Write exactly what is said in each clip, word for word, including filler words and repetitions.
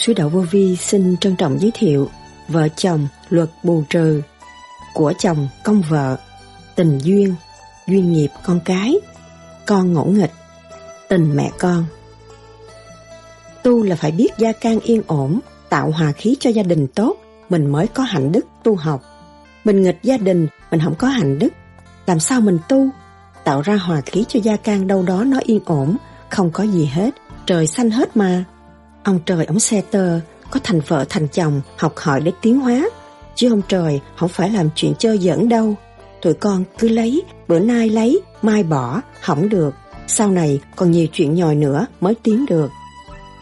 Sư Đạo Vô Vi xin trân trọng giới thiệu Vợ chồng luật bù trừ, của chồng công vợ, tình duyên, duyên nghiệp con cái, con ngỗ nghịch, tình mẹ con. Tu là phải biết gia can yên ổn, tạo hòa khí cho gia đình tốt, mình mới có hạnh đức tu học. Mình nghịch gia đình, mình không có hạnh đức, làm sao mình tu? Tạo ra hòa khí cho gia can đâu đó nó yên ổn, không có gì hết, trời xanh hết mà. Ông trời ông xe tơ, có thành vợ thành chồng, học hỏi để tiến hóa, chứ ông trời không phải làm chuyện chơi giỡn đâu. Tụi con cứ lấy, bữa nay lấy, mai bỏ, hỏng được, sau này còn nhiều chuyện nhòi nữa mới tiến được.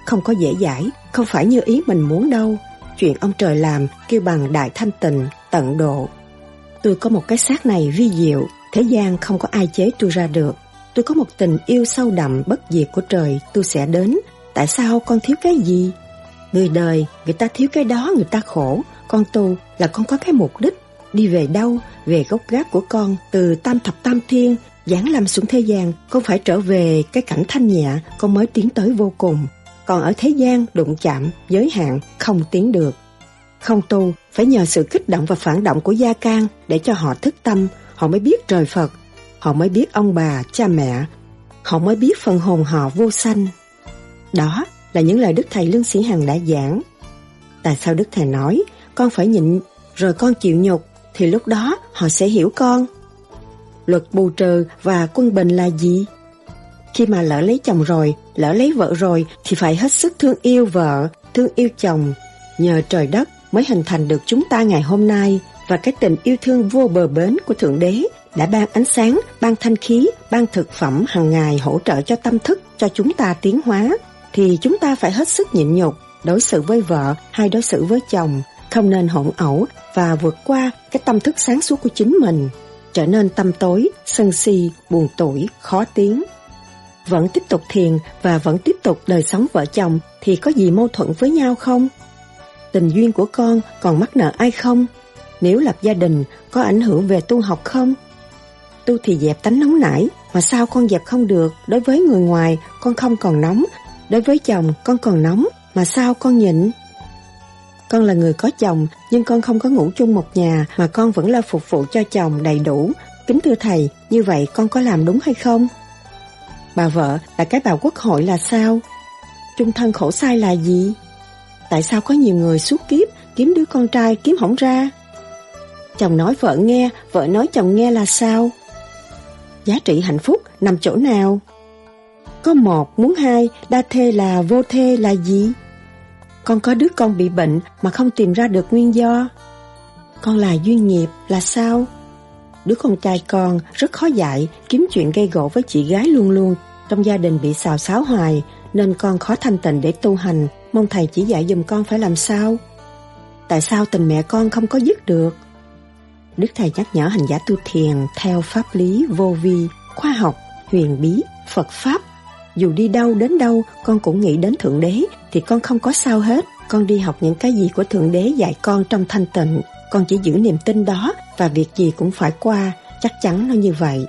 Không có dễ dãi, không phải như ý mình muốn đâu. Chuyện ông trời làm kêu bằng đại thanh tịnh, tận độ. Tôi có một cái xác này vi diệu, thế gian không có ai chế tôi ra được. Tôi có một tình yêu sâu đậm bất diệt của trời, tôi sẽ đến. Tại sao con thiếu cái gì? Người đời, người ta thiếu cái đó người ta khổ. Con tu là con có cái mục đích. Đi về đâu? Về gốc gác của con, từ tam thập tam thiên, giáng lâm xuống thế gian. Con phải trở về cái cảnh thanh nhẹ, con mới tiến tới vô cùng. Còn ở thế gian, đụng chạm, giới hạn, không tiến được. Không tu, phải nhờ sự kích động và phản động của gia can để cho họ thức tâm, họ mới biết trời Phật, họ mới biết ông bà, cha mẹ, họ mới biết phần hồn họ vô sanh. Đó là những lời Đức Thầy Lương Sĩ Hằng đã giảng. Tại sao Đức Thầy nói, con phải nhịn, rồi con chịu nhục, thì lúc đó họ sẽ hiểu con. Luật bù trừ và quân bình là gì? Khi mà lỡ lấy chồng rồi, lỡ lấy vợ rồi thì phải hết sức thương yêu vợ, thương yêu chồng. Nhờ trời đất mới hình thành được chúng ta ngày hôm nay, và cái tình yêu thương vô bờ bến của Thượng Đế đã ban ánh sáng, ban thanh khí, ban thực phẩm hàng ngày hỗ trợ cho tâm thức, cho chúng ta tiến hóa. Thì chúng ta phải hết sức nhịn nhục, đối xử với vợ hay đối xử với chồng, không nên hỗn ẩu và vượt qua cái tâm thức sáng suốt của chính mình, trở nên tâm tối, sân si, buồn tủi, khó tiến. Vẫn tiếp tục thiền và vẫn tiếp tục đời sống vợ chồng thì có gì mâu thuẫn với nhau không? Tình duyên của con còn mắc nợ ai không? Nếu lập gia đình có ảnh hưởng về tu học không? Tu thì dẹp tánh nóng nảy, mà sao con dẹp không được? Đối với người ngoài con không còn nóng, đối với chồng con còn nóng, mà sao con nhịn? Con là người có chồng nhưng con không có ngủ chung một nhà, mà con vẫn lo phục vụ cho chồng đầy đủ. Kính thưa Thầy, như vậy con có làm đúng hay không? Bà vợ là cái bà quốc hội là sao? Chung thân khổ sai là gì? Tại sao có nhiều người suốt kiếp kiếm đứa con trai kiếm hổng ra? Chồng nói vợ nghe, vợ nói chồng nghe là sao? Giá trị hạnh phúc nằm chỗ nào? Có một muốn hai, đa thê là vô thê là gì? Con có đứa con bị bệnh mà không tìm ra được nguyên do. Con là duyên nghiệp là sao? Đứa con trai con rất khó dạy, kiếm chuyện gây gổ với chị gái luôn luôn, trong gia đình bị xào xáo hoài, nên con khó thanh tịnh để tu hành. Mong Thầy chỉ dạy giùm con phải làm sao. Tại sao tình mẹ con không có dứt được? Đức Thầy nhắc nhở hành giả tu thiền theo pháp lý vô vi, khoa học, huyền bí, Phật Pháp. Dù đi đâu đến đâu, con cũng nghĩ đến Thượng Đế, thì con không có sao hết. Con đi học những cái gì của Thượng Đế dạy con trong thanh tịnh. Con chỉ giữ niềm tin đó, và việc gì cũng phải qua, chắc chắn nó như vậy.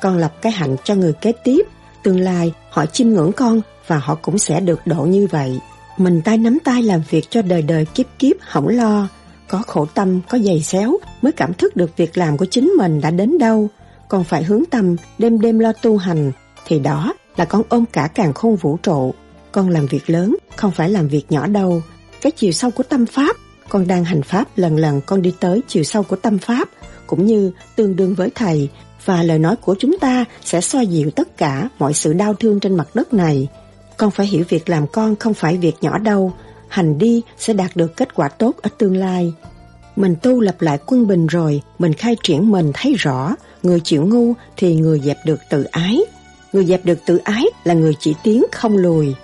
Con lập cái hạnh cho người kế tiếp, tương lai họ chiêm ngưỡng con và họ cũng sẽ được độ như vậy. Mình tay nắm tay làm việc cho đời đời kiếp kiếp, không lo. Có khổ tâm, có giày xéo mới cảm thức được việc làm của chính mình đã đến đâu. Con phải hướng tâm, đêm đêm lo tu hành, thì đó là con ôm cả càn khôn vũ trụ. Con làm việc lớn, không phải làm việc nhỏ đâu. Cái chiều sâu của tâm Pháp, con đang hành Pháp, lần lần con đi tới chiều sâu của tâm Pháp, cũng như tương đương với Thầy, và lời nói của chúng ta sẽ xoa dịu tất cả mọi sự đau thương trên mặt đất này. Con phải hiểu việc làm con không phải việc nhỏ đâu, hành đi sẽ đạt được kết quả tốt ở tương lai. Mình tu lập lại quân bình rồi, mình khai triển mình thấy rõ, người chịu ngu thì người dẹp được tự ái. Người dẹp được tự ái là người chỉ tiến không lùi.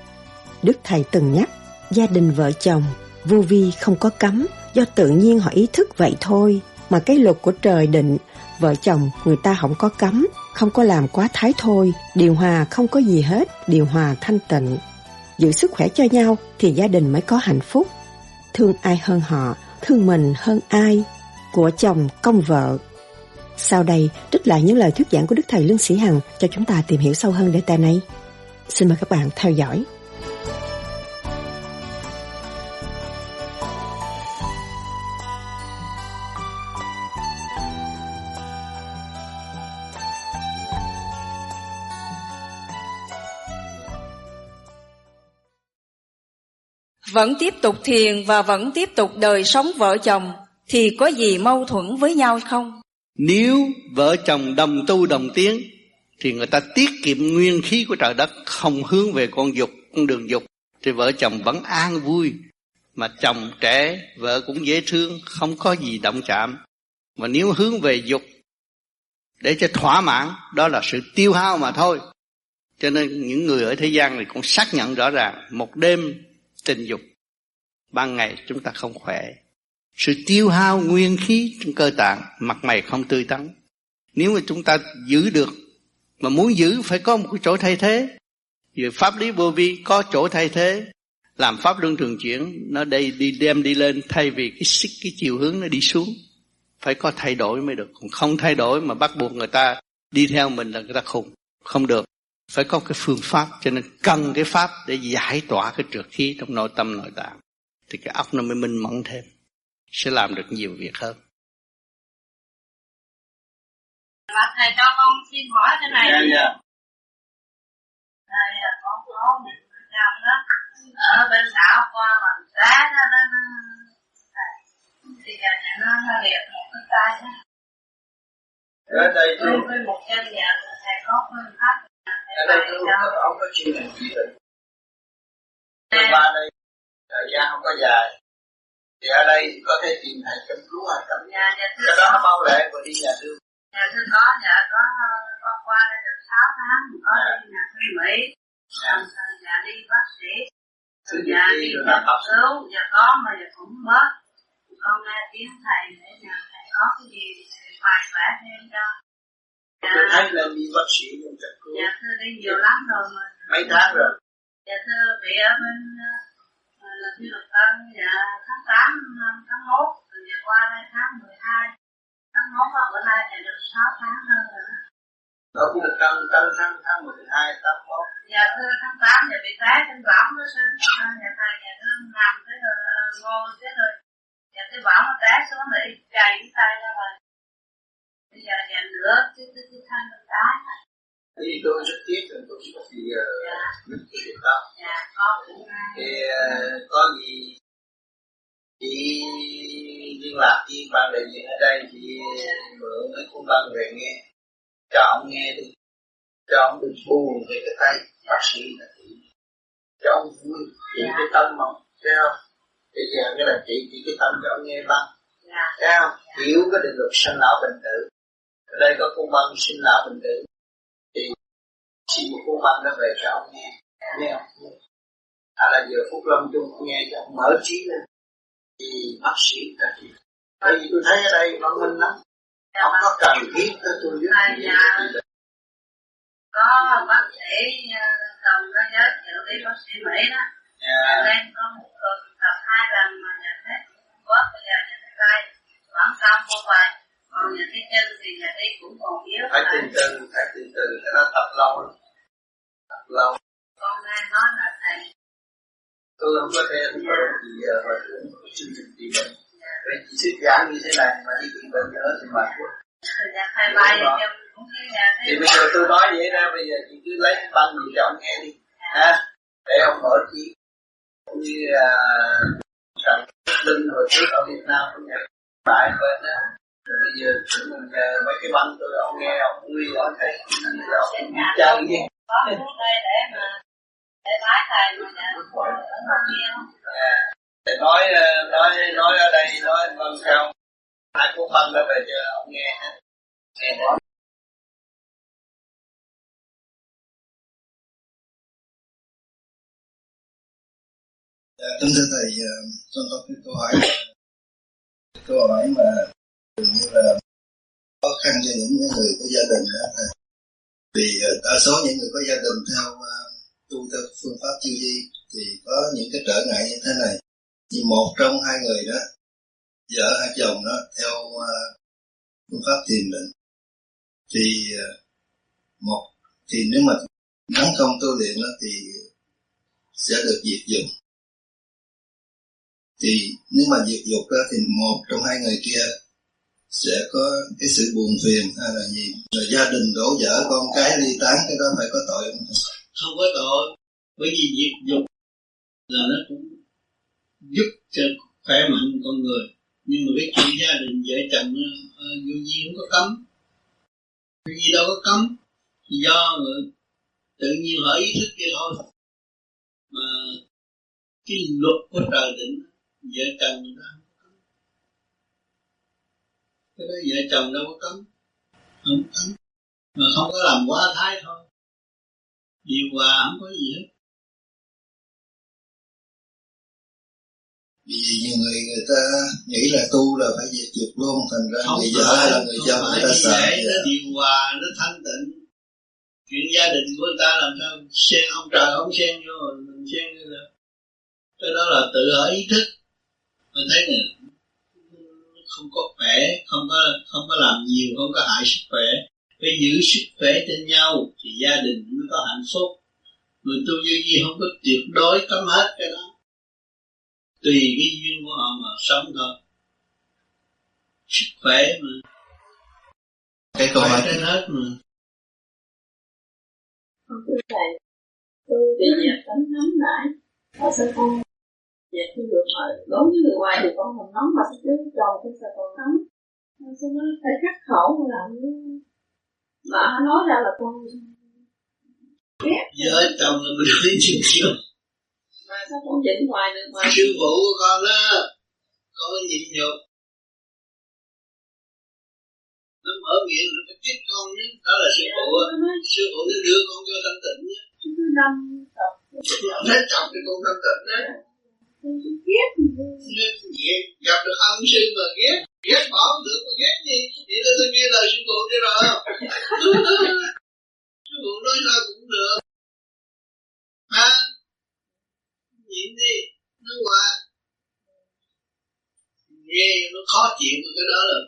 Đức Thầy từng nhắc, gia đình vợ chồng, vô vi không có cấm, do tự nhiên họ ý thức vậy thôi, mà cái luật của trời định, vợ chồng người ta không có cấm, không có làm quá thái thôi, điều hòa không có gì hết, điều hòa thanh tịnh. Giữ sức khỏe cho nhau thì gia đình mới có hạnh phúc. Thương ai hơn họ, thương mình hơn ai, của chồng công vợ. Sau đây trích lại những lời thuyết giảng của Đức Thầy Lương Sĩ Hằng cho chúng ta tìm hiểu sâu hơn đề tài này. Xin mời các bạn theo dõi. vẫn tiếp tục thiền và vẫn tiếp tục đời sống vợ chồng, thì có gì mâu thuẫn với nhau không? Nếu vợ chồng đồng tu đồng tiến thì người ta tiết kiệm nguyên khí của trời đất, không hướng về con dục, con đường dục, thì vợ chồng vẫn an vui. Mà chồng trẻ, vợ cũng dễ thương, không có gì động chạm. Mà nếu hướng về dục để cho thỏa mãn, đó là sự tiêu hao mà thôi. Cho nên những người ở thế gian này cũng xác nhận rõ ràng, một đêm tình dục, ban ngày chúng ta không khỏe. Sự tiêu hao nguyên khí trong cơ tạng, mặt mày không tươi tắn. Nếu mà chúng ta giữ được, mà muốn giữ phải có một cái chỗ thay thế. Vì pháp lý vô vi có chỗ thay thế, làm pháp luân thường chuyển, nó đây đi đem đi lên, thay vì cái xích cái chiều hướng nó đi xuống. Phải có thay đổi mới được. Còn không thay đổi mà bắt buộc người ta đi theo mình là người ta khùng, không được. Phải có cái phương pháp, cho nên cần cái pháp để giải tỏa cái trược khí trong nội tâm nội tạng, thì cái óc nó mới minh mẫn thêm, sẽ làm được nhiều việc hơn. Thầy cho con xin hỏi thế này. Thầy yeah, yeah. Con có một người chồng đó, ở bên đảo qua bằng đá đó, đó, đó. Thì nhà nó nó liệt một cái tay đó. Ở đây tôi với một chân nhà thầy có phương pháp. Ở đây tôi có ông có chuyên ngành chỉ định. Ba đây thời gian không có dài. Thì ở đây có thể tìm thầy chăm cứu hay chăm. Cái đó nó mau lẹ vừa đi nhà thương. Nhà thương có, nhà có con qua đây được sáu tháng, có đi nhà thương Mỹ, nhà đi bác sĩ, nhà đi nhà cấp cứu, nhà có mà nhà cũng mất. Con nghe tiếng thầy để nhà thầy có cái gì hoài vẽ thêm cho. Tôi thấy là đi bác sĩ cũng chặt cứu. Nhà thưa đi nhiều lắm rồi mà. Mấy tháng rồi. Nhà thưa bị ở bên là khi luật tân tháng tám, tháng mốt, từ nhà qua đây tháng mười hai. Tháng mốt và bữa nay thì được sáu tháng hơn rồi đó. Đó cũng được tăng tăng sang tháng mười hai, tháng mốt. Nhà thưa tháng tám nhà bị té trên bão nó sinh. Nhà thầy nhà thưa nằm tới rồi ngô tới rồi. Nhà thưa bão nó té xuống rồi chạy cái tay ra rồi. Bây giờ nhà nữa chứ chứ chứ thanh nó đá. Thế thì tôi rất tiếc rằng tôi chỉ có gì mình chỉ được đâu. Dạ, con cũng ngay. Thì có gì chị liên lạc với bạn đại diện ở đây thì mượn mấy con băng về nghe. Cho ông nghe đi. Cho ông được buồn về cái tay bác sĩ là chị. Cho ông vui, chị cái tâm mong, thấy không? Bây giờ cái là chị, chị cái tâm cho ông nghe băng. Thấy không? Hiểu cái định luật sinh lão bệnh tử. Ở đây có cung băng sinh lão bệnh tử. Thì xin một cung băng nó về cho ông nghe. Nghe không? Hay là giờ Phúc Lâm Trung nghe cho ông mở trí lên. Thì bác sĩ cả chị. Tại vì tôi thấy ở đây văn minh lắm. Không có cần thiết cho tôi giúp gì. Có bác sĩ cầm nó giới thiệu đi bác sĩ Mỹ đó. Ở đây có một tuần tập hai lần mà nhà thép cũng bớt bây giờ nhà thép đây. Vẫn cao vô vài, còn nhà cái chân thì nhà đi cũng còn yếu. Phải từ từ, phải từ từ, cái đó tập lâu lắm. Tập lâu. Con nghe nói là thầy. Tôi không có thể không có gì mà tôi không có chương trình trị bệnh. Vậy chỉ sức giảng như thế này mà đi trị bệnh nữa thì mệt quá. Dạ thầy bay em cũng thấy nhà thế. Thì bây giờ tôi nói vậy ra, bây giờ chị cứ lấy cái băng gì cho ông nghe đi. Hả? Để ông mở trí. Cũng như là sản linh hồi trước ở Việt Nam cũng vậy. Tại bên đó, rồi bây giờ chúng mình mấy cái băng tôi ông nghe ông Huy ở đây, ông chơi gì? Có xuống đây để mà để bái thầy mà để để nói nói nói ở đây nói vâng sao? Hai cuốn băng đã về giờ ông nghe nghe nói. Kính thưa thầy, con có cái câu hỏi. Câu hỏi mà dường như là khó khăn cho những người có gia đình hả thầy? Vì đa số những người có gia đình theo tu theo phương pháp chiêu di thì có những cái trở ngại như thế này. Như một trong hai người đó, vợ hay chồng đó, theo phương pháp thiền định thì một thì nếu mà nắng không tu luyện đó thì sẽ được diệt dụng. Thì nếu mà diệt dục đó thì một trong hai người kia sẽ có cái sự buồn phiền hay là gì, rồi gia đình đổ vỡ, con cái ly tán, cái đó phải có tội không? Không có tội, bởi vì diệt dục là nó cũng giúp cho khỏe mạnh con người. Nhưng mà cái chuyện gia đình vợ chồng vô vi không có cấm, vô vi đâu có cấm, do tự nhiên họ ý thức kia thôi. Mà cái luật của trời định vợ chồng người ta không cấm, cái đó vợ chồng đâu có cấm, không cấm, mà không có làm quá thái thôi, điều hòa không có gì hết. Vì nhiều người người ta nghĩ là tu là phải diệt dục luôn, thành ra không người vợ là người chồng người ta sợ. Nó điều hòa, nó thanh tịnh. Chuyện gia đình của người ta làm sao xen ông trời không xen vô, mình xen vô là cái đó là tự ở ý thức. Mình thấy nè, không có khỏe, không có không có làm nhiều, không có hại sức khỏe. Phải giữ sức khỏe trên nhau thì gia đình mới có hạnh phúc. Người tu vô vi không có tuyệt đối cấm hết cái đó, tùy cái duyên của họ mà sống thôi. Sức khỏe mà, cái câu hỏi trên hết mà. Không thưa thầy, tôi bị nhạc tánh nóng nảy, và sao con nhạc không được hỏi đối với người ngoài thì con còn nóng, mà sao cái chồng con sao còn nóng, sao nó phải cắt khẩu là mà nói ra là con ghét. Vợ chồng là mình nói chuyện chưa? Mà sao con chỉnh hoài được hoài? Sư phụ của con đó, con nhịn nhục, nó mở miệng nó phải kích con chứ, đó là sư phụ á. Sư phụ nó đưa con cho thanh tịnh á. Nó đâm trọng, nó trọng thì con thanh tịnh á. Ghét, gặp được ông sư mà ghét, ghét bỏ không được, con ghét gì? Vậy nên tôi nghe lời sư phụ cho rồi. Sư phụ nói sao cũng được. Ha? Nhịn đi, nó qua. Nghe nó khó chịu với cái đó là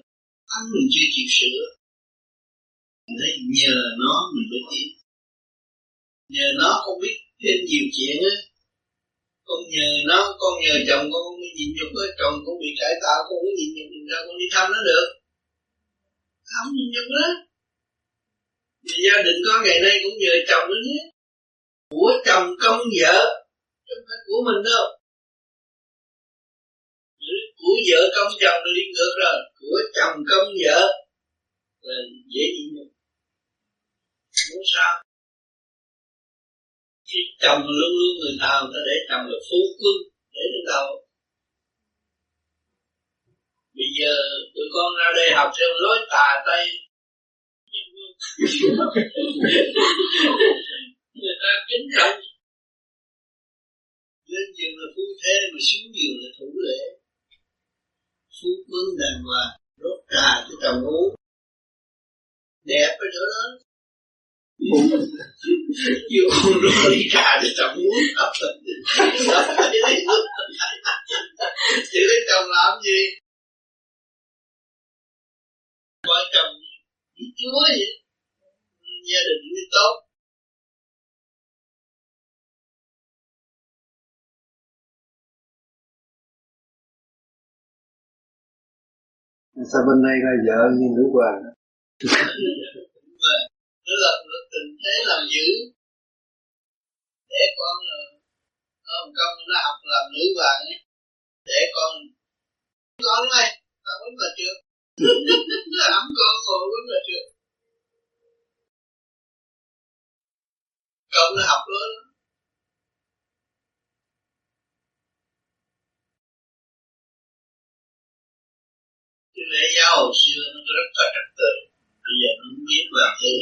ăn mình chưa chịu sửa. Mình thấy nhờ nó mình mới chịu. Nhờ nó con biết thêm nhiều chuyện á. Con nhờ nó, con nhờ chồng con mới nhịn nhục á. Chồng con bị cải tạo, con mới nhịn nhục, sao con đi thăm nó được? Không nhịn nhục đó. Vì gia đình có ngày nay cũng nhờ chồng nữa nhé. Của chồng công vợ, không phải của mình đâu. Của vợ công chồng là đi ngược rồi. Của chồng công vợ là dễ nhịn nhục. Muốn sao? Khi chồng luôn luôn người ta, người ta để chồng là phú quân, để đến đâu. Bây giờ tụi con ra đây học theo lối tà Tây. Người ta kính trọng, lên giường là phu thê mà xuống giường là thủ lễ. Phu quân đàng hoàng rót trà cho chồng uống, đẹp ở chỗ đó. Vô con rót ly trà cho chồng uống, tập tịnh chỉ biết chồng làm gì, coi chồng như chúa vậy. Gia đình như tốt. Sao bên đây là vợ như nữ hoàng? Nó là nó tình thế làm dữ. Để con ở Hồng Kông nó học làm nữ hoàng ấy. Để con con này, tao quýnh mà chưa. Nó ẩm con ngồi quýnh mà chưa. Con nó học luôn. Cái lễ giáo hồi xưa nó rất có trật tự, bây giờ nó không biết làm thế.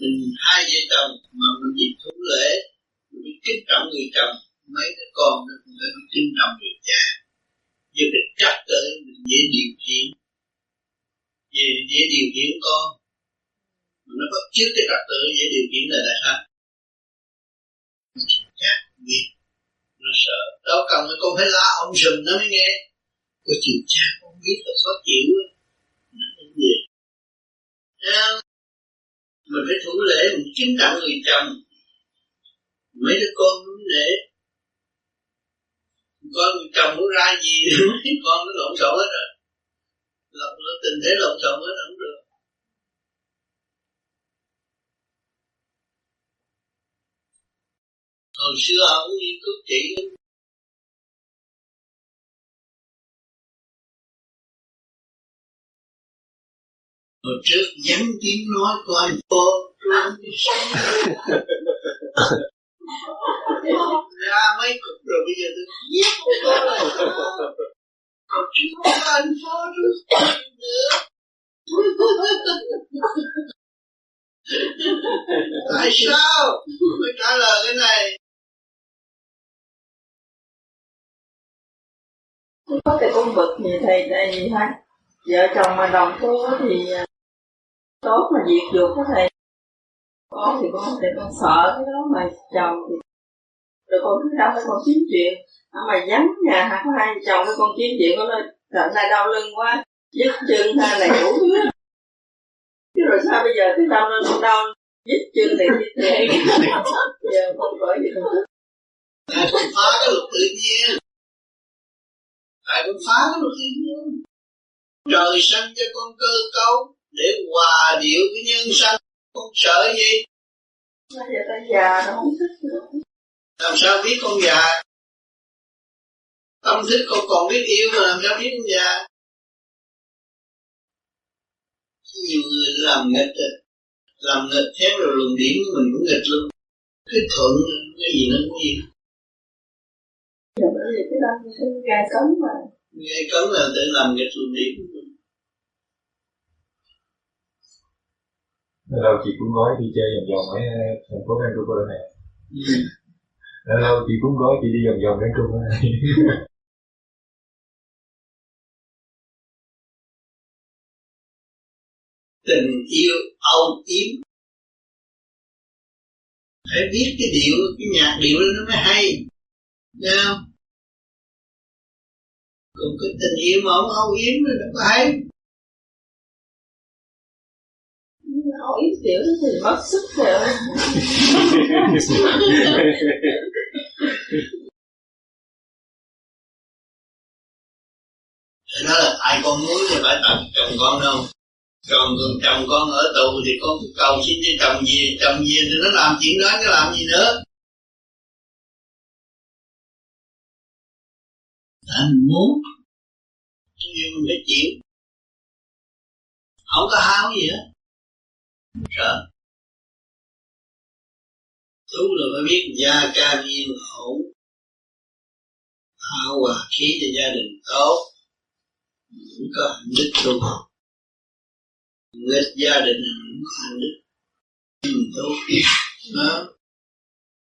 Mình hai vợ chồng mà mình biết thủ lễ, mình biết kính trọng người chồng, mấy đứa con nó cũng phải kính trọng người cha. Giờ mình trật tự mình dễ điều khiển, dễ, dễ điều khiển con, mình nó có trước cái trật tự dễ điều khiển là tại sao? Mình chặt biết, nó sợ, đâu cần mà con phải la ông sùm nó mới nghe. Cái chuyện cha không biết là khó chịu á. Nó không gì à, mình phải thủ lễ, mình kính trọng người chồng. Mấy đứa con nó mới để con người chồng muốn ra gì mấy con nó lộn xộn hết rồi. Lộn nó tình thế lộn xộn hết không được. Hồi xưa họ cũng nghiên cứu chỉ hồi trước nhắn tiếng nói coi cô trốn đi sống ra mấy cục rồi bây giờ tôi giết cô rồi. Hồi trước không có anh phó trước nữa. Tại sao? Tôi trả lời cái này. Có cái công việc gì thầy thầy hay vợ chồng mà đồng tu thì tốt mà diệt dục có thầy. Con thì con thì con sợ cái đó mà chồng thì rồi con cứ đau con kiếm chuyện. Mà vắng nhà hả có hai chồng với con kiếm chuyện có lên tận này đau lưng quá, dứt chân ra này đủ thứ. Chứ rồi sao bây giờ cái đau lưng đau dứt chân này dứt chân. Giờ con khỏi gì không biết. Tại con phá cái luật tự nhiên. Tại con phá cái luật tự nhiên. Trời sanh cho con cơ cấu để hòa điệu với nhân sanh, con sợ gì? Bây giờ ta già nó không thích nữa. Làm sao biết con già? Tâm thức con còn biết yêu mà làm sao biết con già? Nhiều người làm nghịch, làm nghịch theo rồi luồng điển của mình cũng nghịch luôn. Cái thuận cái gì nó cũng gì. Dạ, bởi vì cái tâm cái gai cấn mà. Gai cấn là tự làm nghịch luồng điển của mình. Lâu lâu chị cũng nói đi chơi vòng vòng ở thành phố Vancouver này. Lâu lâu chị cũng nói chị đi vòng vòng Vancouver này. Tình yêu âu yếm, phải biết cái điệu, cái nhạc điệu đó nó mới hay, nghe không? Còn cái tình yêu mà không âu yếm nó đâu có hay. Âu yếm điệu thì mất sức rồi. Thế đó là ai con muốn thì phải tặng chồng con đâu. Còn chồng con ở tù thì con cứ cầu xin cho chồng gì, chồng gì thì nó làm chuyện đó, nó làm gì nữa. Anh muốn, nhưng mình phải chịu. Không có háo gì hết. Sợ. Thú là phải biết gia ca yên ổn. Hảo hòa khí cho gia đình tốt. Cũng có hạnh đức luôn. Nghịch gia đình cũng có hạnh đức. Mình tốt biết nó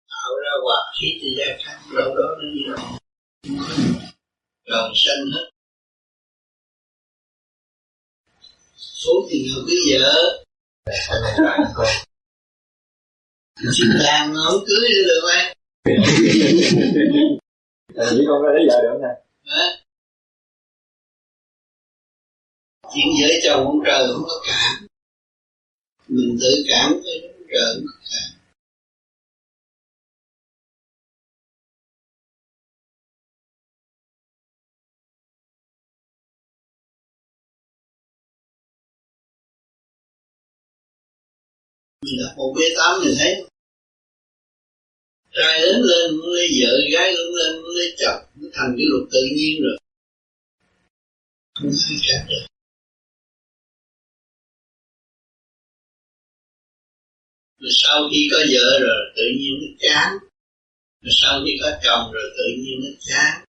tạo ra hoạt khí thì gia khác đâu đó nó như là trời xanh hết. Số tiền hợp với vợ chị làm nó không cưới được anh. Chỉ con ra lấy vợ được không nè? Chuyện vợ chồng ông trời không có cảm. Mình tự cảm với ông trời không có cảm. Mình đọc một bê tám mình thấy trai lớn lên muốn lấy vợ, gái lớn lên muốn lấy chồng. Nó thành cái luật tự nhiên rồi. Không phải khác được. Rồi sau khi có vợ rồi tự nhiên nó chán. Rồi sau khi có chồng rồi tự nhiên nó chán.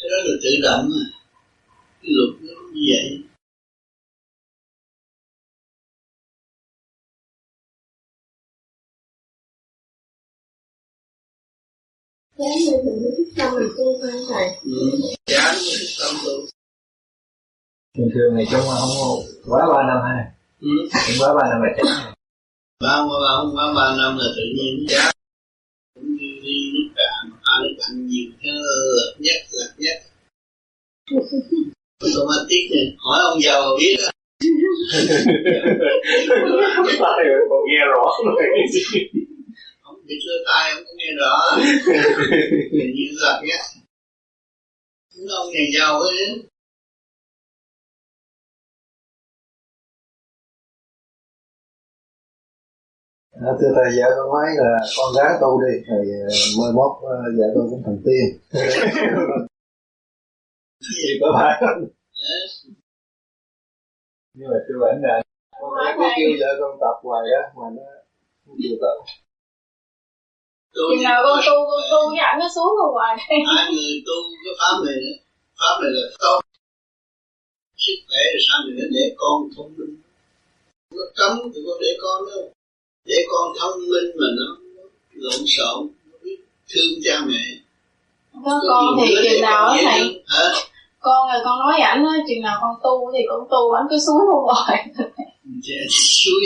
Cái đó là tự động à. Cái luật nó như vậy. Chán rồi mình mới thích tâm mình tu phải không thầy? Ừ, chán rồi thích tâm tu. Thường thường này chúng không quá ba năm hay này. Ừ. Cũng quá ba năm là chán. Ba không quá ba năm là tự nhiên chán. Cũng như đi nước cạn, ba nước cạn nhiều chứ lật nhất, lật nhất. Automatic này, hỏi ông giàu mà biết á. Còn nghe rõ rồi. Ông bị sơ tay, ông cũng nghe rõ. Hình như lật nhất. Đúng ông nhà giàu ấy. À, thưa thầy, vợ con nói là con ráng tu đi, thầy mười mốt vợ con cũng thành tiên. Gì có phải không? Nhưng mà chưa ảnh là con nói có kêu vợ con tập hoài á, mà nó không chịu tập. Chừng nào con tu, con tu với ảnh nó xuống ở ngoài đây. Hai người tu cái pháp này, pháp này là tốt. Sức khỏe rồi sao mình để con thông minh. Nó cấm thì con để con đâu. Để con thông minh mà nó lộn xộn, thương cha mẹ. Đó, con thì chừng nào á thầy, con là con nói ảnh á, chừng nào con tu thì con tu, ảnh cứ xuống luôn rồi. Suối,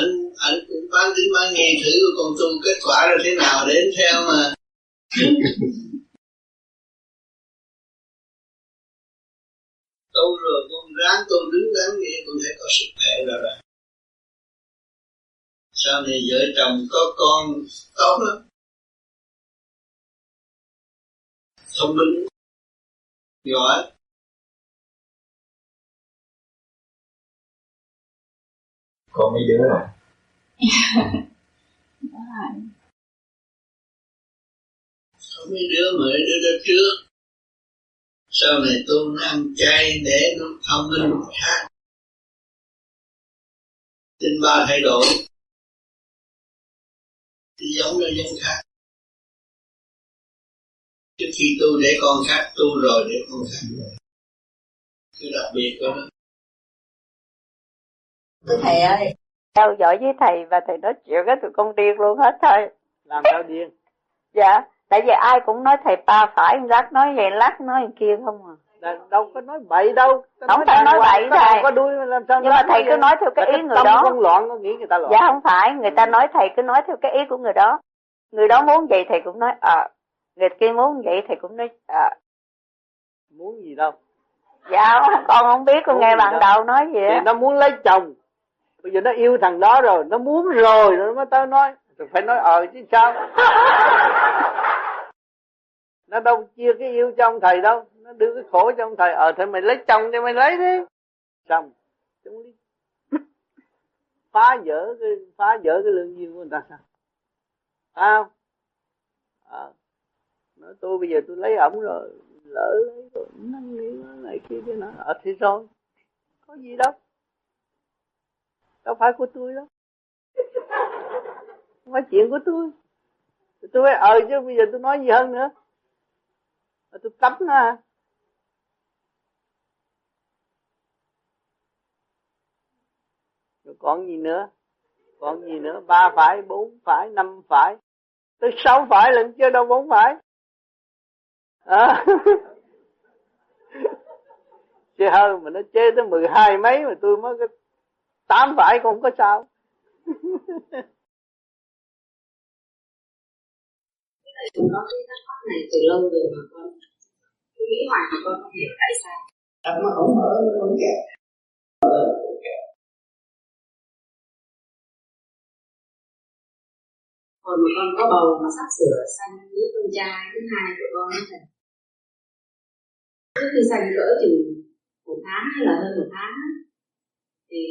ảnh ảnh cũng bán tính bán nghe thử con tu kết quả rồi thế nào đến theo mà. Tu rồi con ráng tu đứng ráng nghe, con thấy có sức khỏe rồi rồi. Sau này vợ chồng có con tốt lắm, thông minh, giỏi. Còn mấy đứa này? Có mấy đứa mà mấy đứa đó trước. Sau này tôi nó ăn chay để nó thông minh khác. Tinh ba thay đổi. Thì giống là giống khác. Trước khi tu để con khác, tu rồi để con khác. Cái đặc biệt đó. Thầy ơi, theo dõi với thầy và thầy nói chuyện đó tụi con điên luôn hết thôi. Làm sao điên? Dạ, tại vì ai cũng nói thầy ba phải, lát nói vậy, lát nói vậy kia không à. Đâu có nói bậy đâu. Không phải nói bậy thầy. Nhưng mà thầy cứ nói theo cái ý người đó. Dạ không phải, người ta nói thầy cứ nói theo cái ý của người đó. Người đó muốn vậy thầy cũng nói ờ, người kia muốn vậy thầy cũng nói ờ. Muốn gì đâu. Dạ con không biết, con nghe bạn đầu nói gì á. Nó muốn lấy chồng. Bây giờ nó yêu thằng đó rồi, nó muốn rồi nó mới tới nói. Phải nói ờ chứ sao. Nó đâu chia cái yêu cho ông thầy đâu. Nó đưa cái khổ cho ông thầy. Ờ thì mày lấy chồng cho mày lấy đi. Chồng chúng đi. Phá vỡ cái Phá vỡ cái lương duyên của người ta sao? Phải không? Ờ nói tôi bây giờ tôi lấy ổng rồi. Lỡ lấy rồi. Nó nghĩ nó này kia kia nó. Ờ thì rồi. Có gì đâu. Đâu phải của tôi đâu. Không phải chuyện của tôi. Tôi phải ờ chứ bây giờ tôi nói gì hơn nữa. Tôi cấm nó à. Rồi còn gì nữa? Còn gì nữa? Ba phải, bốn phải, năm phải. Tới sáu phải lần chưa đâu bốn phải. À. Chê hơn mà nó chê tới mười hai mấy mà tôi mới cái tám phải cũng có sao. Có cái thắc mắc này từ lâu rồi mà con cứ nghĩ hoài mà con không hiểu tại sao mà ổng mở nó ổng kẹt mở ổng kẹt. Hồi mà con có bầu mà sắp sửa sanh đứa con trai thứ hai của con đó thầy, trước khi sanh cỡ chừng một tháng hay là hơn một tháng thì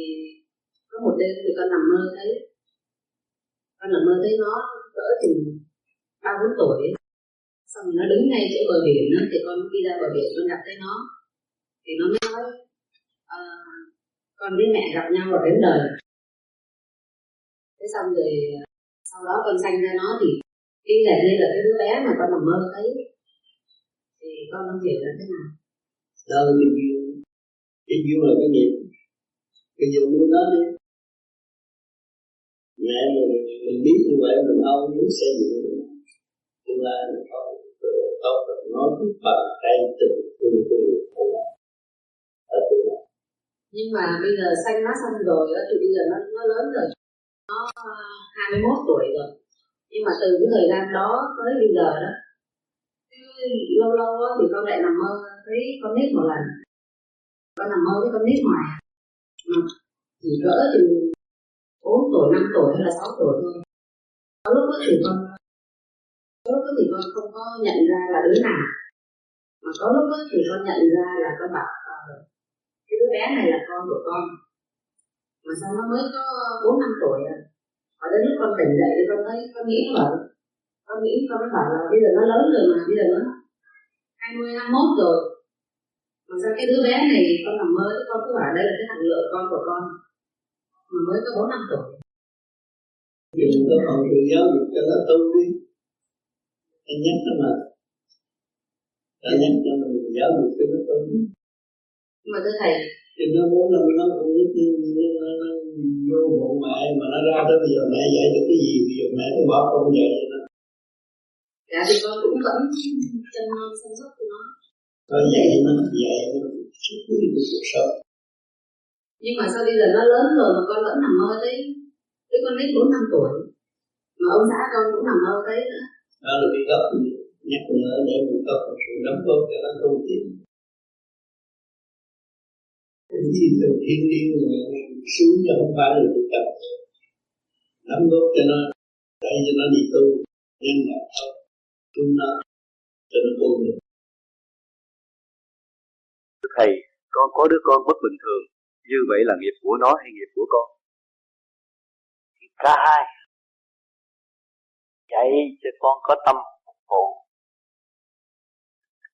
có một đêm thì con nằm mơ thấy con nằm mơ thấy nó cỡ chừng ba bốn tuổi, xong rồi nó đứng ngay chỗ bờ biển đó, thì con đi ra bờ biển con gặp thấy nó, thì nó mới nói, à, con với mẹ gặp nhau ở đến đời. Thế xong rồi sau đó con sanh ra nó thì y hệt như là cái đứa bé mà con nằm mơ thấy, thì con không hiểu là thế nào. Đâu cái duyên, cái duyên là cái nghiệp, cái duyên muốn nó đi. Mẹ mình mình biết như vậy mình âu muốn sẽ hiểu. Chúng ta có tóc được nói với bàn tay từ từ từ từ ở từ này. Nhưng mà bây giờ xanh nó xong rồi đó, thì bây giờ nó, nó lớn rồi, nó hai mươi mốt tuổi rồi. Nhưng mà từ cái thời gian đó tới bây giờ đó, lâu lâu đó thì con lại nằm mơ thấy con nít một lần. Con nằm mơ với con nít ngoài, chỉ cỡ từ bốn tuổi, năm tuổi hay là sáu tuổi thôi. Có lúc đó thì con Có lúc thì con không có nhận ra là đứa nào, mà có lúc thì con nhận ra là con bảo cái đứa bé này là con của con. Mà sao nó mới có bốn năm tuổi rồi, Và đến lúc con tỉnh dậy thì con thấy con nghĩ vợ, con nghĩ con mới bảo là bây giờ nó lớn rồi mà, bây giờ nó hai mươi, hai mươi mốt rồi, mà sao cái đứa bé này con nằm mơ thì con cứ bảo đây là cái thằng lựa con của con mà mới có bốn năm tuổi. Vì có còn người giáo dục cho nó tu đi, anh nhắc nó mà, anh nhắc cho mình giáo dục cho nó tu đi. Mà thưa thầy, thì nó muốn là nó cũng biết nó vô bụng mẹ mà nó ra tới bây giờ mẹ dạy được cái gì, bây giờ mẹ cứ bỏ con dạy cho nó. Dạ thì con cũng vẫn chăm nom chăm sóc cho nó. Con dạy nó, dạy nó suốt cái cuộc sống. Nhưng mà sau bây giờ nó lớn rồi mà con vẫn nằm mơ đấy. Đứa con nít bốn năm tuổi mà ông xã con cũng nằm mơ đấy nữa. Đó là cái gốc nhắc nữa để mình có một sự đóng góp cho nó tu tiến. Thì từ thiên nhiên rồi xuống cho không phải là tu tập, đóng góp cho nó, để cho nó đi tu, nhân đạo học, tu nó, cho nó tu được. Thầy, con có đứa con bất bình thường, như vậy là nghiệp của nó hay nghiệp của con? Cả hai. Vậy cho con có tâm phục vụ,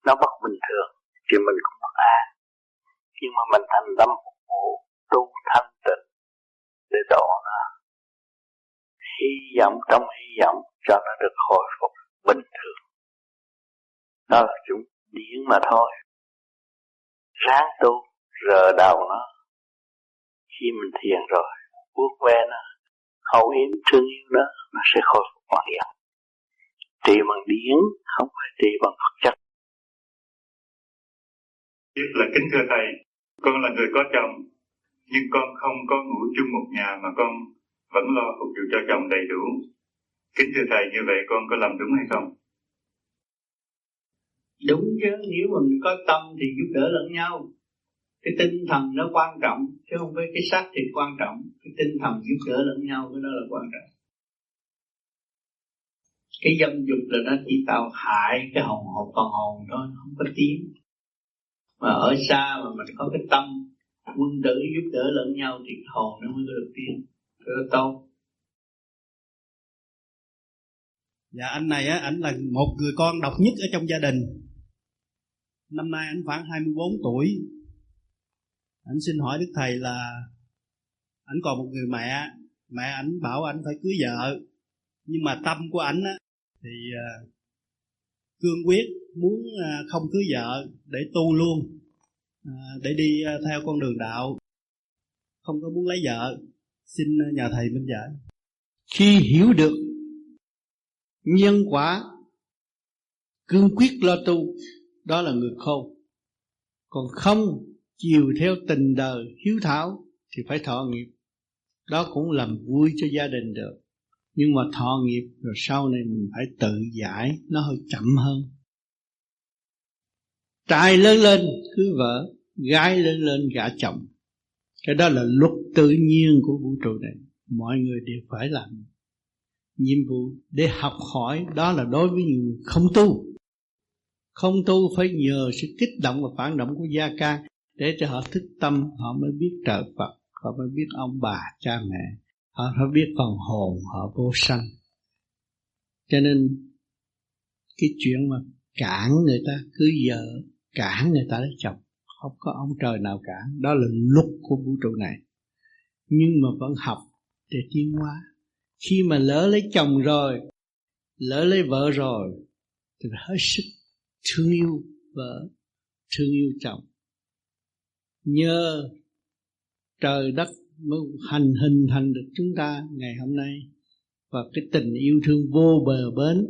nó bất bình thường thì mình cũng bất an, nhưng mà mình thành tâm phục vụ, tu thanh tịnh để độ nó, hy vọng trong hy vọng cho nó được hồi phục bình thường. Đó là chúng điển mà thôi. Ráng tu rờ đầu nó, khi mình thiền rồi vuốt ve nó, hậu yếm thương yêu đó, nó sẽ khôi phục hoàn toàn. Trị bằng điển, không phải trị bằng vật chất. Nhất là kính thưa thầy, con là người có chồng, nhưng con không có ngủ chung một nhà mà con vẫn lo phục vụ cho chồng đầy đủ. Kính thưa thầy, như vậy con có làm đúng hay không? Đúng chứ, nếu mình có tâm thì giúp đỡ lẫn nhau. Cái tinh thần nó quan trọng, chứ không phải cái xác thịt quan trọng. Cái tinh thần giúp đỡ lẫn nhau, cái đó là quan trọng. Cái dâm dục là nó chỉ tạo hại cái hồn hồn con hồn thôi, nó không có tiếng. Mà ở xa mà mình có cái tâm quân tử giúp đỡ lẫn nhau thì hồn nó mới được tiếng, nó tốt. Dạ anh này á, ảnh là một người con độc nhất ở trong gia đình. Năm nay ảnh khoảng hai mươi bốn tuổi. Anh xin hỏi Đức Thầy là anh còn một người mẹ, mẹ anh bảo anh phải cưới vợ, nhưng mà tâm của anh á, thì cương quyết muốn không cưới vợ để tu luôn, để đi theo con đường đạo, không có muốn lấy vợ. Xin nhờ Thầy minh giải. Khi hiểu được nhân quả, cương quyết lo tu, đó là người khôn. Còn không chiều theo tình đời hiếu thảo thì phải thọ nghiệp. Đó cũng làm vui cho gia đình được, nhưng mà thọ nghiệp rồi sau này mình phải tự giải, nó hơi chậm hơn. Trai lớn lên cưới vợ, gái lớn lên gả chồng. Cái đó là luật tự nhiên của vũ trụ này, mọi người đều phải làm nhiệm vụ để học hỏi. Đó là đối với người không tu. Không tu phải nhờ sự kích động và phản động của gia ca để cho họ thức tâm, họ mới biết trợ Phật, họ mới biết ông bà, cha mẹ, họ mới biết phần hồn, họ vô sanh. Cho nên cái chuyện mà cản người ta cưới vợ, cản người ta lấy chồng, không có ông trời nào cản. Đó là luật của vũ trụ này. Nhưng mà vẫn học để tiến hóa. Khi mà lỡ lấy chồng rồi, lỡ lấy vợ rồi, thì phải hết sức thương yêu vợ, thương yêu chồng. Nhờ trời đất mới hành hình thành được chúng ta ngày hôm nay. Và cái tình yêu thương vô bờ bến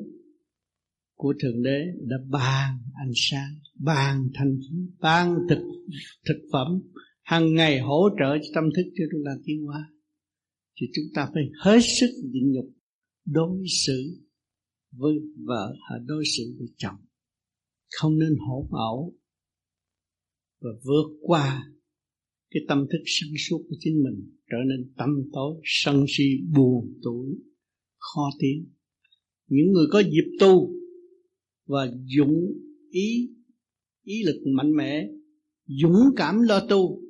của Thượng Đế đã ban ánh sáng, ban thanh khí, ban thực, thực phẩm hàng ngày, hỗ trợ cho tâm thức cho chúng ta tiến hóa. Thì chúng ta phải hết sức nhịn nhục đối xử với vợ, đối xử với chồng, không nên hỗn ẩu, và vượt qua cái tâm thức sáng suốt của chính mình, trở nên tâm tối, sân si, buồn tủi, khó tiến. Những người có dịp tu và dũng ý, ý lực mạnh mẽ, dũng cảm lo tu,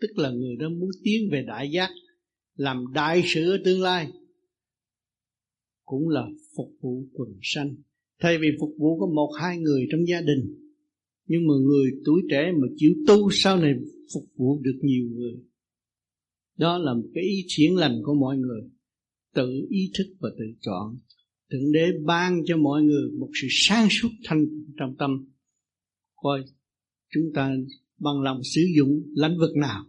tức là người đó muốn tiến về đại giác, làm đại sự ở tương lai. cũng là phục vụ quần sanh. Thay vì phục vụ có một hai người trong gia đình, nhưng mà người tuổi trẻ mà chịu tu sau này phục vụ được nhiều người. Đó là một cái ý thiện lành của mọi người, tự ý thức và tự chọn. Thượng Đế ban cho mọi người một sự sáng suốt thanh trong tâm, coi chúng ta bằng lòng sử dụng lĩnh vực nào.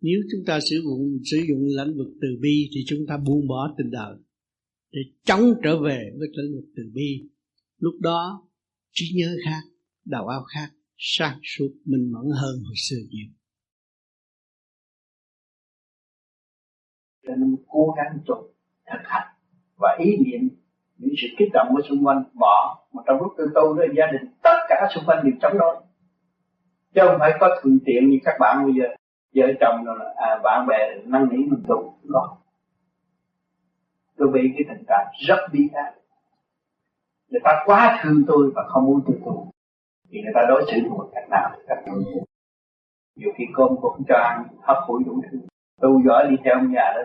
Nếu chúng ta sử dụng sử dụng lĩnh vực từ bi thì chúng ta buông bỏ tình đời để chống trở về với lĩnh vực từ bi. Lúc đó trí nhớ khác, đầu óc khác, sáng suốt minh mẫn hơn hồi xưa nhiều. Mình cố gắng trụ thực hành và ý niệm những sự kích động của xung quanh bỏ, mà trong lúc tôi tu với gia đình tất cả xung quanh đều chống đối, chứ không phải có thuận tiện như các bạn bây giờ vợ chồng rồi là à, bạn bè năn nỉ mình trụ đó. Tôi bị cái tình trạng rất bi ác, người ta quá thương tôi và không muốn tôi tu thì người ta đối xử một cách nào thì cách nào. Nhiều khi cơm cũng cho ăn, hấp hủi đủ thứ, tu giỏi đi theo ông già đó.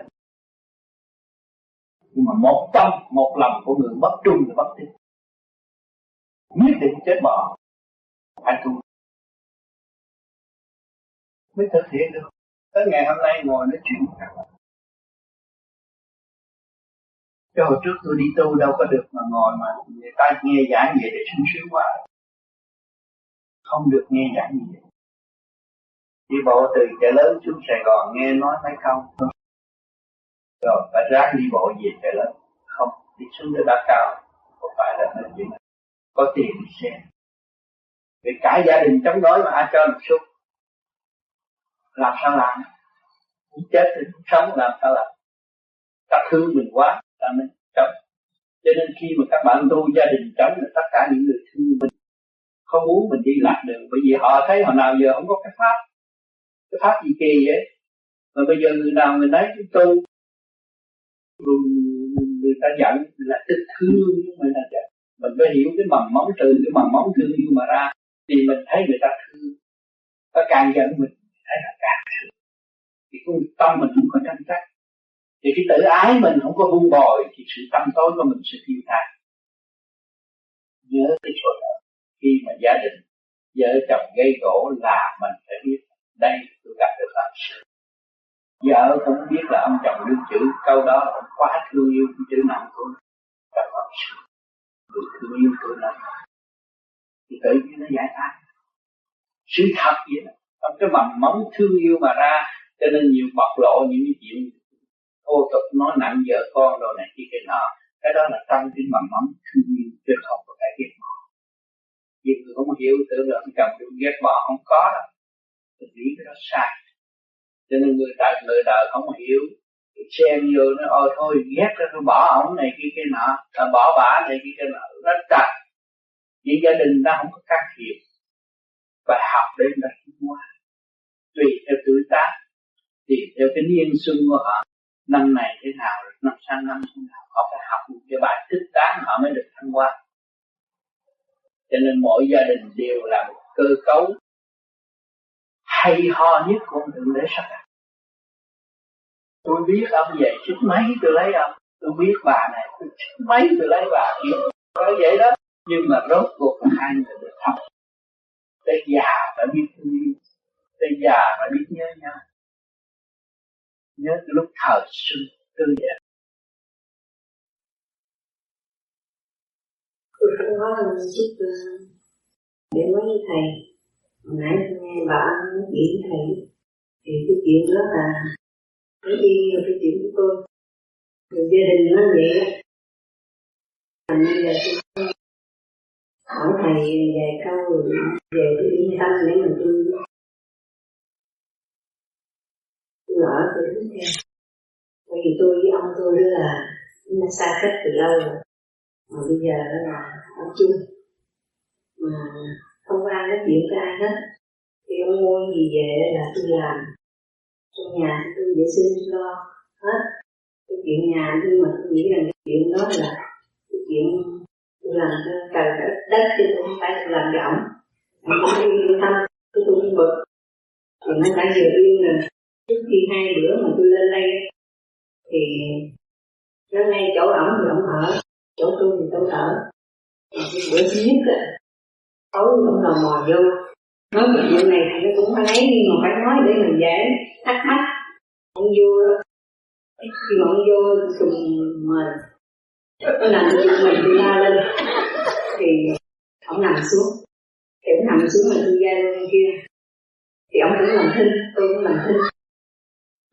Nhưng mà một tâm, một lòng của người bất trung thì bất tín, nhất định chết bỏ, phải tu mới thực hiện được. Tới ngày hôm nay ngồi nói chuyện với các bạn. Chứ hồi trước tôi đi tu đâu có được mà ngồi mà người ta nghe giảng về để sung sướng quá. Không được nghe giảng gì vậy. Đi bộ từ Chợ Lớn xuống Sài Gòn nghe nói mấy câu. Rồi phải ráng đi bộ về Chợ Lớn. Không, đi xuống tới Đá Cao. Không phải là nói chuyện. Có tiền đi xe. Vì cả gia đình chống đối mà ai cho một xúc. Làm sao làm? Cũng chết thì cũng sống làm sao làm? Ta thương mình quá, ta nên chống. Cho nên khi mà các bạn tu gia đình chống là tất cả những người thương mình không muốn mình đi lạc đường, bởi vì họ thấy hồi nào giờ không có cái pháp, cái pháp gì kỳ vậy? Mà bây giờ người nào người nấy tu, rồi người ta giận là tức thương, nhưng mà là giận. Mình phải hiểu cái mầm móng, từ cái mầm móng thương yêu mà ra, thì mình thấy người ta thương, ta càng giận mình. Đấy là cả thì cái tâm mình không có tranh chấp, thì cái tự ái mình không có buông bồi, thì sự tâm tối của mình sẽ thiêu than. Nhớ cái chỗ đó, khi mà gia đình vợ chồng gây gỗ là mình phải biết đây tôi gặp được làm sự. Vợ cũng biết là ông chồng đương chữ, câu đó là ông quá thương yêu cái chữ nặng tôi, gặp làm sự, người thương yêu tôi là thì tự nhiên nó giải thoát, sự thật vậy đó. Trong cái mầm móng thương yêu mà ra, cho nên nhiều bộc lộ những cái chuyện thô tục nói nặng vợ con đồ này kia cái nọ, cái đó là trong cái mầm móng thương yêu chứ không có cái ghét bỏ. Nhiều người không hiểu tưởng là ông chồng được ghét bỏ, không có đâu, mình nghĩ cái đó sai. Cho nên người ta người đời không hiểu, xem vô nói ôi thôi ghét đó, tôi bỏ ổng này kia cái nọ, là bỏ bả này kia cái nọ, nó trật. Những gia đình ta không có can thiệp. Bài học đến là chúng qua tùy theo tuổi tác, tùy theo cái niên xuân của họ, năm này thế nào, năm sang năm thế nào, họ phải học một cái bài thích đáng họ mới được thăng hoa. Cho nên mỗi gia đình đều là một cơ cấu hay ho nhất của Thượng Đế sắp đặt. Tôi biết ông vậy chứ mấy tôi lấy ông, tôi biết bà này chứ mấy tôi lấy bà kia, nói vậy đó. Nhưng mà rốt cuộc hai người được học. Tới già phải biết thương yêu, tới già phải biết nhớ nhau, nhớ lúc thời xuân tươi đẹp. Tôi cũng nói là mình giúp để nói với thầy. Hồi nãy tôi nghe bà nói chuyện với thầy thì cái chuyện đó là nó đi vào cái chuyện của tôi. Thì gia đình nó vậy đó. Thành như là tôi hỏi thầy vài câu về cái yên tâm để mình tu. Tôi ở tôi đứng theo, bởi vì tôi với ông tôi đó là nó xa cách từ lâu rồi, mà bây giờ đó là ở chung, mà không ai nói chuyện với ai hết. Thì ông mua gì về là tôi làm, trong nhà tôi vệ sinh lo hết. Cái chuyện nhà nhưng mà tôi nghĩ rằng cái chuyện đó là cái chuyện tôi làm cho trời đất chứ tôi không phải làm cho ổng. Ông cũng yên tâm, tôi cũng bực. Thì nó đã vừa yên rồi. Trước khi hai bữa mà tôi lên đây thì Cho nên chỗ ẩm thì ẩm ở, chỗ tôi thì tôi ở. Bữa giết á, tối cũng là mò vô. Nói về chuyện này thì cũng phải lấy, nhưng mà phải nói để mình dễ thắc mắc. Ông vô, khi mà ông vô cùng mình, tôi nằm xuống mình tôi la lên, thì ông nằm xuống, thì ông nằm xuống mình tôi ra bên kia, thì ông cũng làm thinh, tôi cũng làm thinh,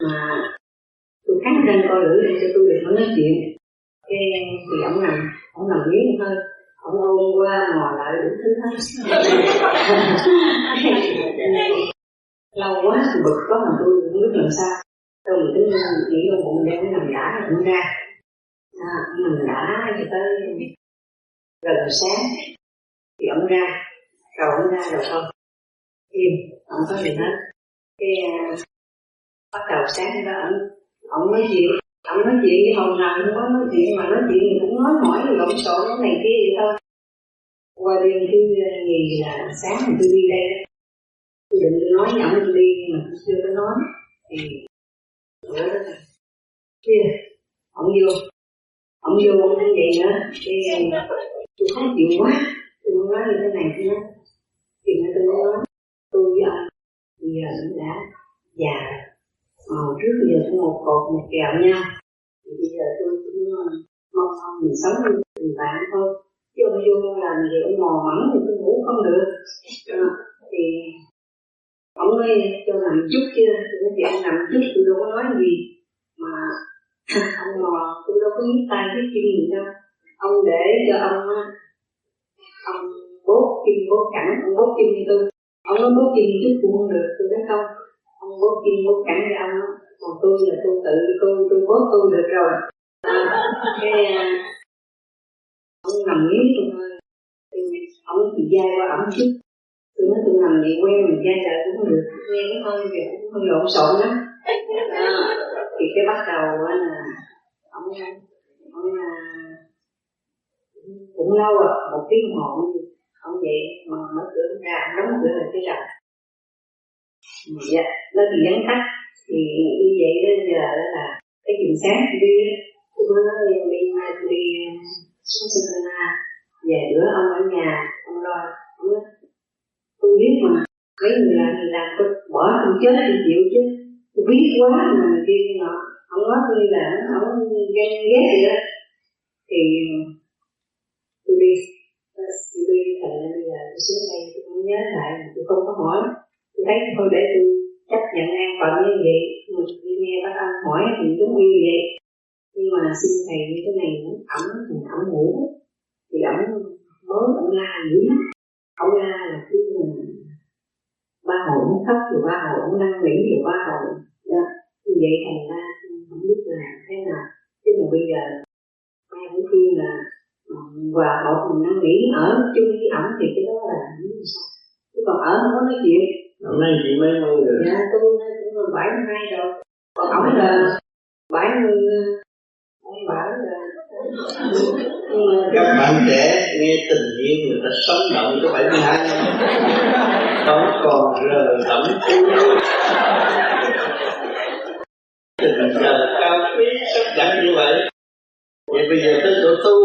mà tôi cắn lên coi lưỡi để cho tôi được nói chuyện. Thế thì ông nằm, ông nằm miếng thôi. Ông ôm qua ngồi lại đủ thứ hết. Lâu quá thì bực có mà tôi cũng biết làm sao. Tôi mình tính ra nghĩ là bụng đeo cái nằm đã rồi cũng ra. À, nằm đã thì tới gần sáng thì ông ra, rồi ông ra rồi không. Yên, ông có gì hết. Cái uh, bắt đầu sáng đó ông, ông nói chuyện. Ông nói chuyện với hồn nào cũng có nói chuyện, mà nói chuyện thì cũng nói hỏi lộn xộn cái này kia vậy thôi. Qua đêm tôi nghĩ là sáng thì tôi đi đây, tôi định nói với ông tôi đi nhưng mà tôi chưa có nói. Thì tôi nói là kia, ông vô, ông vô ông đánh vậy nữa. Thì tôi khó chịu quá, tôi muốn nói như thế này tôi nói. Thì tôi nói, tôi với ông, bây giờ cũng đã già rồi. Ờ, trước giờ tôi một cột một kẹo nha. Thì bây giờ tôi cũng mong mong mình sống như tình bạn thôi. Chứ ông vô làm gì ông mò mẫm thì tôi ngủ không được. À, thì ông ấy cho làm chút chứ, tôi nói chị ông làm chút tôi đâu có nói gì. Mà ông mò tôi đâu có nhíp tay nhíp chân gì đâu. Ông để cho ông ông bốt chân bốt cẳng, ông bốt chân như tôi. Ông nói bốt chân chút cũng không được, tôi nói không. Ông bố kim bố cảnh với ông đó. Còn tôi là tôi tự tôi, tôi bố tôi được rồi. Cái ông nằm nghiến tôi thôi. Ông thì dai qua ổng chút. Tôi nói tôi nằm vậy quen mình dai lại cũng được. Nghe cái hơi thì cũng hơi lộn xộn lắm. À, thì cái bắt đầu là ông, ông là cũng lâu rồi, một tiếng hộ ông vậy mà mở cửa ra, đóng cửa lại cái rạp. Dạ, nó thì vắng tắt. Thì như vậy đó giờ đó là cái chuyện sáng tôi đi. Tôi nói nó đi, đi, đi xuống sân Sơn La. Về bữa ông ở nhà, ông lo. Ông nói, tôi biết mà, mấy người làm thì làm, tôi bỏ không chết thì chịu chứ. Tôi biết quá mà người kia kia nọ. Ông nói tôi là ông ghen ghét gì đó. Thì tôi đi, tôi đi thành ra bây giờ tôi xuống đây tôi cũng nhớ lại, tôi không có hỏi. Tôi thấy thôi để tôi chấp nhận an phận như vậy. Mình đi nghe bác ông hỏi thì đúng như vậy. Nhưng mà xin thầy như thế này, ổng thì ổng ngủ. Thì ổng mới ổng la dữ lắm. Ổng la là cứ ba hồi ổng khóc, rồi ba hồi ổng năn nỉ, rồi ba hồi. Như vậy thành ra không biết làm thế nào. Chứ mà bây giờ ai cũng khuyên là và bọn mình năn nỉ ở chung với ổng thì cái đó là không biết sao. Chứ còn ở không có nói chuyện. Hôm nay chị mấy mươi rồi? Dạ, tôi cũng là bảy mươi hai rồi. Còn ổng là bảy mươi... Ông bảo là... Các bạn trẻ nghe tình yêu người ta sống động tới bảy mươi hai năm. Không còn rờ tẩm cú. Tình trời cao quý sắp đặt như vậy. Vậy bây giờ tới chỗ tu.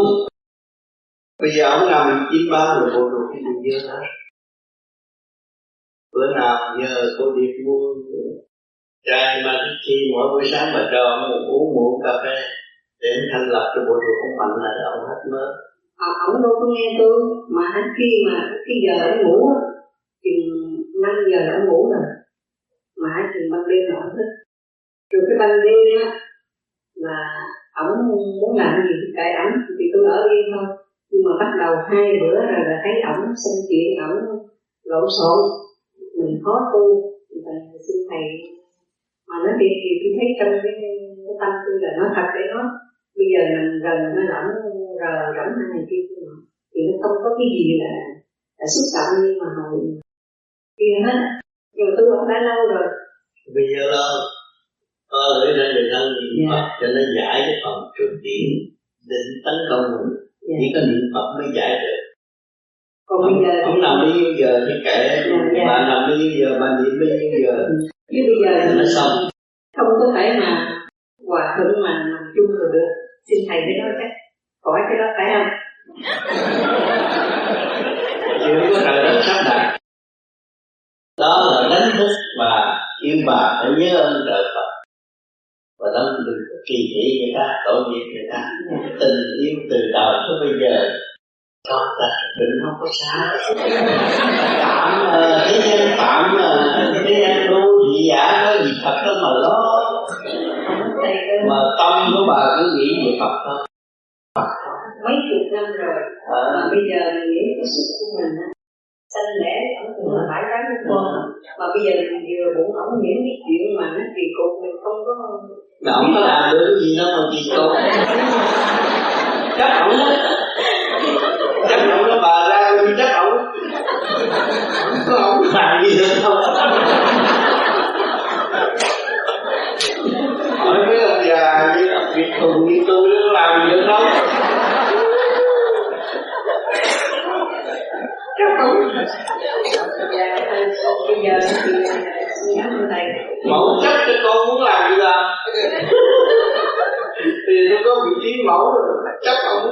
Bây giờ ổng nằm chín ba rồi bộ đồ thì đừng dơ hết. Bữa nào nhờ cô điệp mua chai mà chi mỗi buổi sáng bà cho ông uống muỗng cà phê để thành lập cho bộ đồ ông mạnh là ông hết mơ. À, ông đâu có nghe tôi mà hắn khi mà khi giờ ông ngủ chừng năm giờ là ông ngủ rồi mà chừng ban đêm là ông thích. Rồi cái ban đêm á là ông muốn làm gì thì cãi ổng thì tôi ở yên thôi. Nhưng mà bắt đầu hai bữa rồi là thấy ổng sinh chuyện ổng lộn xộn. Mình khó tu, và xin thầy mà nói thiệt thì tôi thấy trong cái, cái tâm tôi là nói thật đấy đó. Bây giờ mình gần nó lẫm rờ rẫm này kia thì nó không có cái gì là, là xúc động nhưng mà hồi kia hết. Nhưng mà tôi cũng đã lâu rồi. Bây giờ là tôi ở đây được thân niệm Phật cho nên giải cái phần trường điểm định tấn công mình. Chỉ có niệm Phật mới giải được. Còn bây giờ ông làm bây nhiêu giờ thì kệ, dạ. Bạn làm bây nhiêu giờ, bạn niệm bây nhiêu giờ. Chứ bây giờ nó xong. Không có thể mà hòa thượng mà nằm chung được được. Xin thầy với nó chắc khỏi cái đó phải không? Chữ của trời đất sắp đặt. Đó là đánh thức bà, yêu bà phải nhớ ơn trời Phật. Và đó đừng có kỳ thị người ta, tổ nghiệp người ta. Tình yêu từ đầu tới bây giờ con ta định không có sai. Phạm thế gian phạm thế gian tu dị giả có gì Phật đâu mà lo. Mà tâm của bà cứ nghĩ về Phật thôi. Mấy chục năm rồi à. Mà bây giờ mình nghĩ cái sức của mình xanh lẽ ổng cũng là phải cái của con. Mà bây giờ mình vừa bụng ổng nghĩ cái chuyện mà nó kỳ cục mình không có. Mà ổng có làm được gì đâu mà kỳ cục. Chắc ổng đó Chắc ổng đó bà ra nhưng chắc ổng có ổng làm gì được đâu. Hỏi mấy ông già như Việt Hùng như tôi nó làm gì được đâu. Mẫu chắc cho con muốn làm gì làm. Thì nó có vị trí mẫu rồi, chắc không.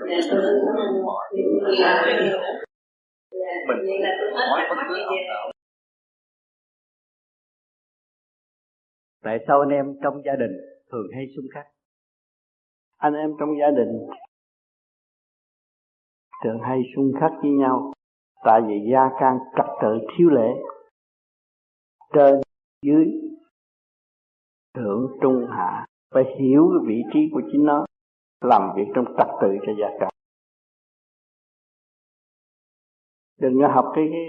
Mình tại sao anh em trong gia đình thường hay xung khắc? Anh em trong gia đình thường hay xung khắc với nhau tại vì gia can trật tự thiếu lễ, trên dưới thượng trung hạ phải hiểu cái vị trí của chính nó, làm việc trong trật tự cho gia can. Đừng có học cái cái,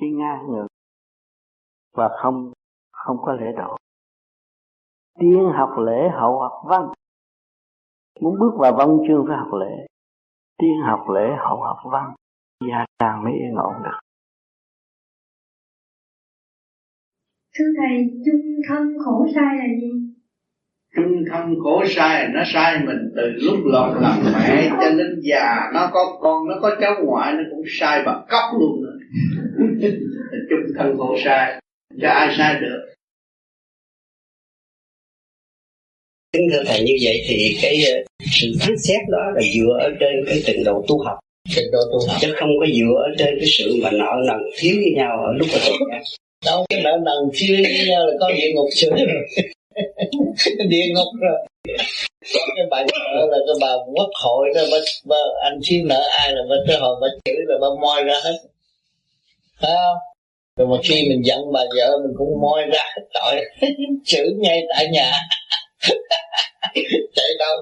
cái ngang ngược và không không có lễ độ. Tiên học lễ, hậu học văn. Muốn bước vào văn chương phải học lễ. Tiên học lễ, hậu học văn, gia càng mới yên ổn được. Thưa Thầy, chung thân khổ sai là gì? Chung thân khổ sai là nó sai mình từ lúc lọt làm mẹ cho đến già. Nó có con, nó có cháu ngoại, nó cũng sai bà cóc luôn nữa. Chung thân khổ sai, cho ai sai được. Kính thưa Thầy, như vậy thì cái sự phán xét đó là dựa ở trên cái trình độ tu học, trình độ tu học chứ không có dựa ở trên cái sự mà nợ nần thiếu với nhau ở lúc mà tụi nhau. Đâu, cái nợ nần thiếu với nhau là có địa ngục sửa rồi. Địa ngục rồi. Có cái bà nợ là cái bà quốc hội đó, bà, bà, anh thiếu nợ ai là bà tới hồi bà chửi là bà moi ra hết. Phải không? Rồi một khi mình giận bà vợ mình cũng moi ra hết tội, chửi ngay tại nhà. Chạy đâu.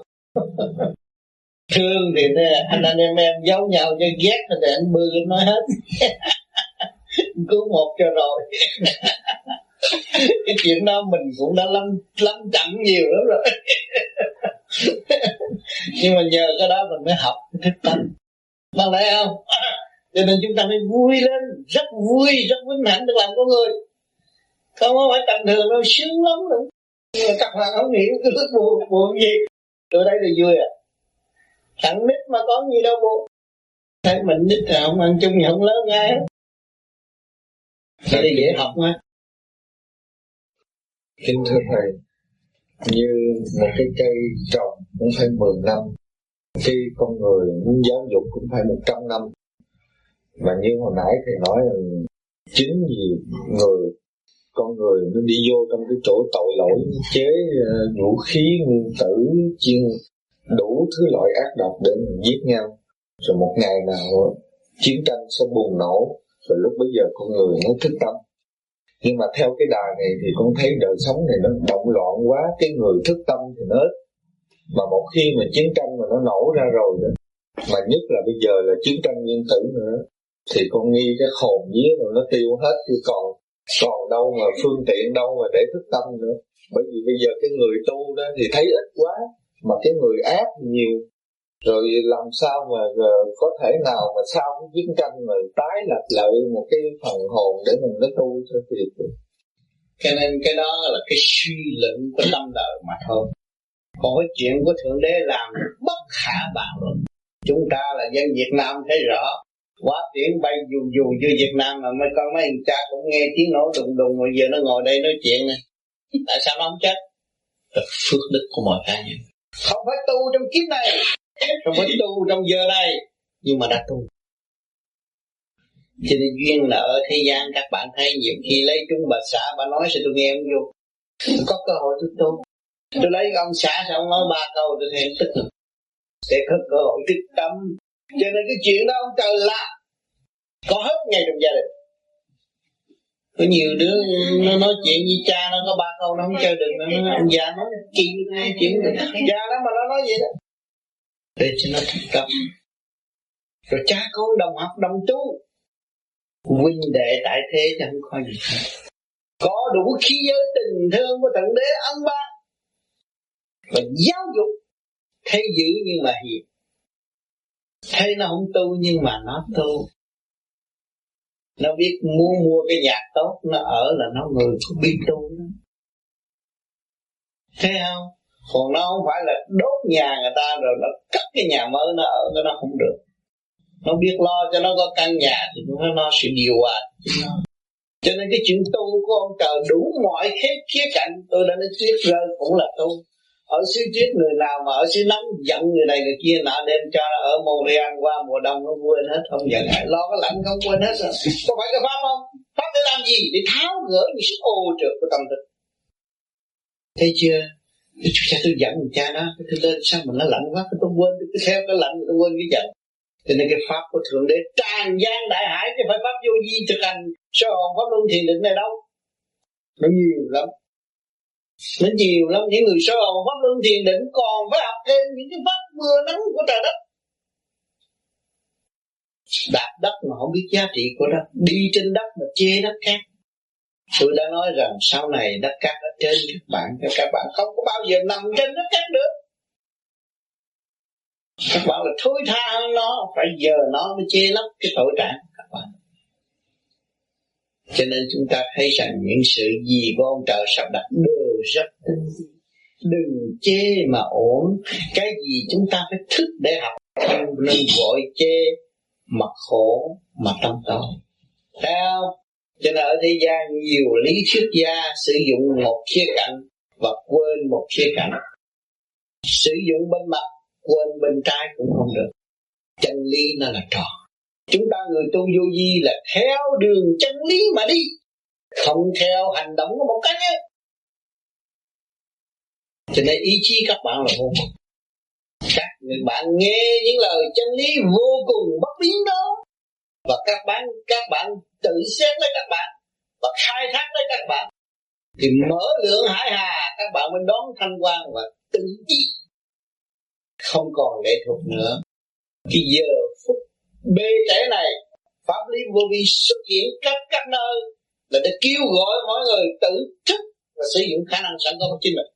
Thương thì anh anh em em giấu nhau cho ghét thì anh bư anh nói hết. Cứu một cho rồi. Cái chuyện đó mình cũng đã lắm lắm chậm nhiều lắm rồi. Nhưng mà nhờ cái đó mình mới học cái tâm. Bằng lẽ không? Cho nên chúng ta mới vui lên, rất vui, rất vinh hạnh được làm con người. Không có phải tầm thường đâu, sướng lắm luôn. Nhưng mà các bạn không hiểu cái lúc buồn, buồn gì. Tụi đây là vui à. Thằng nít mà có gì đâu buồn. Thấy mình nít là không ăn chung thì không lớn ai hết. Thế thì dễ học mà. Kính thưa Thầy, như một cái cây trồng cũng phải mười năm. Khi con người muốn giáo dục cũng phải một trăm năm. Và như hồi nãy Thầy nói là chính vì người con người nó đi vô trong cái chỗ tội lỗi, chế vũ khí nguyên tử, chuyên đủ thứ loại ác độc để mình giết nhau. Rồi một ngày nào chiến tranh sẽ bùng nổ. Rồi lúc bây giờ con người nó thức tâm. Nhưng mà theo cái đài này thì con thấy đời sống này nó động loạn quá. Cái người thức tâm thì nó ít. Mà một khi mà chiến tranh mà nó nổ ra rồi đó, mà nhất là bây giờ là chiến tranh nguyên tử nữa, thì con nghi cái hồn vía rồi nó tiêu hết chứ còn còn đâu mà phương tiện đâu mà để thức tâm nữa. Bởi vì bây giờ cái người tu đó thì thấy ít quá, mà cái người ác thì nhiều. Rồi làm sao mà có thể nào mà sau cái chiến tranh mà tái lập lại một cái phần hồn để mình nó tu cho thiệt. Cho nên cái đó là cái suy luận của tâm đời mà thôi. Còn cái chuyện của Thượng Đế làm bất khả bạo luận. Chúng ta là dân Việt Nam thấy rõ. Quá tiếng bay dù dù như Việt Nam mà mấy con mấy cha cũng nghe tiếng nổ đùng đùng. Mà giờ nó ngồi đây nói chuyện này. Tại sao nó không chết? là phước đức của mọi cá nhân. Không phải tu trong kiếp này, không phải tu trong giờ này, nhưng mà đã tu. Cho nên duyên là ở thế gian các bạn thấy nhiều khi lấy chúng bà xã, bà nói sẽ tôi nghe ông vô. Tôi có cơ hội tôi tu. Tôi lấy ông xã sẽ ông nói ba câu tôi thấy tức lắm. Sẽ có cơ hội tích tâm. Cho nên cái chuyện đó ông trời làm có hết ngay trong gia đình. Có nhiều đứa nó nói chuyện như cha nó có ba câu nó không chơi được, nó nói ông già nói kỳ như chuyện già đó mà nó nói vậy đó. Để cho nó thích tâm. Rồi cha con đồng học đồng tu, huynh đệ tại thế thì không có gì hết. Có đủ khí giới tình thương của Thượng Đế ân ban và giáo dục, thấy dữ nhưng mà hiền, thấy nó không tu nhưng mà nó tu. Nó biết muốn mua cái nhà tốt, nó ở là nó người có biết tu đó. Thấy không? Còn nó không phải là đốt nhà người ta rồi nó cất cái nhà mới nó ở, nó không được. Nó biết lo cho nó có căn nhà thì nó lo sự điều hòa. Cho nên cái chuyện tu của ông trời đủ mọi khía, khía cạnh. Tôi đã nói Tuyết Rơi cũng là tu. Ở xứ Tuyết người nào mà ở xứ nóng giận người này người kia nọ đem cho nó ở Montreal qua mùa đông nó quên hết, không giận lại. Lo cái lạnh không quên hết rồi. Có phải cái pháp không? Pháp để làm gì? Để tháo gỡ những sự ô trượt của tâm thức. Thấy chưa? Cha tôi giận người cha đó, tôi lên sao mà nó lạnh quá, tôi quên, tôi theo cái lạnh tôi quên cái giận. Cho nên cái pháp của Thượng Đế tràn gian đại hải, chứ phải pháp vô vi thực hành soi hồn pháp luân thiền định này đâu. Nó nhiều lắm. Nó nhiều lắm, những người soi hồn pháp luân thiền định còn phải học thêm những cái pháp mưa nắng của trời đất. Đạp đất mà không biết giá trị của đất, đi trên đất mà chê đất cát. Tôi đã nói rằng sau này đất cát ở trên các bạn, các bạn không có bao giờ nằm trên đất cát được. Các bạn là thối tha hơn nó, phải giờ nó mới chê lấp cái tội trạng các bạn. Cho nên chúng ta thấy rằng những sự gì của ông trời sắp đặt đều rất tinh vi. Đừng chê mà ổn. Cái gì chúng ta phải thức để học, không nên vội chê mà khổ mà tâm tối. Thấy không? Cho nên ở thế gian nhiều lý thuyết gia sử dụng một khía cạnh và quên một khía cạnh. Sử dụng bên mặt quên bên trái cũng không được. Chân lý nó là tròn. Chúng ta người tu vô vi là theo đường chân lý mà đi, không theo hành động của một cá nhân. Cho nên ý chí các bạn là vô cùng. Các người bạn nghe những lời chân lý vô cùng bất biến đó, và các bạn các bạn tự xét lấy các bạn và khai thác lấy các bạn, thì mở lượng hải hà các bạn mới đón thanh quan và tự chí. Không còn lệ thuộc nữa. Thì giờ phút bê trễ này, pháp lý vô vi xuất hiện khắp các nơi là để kêu gọi mọi người tự thức và sử dụng khả năng sẵn có của chính mình.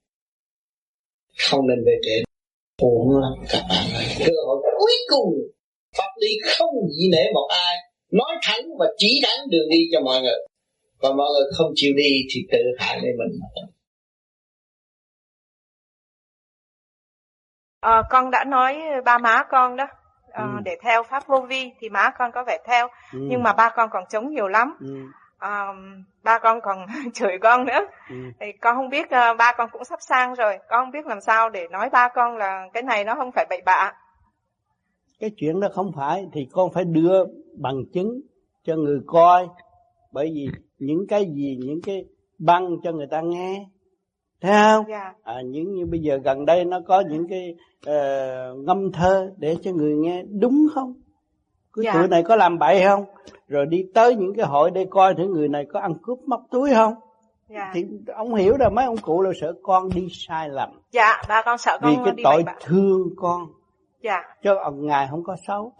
Không nên bê trễ. Ổn lắm các bạn ơi. Cơ hội cuối cùng. Pháp lý không dĩ nể một ai, nói thẳng và chỉ thẳng đường đi cho mọi người. Và mọi người không chịu đi thì tự hại lên mình. À, con đã nói ba má con đó à, ừ. để theo pháp vô vi thì má con có vẻ theo, ừ. nhưng mà ba con còn chống nhiều lắm, ừ. à, ba con còn chửi con nữa, ừ. thì con không biết, ba con cũng sắp sang rồi, con không biết làm sao để nói ba con là cái này nó không phải bậy bạ. Cái chuyện đó không phải thì con phải đưa bằng chứng cho người coi, bởi vì những cái gì những cái băng cho người ta nghe. Thấy không? Yeah. À, những như bây giờ gần đây nó có những cái uh, ngâm thơ để cho người nghe, đúng không? Cứ yeah. tụi này có làm bậy không? Rồi đi tới những cái hội để coi thử người này có ăn cướp móc túi không? Yeah. Thì ông hiểu rồi, mấy ông cụ là sợ con đi sai lầm. Dạ, yeah, ba con sợ con đi bậy. Vì cái tội bậy bạ. Thương con. Dạ. Yeah. Chứ ông ngài không có xấu.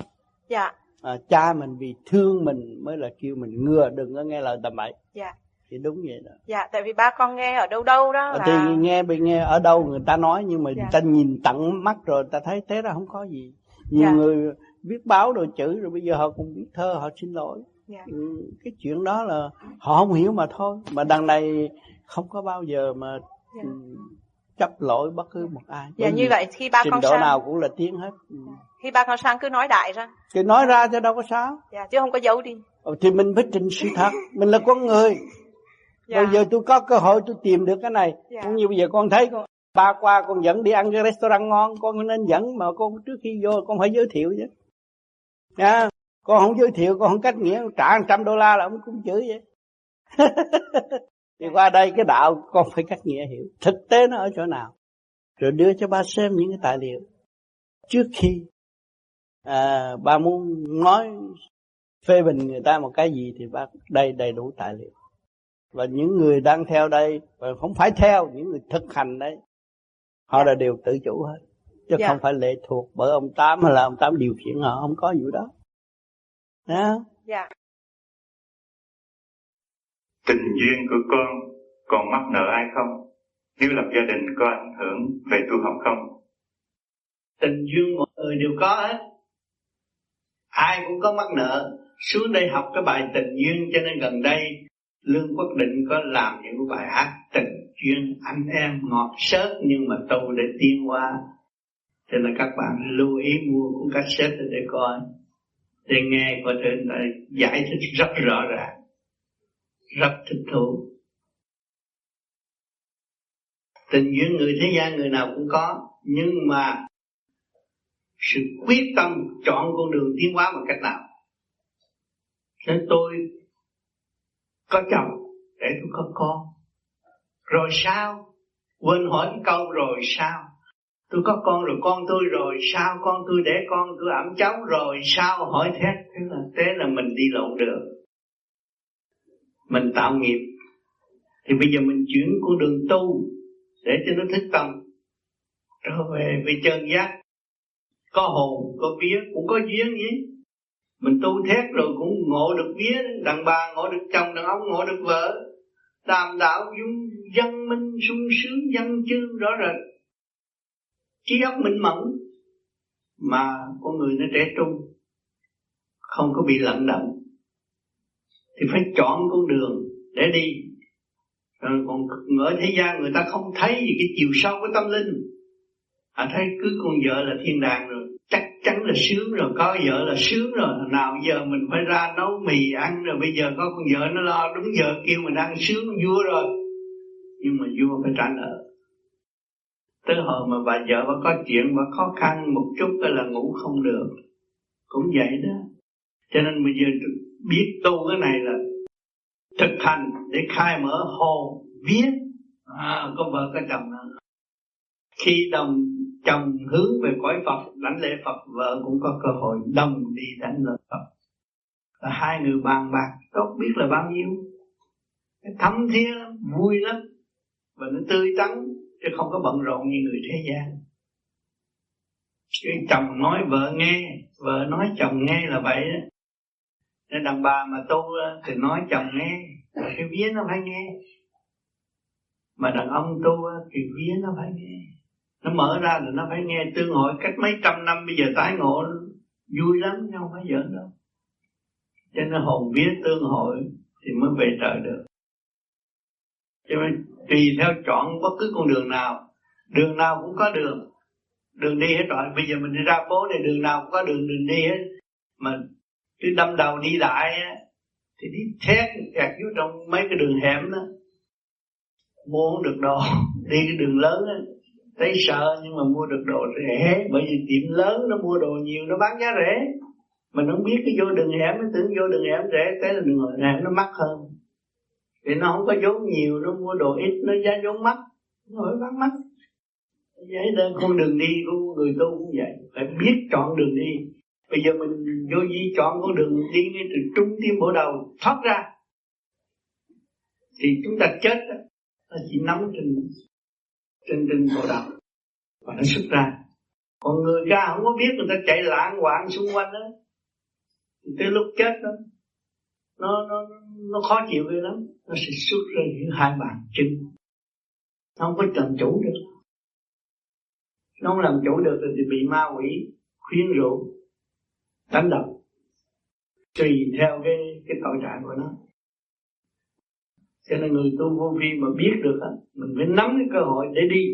Dạ. Yeah. À, cha mình vì thương mình mới là kêu mình ngừa, đừng có nghe lời tầm bậy. Dạ. Yeah. Thì đúng vậy đó. Dạ, tại vì ba con nghe ở đâu đâu đó là... Thì nghe bị nghe ở đâu người ta nói, nhưng mà dạ. người ta nhìn tận mắt rồi ta thấy thế đó không có gì. Nhiều dạ. người viết báo đồ chữ rồi bây giờ họ cũng viết thơ, họ xin lỗi. Dạ. Cái chuyện đó là họ không hiểu mà thôi. Mà đằng này không có bao giờ mà dạ. chấp lỗi bất cứ một ai. Dạ, như vậy khi ba con sang... Trình độ nào cũng là tiếng hết. Dạ. Khi ba con sang cứ nói đại ra. Thì nói ra chứ đâu có sao. Dạ, chứ không có giấu đi. Thì mình phải trình sự thật, mình là con người. Dạ. Bây giờ tôi có cơ hội tôi tìm được cái này. Dạ. Cũng như bây giờ con thấy con Ba qua con dẫn đi ăn cái restaurant ngon, con nên dẫn mà con trước khi vô con phải giới thiệu chứ. À, con không giới thiệu, con không cách nghĩa, trả một trăm đô la là ông cũng chửi vậy. Thì qua đây cái đạo con phải cách nghĩa hiểu thực tế nó ở chỗ nào. Rồi đưa cho ba xem những cái tài liệu. Trước khi à, ba muốn nói phê bình người ta một cái gì thì ba đây đầy đủ tài liệu. Và những người đang theo đây, và không phải theo, những người thực hành đấy, họ là đều tự chủ hết. Chứ dạ. không phải lệ thuộc bởi ông Tám hay là ông Tám điều khiển họ, không có vụ đó. Đó. Dạ. Tình duyên của con còn mắc nợ ai không? Nếu lập gia đình có ảnh hưởng về tu học không? Tình duyên mọi người đều có hết. Ai cũng có mắc nợ. Xuống đây học cái bài tình duyên, cho nên gần đây Lương Quốc Định có làm những bài hát tình duyên anh em ngọt sớt, nhưng mà tu để tiến qua. Cho nên các bạn lưu ý mua cuốn cassette để coi, để nghe coi thử giải thích rất rõ ràng, rất thích thú. Tình duyên người thế gian người nào cũng có, nhưng mà sự quyết tâm chọn con đường tiến hóa bằng cách nào. Nên tôi có chồng để tôi có con, rồi sao? Quên hỏi câu rồi sao? Tôi có con rồi, con tôi rồi sao? Con tôi để con tôi ẵm cháu rồi sao? Hỏi thế, thế là, thế là mình đi lộn đường, mình tạo nghiệp. Thì bây giờ mình chuyển con đường tu để cho nó thức tâm, trở về với chân giác. Có hồn, có vía, cũng có duyên nhỉ. Mình tu thét rồi cũng ngộ được vía, đàn bà ngộ được chồng, đàn ông ngộ được vợ. Đàm đạo dung văn minh, sung sướng, văn chương rõ rệt. Trí óc minh mẫn, mà con người nó trẻ trung, không có bị lận đận. Thì phải chọn con đường để đi. Rồi còn ở thế gian người ta không thấy gì cái chiều sâu của tâm linh. Họ thấy cứ con vợ là thiên đàng rồi, chắc chắn là sướng rồi, có vợ là sướng rồi, nào giờ mình phải ra nấu mì ăn rồi, bây giờ có con vợ nó lo đúng giờ kêu mình ăn sướng vua rồi. Nhưng mà vua phải trả nợ. Tới hồi mà bà vợ bà có chuyện, bà khó khăn một chút là ngủ không được. Cũng vậy đó. Cho nên bây giờ biết tu cái này là thực hành để khai mở hồn vía. À, có vợ có chồng nữa. Khi đồng chồng hướng về cõi Phật, lãnh lễ Phật, vợ cũng có cơ hội đồng đi lãnh lễ Phật. Và hai người bàn bạc tốt biết là bao nhiêu. Thấm thía lắm, vui lắm. Và nó tươi tắn, chứ không có bận rộn như người thế gian. Chứ chồng nói vợ nghe, vợ nói chồng nghe là vậy đó. Nên đàn bà mà tu thì nói chồng nghe, cái vía nó phải nghe. Mà đàn ông tu thì vía nó phải nghe. Nó mở ra là nó phải nghe tương hội. Cách mấy trăm năm bây giờ tái ngộ vui lắm, không phải giỡn đâu. Cho nên hồn vía tương hội thì mới về trời được. Cho nên tùy theo chọn bất cứ con đường nào. Đường nào cũng có đường, đường đi hết rồi. Bây giờ mình đi ra phố này, đường nào cũng có đường, đường đi hết. Mà cứ đâm đầu đi lại thì đi thét kẹt vô trong mấy cái đường hẻm đó, mua được đồ. Đi cái đường lớn đó, thấy sợ nhưng mà mua được đồ rẻ, bởi vì tiệm lớn nó mua đồ nhiều, nó bán giá rẻ. Mình không biết cái vô đường hẻm, nó tưởng vô đường hẻm rẻ, thế là đường hẻm nó mắc hơn. Thì nó không có vốn nhiều, nó mua đồ ít, nó giá vốn mắc, nó phải bán mắc. Vậy nên con đường đi của người tu cũng vậy, phải biết chọn đường đi. Bây giờ mình vô vi chọn con đường đi ngay từ trung tim bộ đầu thoát ra, thì chúng ta chết đó, nó chỉ nắm trên trên trên bộ đầu và nó xuất ra. Còn người ra không có biết, người ta chạy lạng quạng xung quanh đó, thì tới lúc chết đó nó nó nó khó chịu ghê lắm, nó sẽ xuất ra những hai bàn chân, nó không có làm chủ được, nó không làm chủ được thì bị ma quỷ khuyên rũ đánh đập, tùy theo cái cái tội trạng của nó. Cho nên người tu vô vi mà biết được á, mình phải nắm cái cơ hội để đi,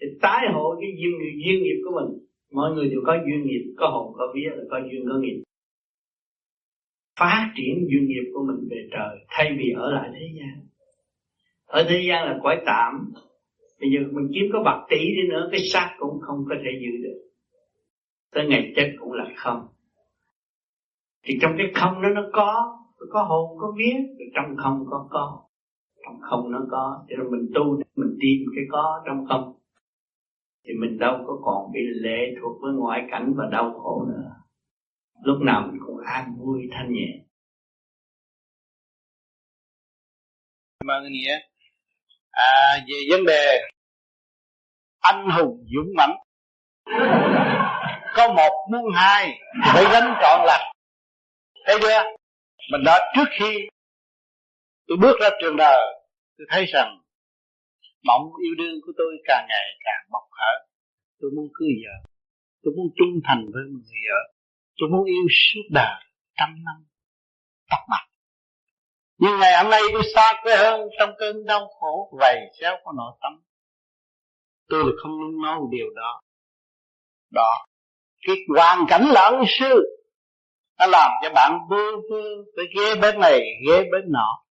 để tái hộ cái duyên nghiệp, duyên nghiệp của mình. Mọi người đều có duyên nghiệp, có hồn, có vía là có duyên, có nghiệp. Phát triển duyên nghiệp của mình về trời, thay vì ở lại thế gian. Ở thế gian là cõi tạm, Bây giờ mình kiếm có bạc tỷ đi nữa, cái xác cũng không có thể giữ được, tới ngày chết cũng là không. Thì trong cái không đó nó có, nó có hồn, có vía. Trong không có có, trong không nó có. Cho nên mình tu, mình tìm cái có trong không, thì mình đâu có còn bị lệ thuộc với ngoại cảnh và đau khổ nữa. Lúc nào mình cũng an vui thanh nhẹ. Cảm ơn anh Nghĩa. À, về vấn đề anh hùng dũng mãnh, có một muốn hai phải gánh trọn lành, thấy chưa? Mình đã trước khi tôi bước ra trường đời, tôi thấy rằng mộng yêu đương của tôi càng ngày càng bộc hở. Tôi muốn cưới vợ, tôi muốn trung thành với người vợ, tôi muốn yêu suốt đời trăm năm tóc bạc. Nhưng ngày hôm nay tôi xa quê hương trong cơn đau khổ vầy xéo của nội tâm. Tôi là không muốn nói một điều đó. Đó, cái hoàn cảnh là ân sư, nó làm cho bạn vư vư tới ghế bên này, ghế bên nọ.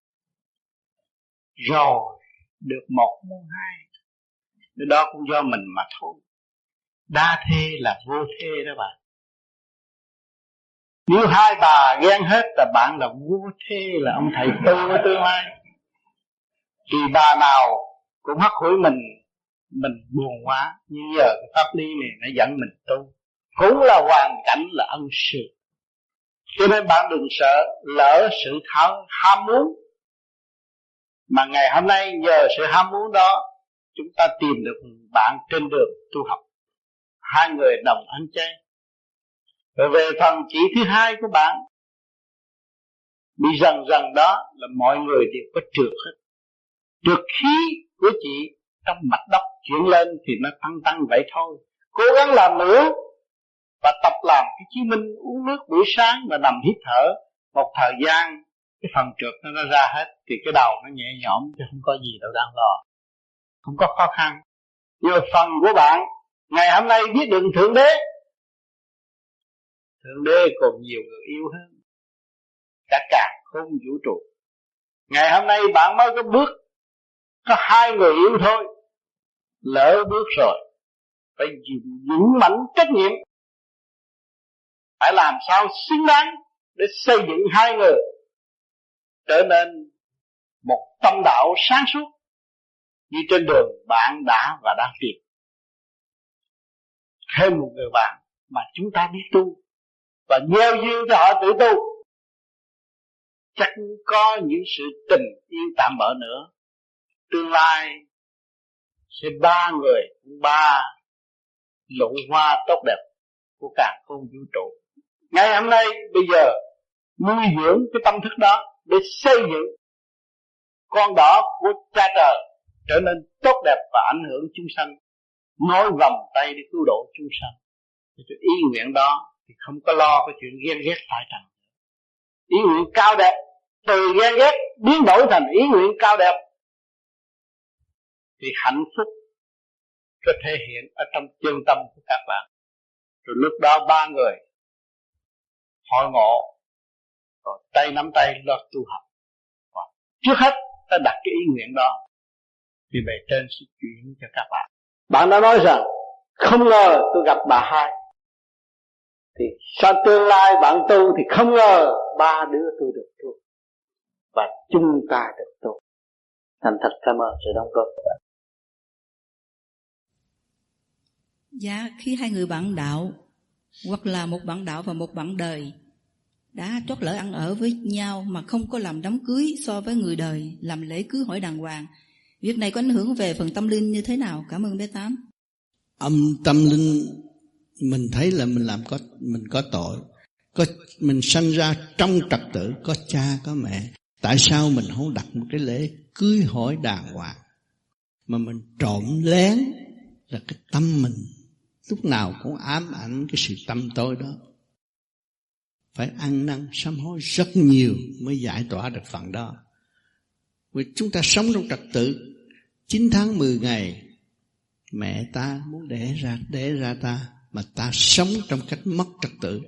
Rồi, được một muốn hai. Cái đó cũng do mình mà thôi. Đa thê là vô thê đó bạn. Nếu hai bà ghen hết là bạn là vô thế, là ông thầy tu ở tương lai. Thì bà nào cũng hắt hủi mình, mình buồn quá. Nhưng giờ cái pháp lý này nó dẫn mình tu. Cũng là hoàn cảnh là ân sư. Cho nên bạn đừng sợ lỡ sự ham muốn. Mà ngày hôm nay nhờ sự ham muốn đó, chúng ta tìm được bạn trên đường tu học. Hai người đồng ăn chay. Rồi về phần chỉ thứ hai của bạn, bị dần dần đó là mọi người đều có trượt hết. Trượt khí của chị trong mạch đốc chuyển lên thì nó tăng tăng vậy thôi. Cố gắng làm nữa và tập làm cái chí minh, uống nước buổi sáng và nằm hít thở. Một thời gian cái phần trượt nó, nó ra hết thì cái đầu nó nhẹ nhõm, chứ không có gì đâu đáng lo, không có khó khăn. Giờ phần của bạn ngày hôm nay biết đường Thượng Đế. Thượng Đế còn nhiều người yêu hơn cả cả không vũ trụ. Ngày hôm nay bạn mới có bước, có hai người yêu thôi. Lỡ bước rồi phải dũng mãnh trách nhiệm, phải làm sao xứng đáng để xây dựng hai người trở nên một tâm đạo sáng suốt như trên đường bạn đã và đang tìm. Thêm một người bạn mà chúng ta biết tu và gieo duyên cho họ tự tu, chắc có những sự tình yêu tạm bỡ nữa. Tương lai sẽ ba người, ba lụ hoa tốt đẹp của cả không vũ trụ. Ngày hôm nay bây giờ nuôi dưỡng cái tâm thức đó để xây dựng con đỏ của cha trời trở nên tốt đẹp và ảnh hưởng chúng sanh, nối vòng tay để cứu độ chúng sanh. Thì ý nguyện đó thì không có lo cái chuyện ghen ghét phải trần. Ý nguyện cao đẹp từ ghen ghét biến đổi thành ý nguyện cao đẹp, thì hạnh phúc có thể hiện ở trong chân tâm của các bạn. Rồi lúc đó ba người hội ngộ, rồi tay nắm tay lo tu học. Và trước hết ta đặt cái ý nguyện đó thì bề trên sẽ chuyển cho các bạn. Bạn đã nói rằng không ngờ tôi gặp bà hai, thì sau tương lai bạn tu thì không ngờ ba đứa tôi được tu và chúng ta được tu. Thành thật cảm ơn sự đóng góp của bạn. Dạ, khi hai người bạn đạo hoặc là một bạn đạo và một bạn đời đã trót lỡ ăn ở với nhau mà không có làm đám cưới so với người đời làm lễ cưới hỏi đàng hoàng, việc này có ảnh hưởng về phần tâm linh như thế nào? Cảm ơn bé Tám. Âm tâm linh mình thấy là mình làm có, mình có tội, có, mình sanh ra trong trật tự, có cha có mẹ. Tại sao mình không đặt một cái lễ cưới hỏi đàng hoàng mà mình trộm lén? Là cái tâm mình lúc nào cũng ám ảnh cái sự tâm tối đó. Phải ăn năn sám hối rất nhiều mới giải tỏa được phần đó. Vì chúng ta sống trong trật tự chín tháng mười ngày, mẹ ta muốn đẻ ra, đẻ ra ta, mà ta sống trong cách mất trật tự,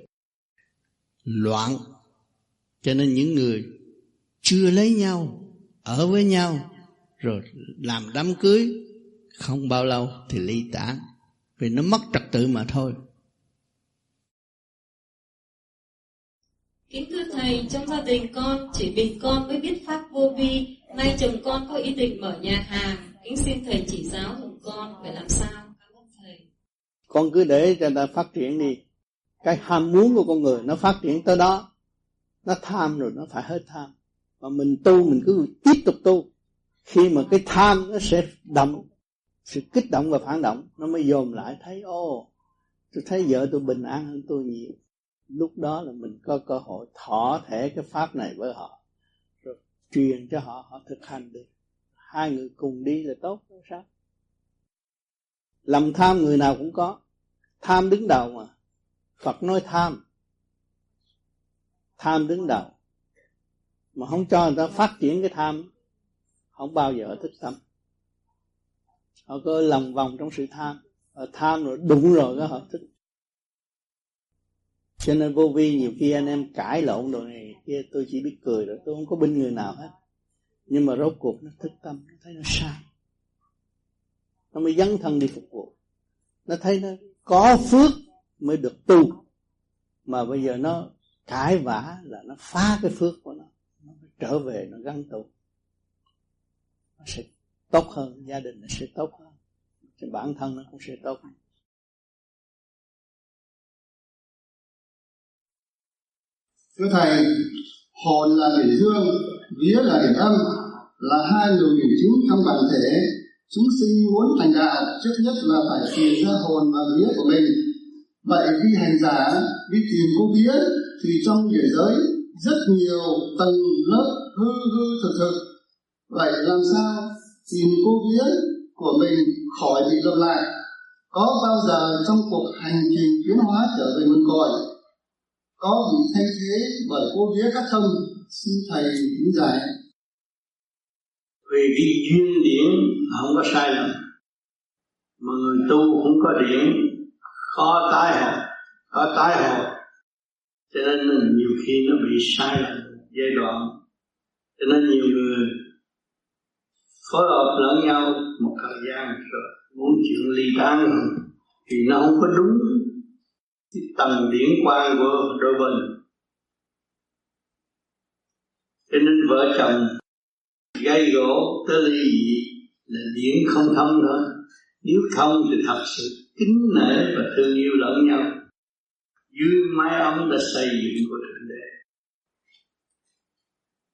loạn. Cho nên những người chưa lấy nhau, ở với nhau, rồi làm đám cưới, không bao lâu thì ly tán, vì nó mất trật tự mà thôi. Kính thưa Thầy, trong gia đình con chỉ mình con mới biết pháp vô vi, nay chồng con có ý định mở nhà hàng, kính xin Thầy chỉ giáo dùm con phải làm sao? Con cứ để cho người ta phát triển đi. Cái ham muốn của con người nó phát triển tới đó, nó tham rồi nó phải hết tham. Mà mình tu mình cứ tiếp tục tu. Khi mà cái tham nó sẽ động, sự kích động và phản động, nó mới dồn lại thấy ô, tôi thấy vợ tôi bình an hơn tôi nhiều. Lúc đó là mình có cơ hội thỏa thể cái pháp này với họ, rồi truyền cho họ, họ thực hành được. Hai người cùng đi là tốt, không sao. Lòng tham người nào cũng có, tham đứng đầu mà. Phật nói tham, tham đứng đầu. Mà không cho người ta phát triển cái tham, không bao giờ thích tâm. Họ cứ lòng vòng trong sự tham, họ tham rồi đụng rồi đó họ thích. Cho nên vô vi nhiều khi anh em cãi lộn đồ này kia, tôi chỉ biết cười rồi, tôi không có binh người nào hết. Nhưng mà rốt cuộc nó thức tâm, nó thấy nó sai, nó mới dấn thân đi phục vụ. Nó thấy nó có phước mới được tu. Mà bây giờ nó cãi vã là nó phá cái phước của nó, nó trở về nó gắn tu. Nó sẽ tốt hơn, gia đình nó sẽ tốt hơn, bản thân nó cũng sẽ tốt hơn. Thưa Thầy, hồn là điểm dương, vía là điểm âm, là hai luồng điểm chính trong bản thể. Chúng sinh muốn thành đạo, trước nhất là phải tìm ra hồn và vía của mình. Vậy khi hành giả đi tìm vô vía thì trong địa giới rất nhiều tầng lớp hư hư thực thực. Vậy làm sao tìm vô vía của mình khỏi bị lặp lại? Có bao giờ trong cuộc hành trình tiến hóa trở về nguồn cội có bị thay thế bởi vô vía khác không? Xin Thầy chỉ giải. Vì cái duyên điển không có sai lầm, mà người tu cũng có điển khó tái hợp, khó tái hợp, cho nên nhiều khi nó bị sai lầm giai đoạn, cho nên nhiều người phối hợp lẫn nhau một thời gian rồi muốn chuyện ly tán, thì nó không có đúng cái tầng điển quan của đôi bên, cho nên vợ chồng gây gỗ tới ly dị là điển không thông nữa. Nếu thông thì thật sự kính nể và thương yêu lẫn nhau dưới mái ấm đã xây dựng của Thượng Đế.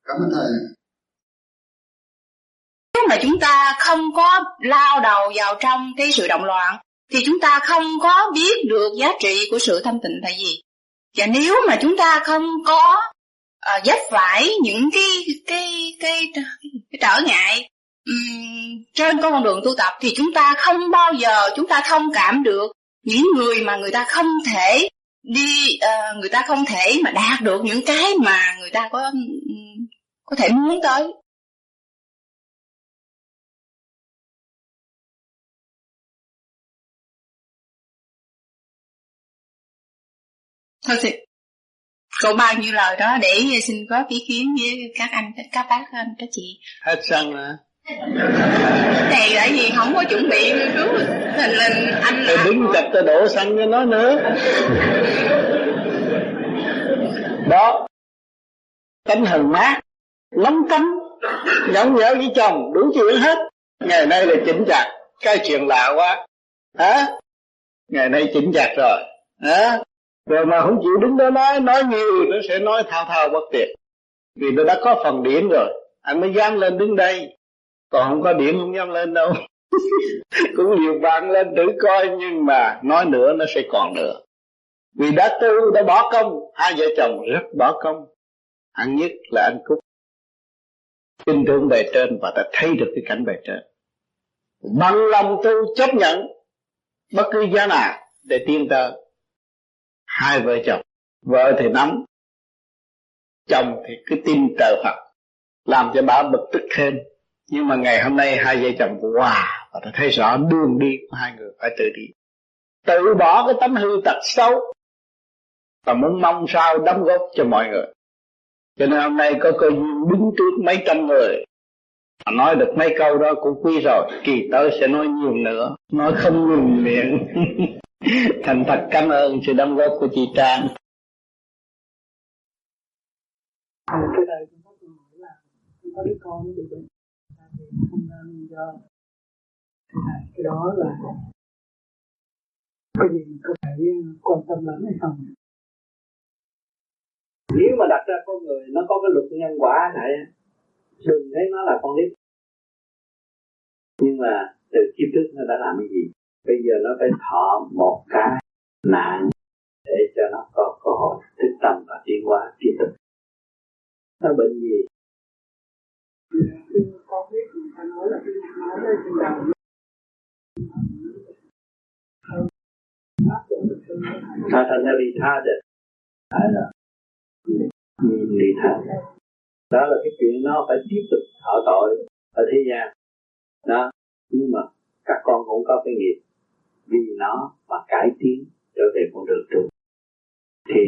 Cảm ơn Thầy. Nếu mà chúng ta không có lao đầu vào trong cái sự động loạn thì chúng ta không có biết được giá trị của sự thanh tịnh là gì. Và nếu mà chúng ta không có À, dấp phải những cái cái cái, cái, cái trở ngại um, trên con đường tu tập thì chúng ta không bao giờ chúng ta thông cảm được những người mà người ta không thể đi uh, người ta không thể mà đạt được những cái mà người ta có um, có thể muốn tới. Thôi thì cô bao nhiêu lời đó để xin góp ý kiến với các anh, các bác, anh, các chị. Hết sân hả? Này tại vì không có chuẩn bị nghiên cứu hình linh anh. Tôi đứng chặt tôi đổ xăng cho nó nữa. Đó, tánh hờn mát, lắm tánh, nhõng nhẽo với chồng, đủ chuyện hết. Ngày nay là chỉnh chặt, cái chuyện lạ quá, hả? Ngày nay chỉnh chặt rồi, hả? Rồi mà không chịu đứng đó nói, nói nhiều nó sẽ nói thao thao bất tuyệt. Vì nó đã có phần điểm rồi, anh mới dám lên đứng đây. Còn không có điểm không dám lên đâu. Cũng nhiều bạn lên thử coi, nhưng mà nói nữa nó sẽ còn nữa. Vì đã tu, đã bỏ công, hai vợ chồng rất bỏ công. Hạng nhất là anh Cúc tin tưởng bề trên và ta thấy được cái cảnh bề trên. Bằng lòng tu chấp nhận bất cứ giá nào để tiến tới. Hai vợ chồng, vợ thì nắm, chồng thì cứ tin trời Phật, làm cho bà bực tức thêm. Nhưng mà ngày hôm nay hai vợ chồng wow, và ta thấy rõ đường đi của hai người phải tự đi, tự bỏ cái tấm hư tật xấu và muốn mong sao đóng góp cho mọi người. Cho nên hôm nay có cơ duyên đứng trước mấy trăm người Họ nói được mấy câu đó cũng quý rồi, kỳ tới sẽ nói nhiều nữa, nói không ngừng miệng. Thành thật cảm ơn sự đóng góp của chị Trang. À, cái này con có hỏi là con có đứa con bị bệnh, không nên do cái đó là cái gì có thể quan tâm lắm hay không? Nếu mà đặt ra con người nó có cái luật nhân quả này, đừng thấy nó là con nít. Nhưng mà từ kiếp trước nó đã làm cái gì, bây giờ nó phải thọ một cái nạn để cho nó có cơ hội thức tâm và tiến hóa tiếp tục. Nó bệnh gì? Con biết người ta nói là cái máu lên trên đầu. Tha thành là bị tha được. Tại là bị tha. Đó là cái chuyện nó phải tiếp tục thọ tội ở thế gian. Đó. Nhưng mà các con cũng có cái nghiệp vì nó mà cải tiến trở về con đường tu. Thì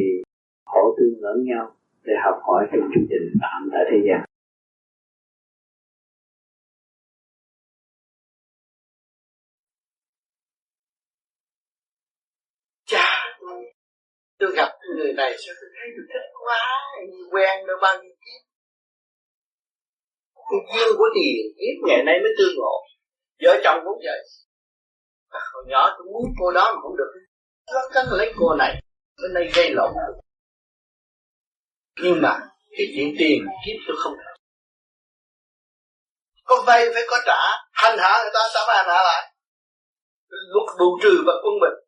hỗ tương lẫn nhau để học hỏi trong chương trình tạm tại thế gian. Chà, tôi gặp người này sao tôi thấy tôi thích quá, quen đâu bao nhiêu kiếp. Cái duyên của tiền kiếp ngày nay mới tương ngộ. Vợ chồng cũng vậy. Hồi nhỏ tôi muốn cô đó mà không được, lắc cắn lấy cô này, bên đây gây lộn. Nhưng mà cái chuyện tiền kiếp tôi không được. Có vay phải có trả, hành hạ người ta sao phải hành hạ lại? Luật bù trừ và quân bình.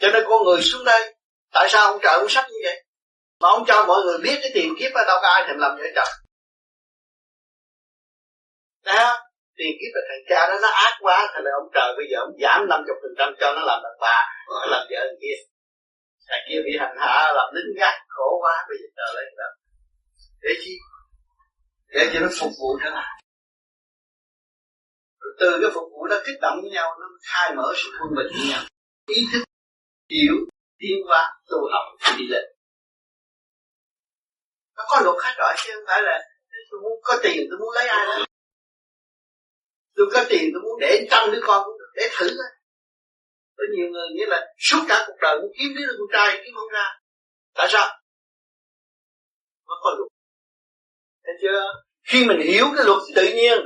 Cho nên con người xuống đây, tại sao ông trời ông sách như vậy? Mà ông cho mọi người biết cái tiền kiếp là đâu có ai thèm làm vợ chồng. Đó, tiền kiếp là thằng cha đó nó ác quá, thành ra ông trời bây giờ ông giảm năm mươi phần trăm cho nó làm đàn bà, nó làm vợ thằng kia. Thằng kia bị hành hạ làm lính gác khổ quá, bây giờ trở lên đó để chi? Để cho nó phục vụ trở lại. Rồi từ cái phục vụ nó kích động với nhau, nó khai mở sự quân bình với nhau, ý thức hiểu tiến hóa tu học đi lên. Nó có luật hết rồi chứ không phải là tôi muốn có tiền tôi muốn lấy ai đó. Tôi có tiền tôi muốn để trăm đứa con cũng được, để thử thôi. Có nhiều người nghĩa là suốt cả cuộc đời muốn kiếm đứa con trai kiếm không ra. Tại sao? Nó có luật. Thấy chưa? Khi mình hiểu cái luật tự nhiên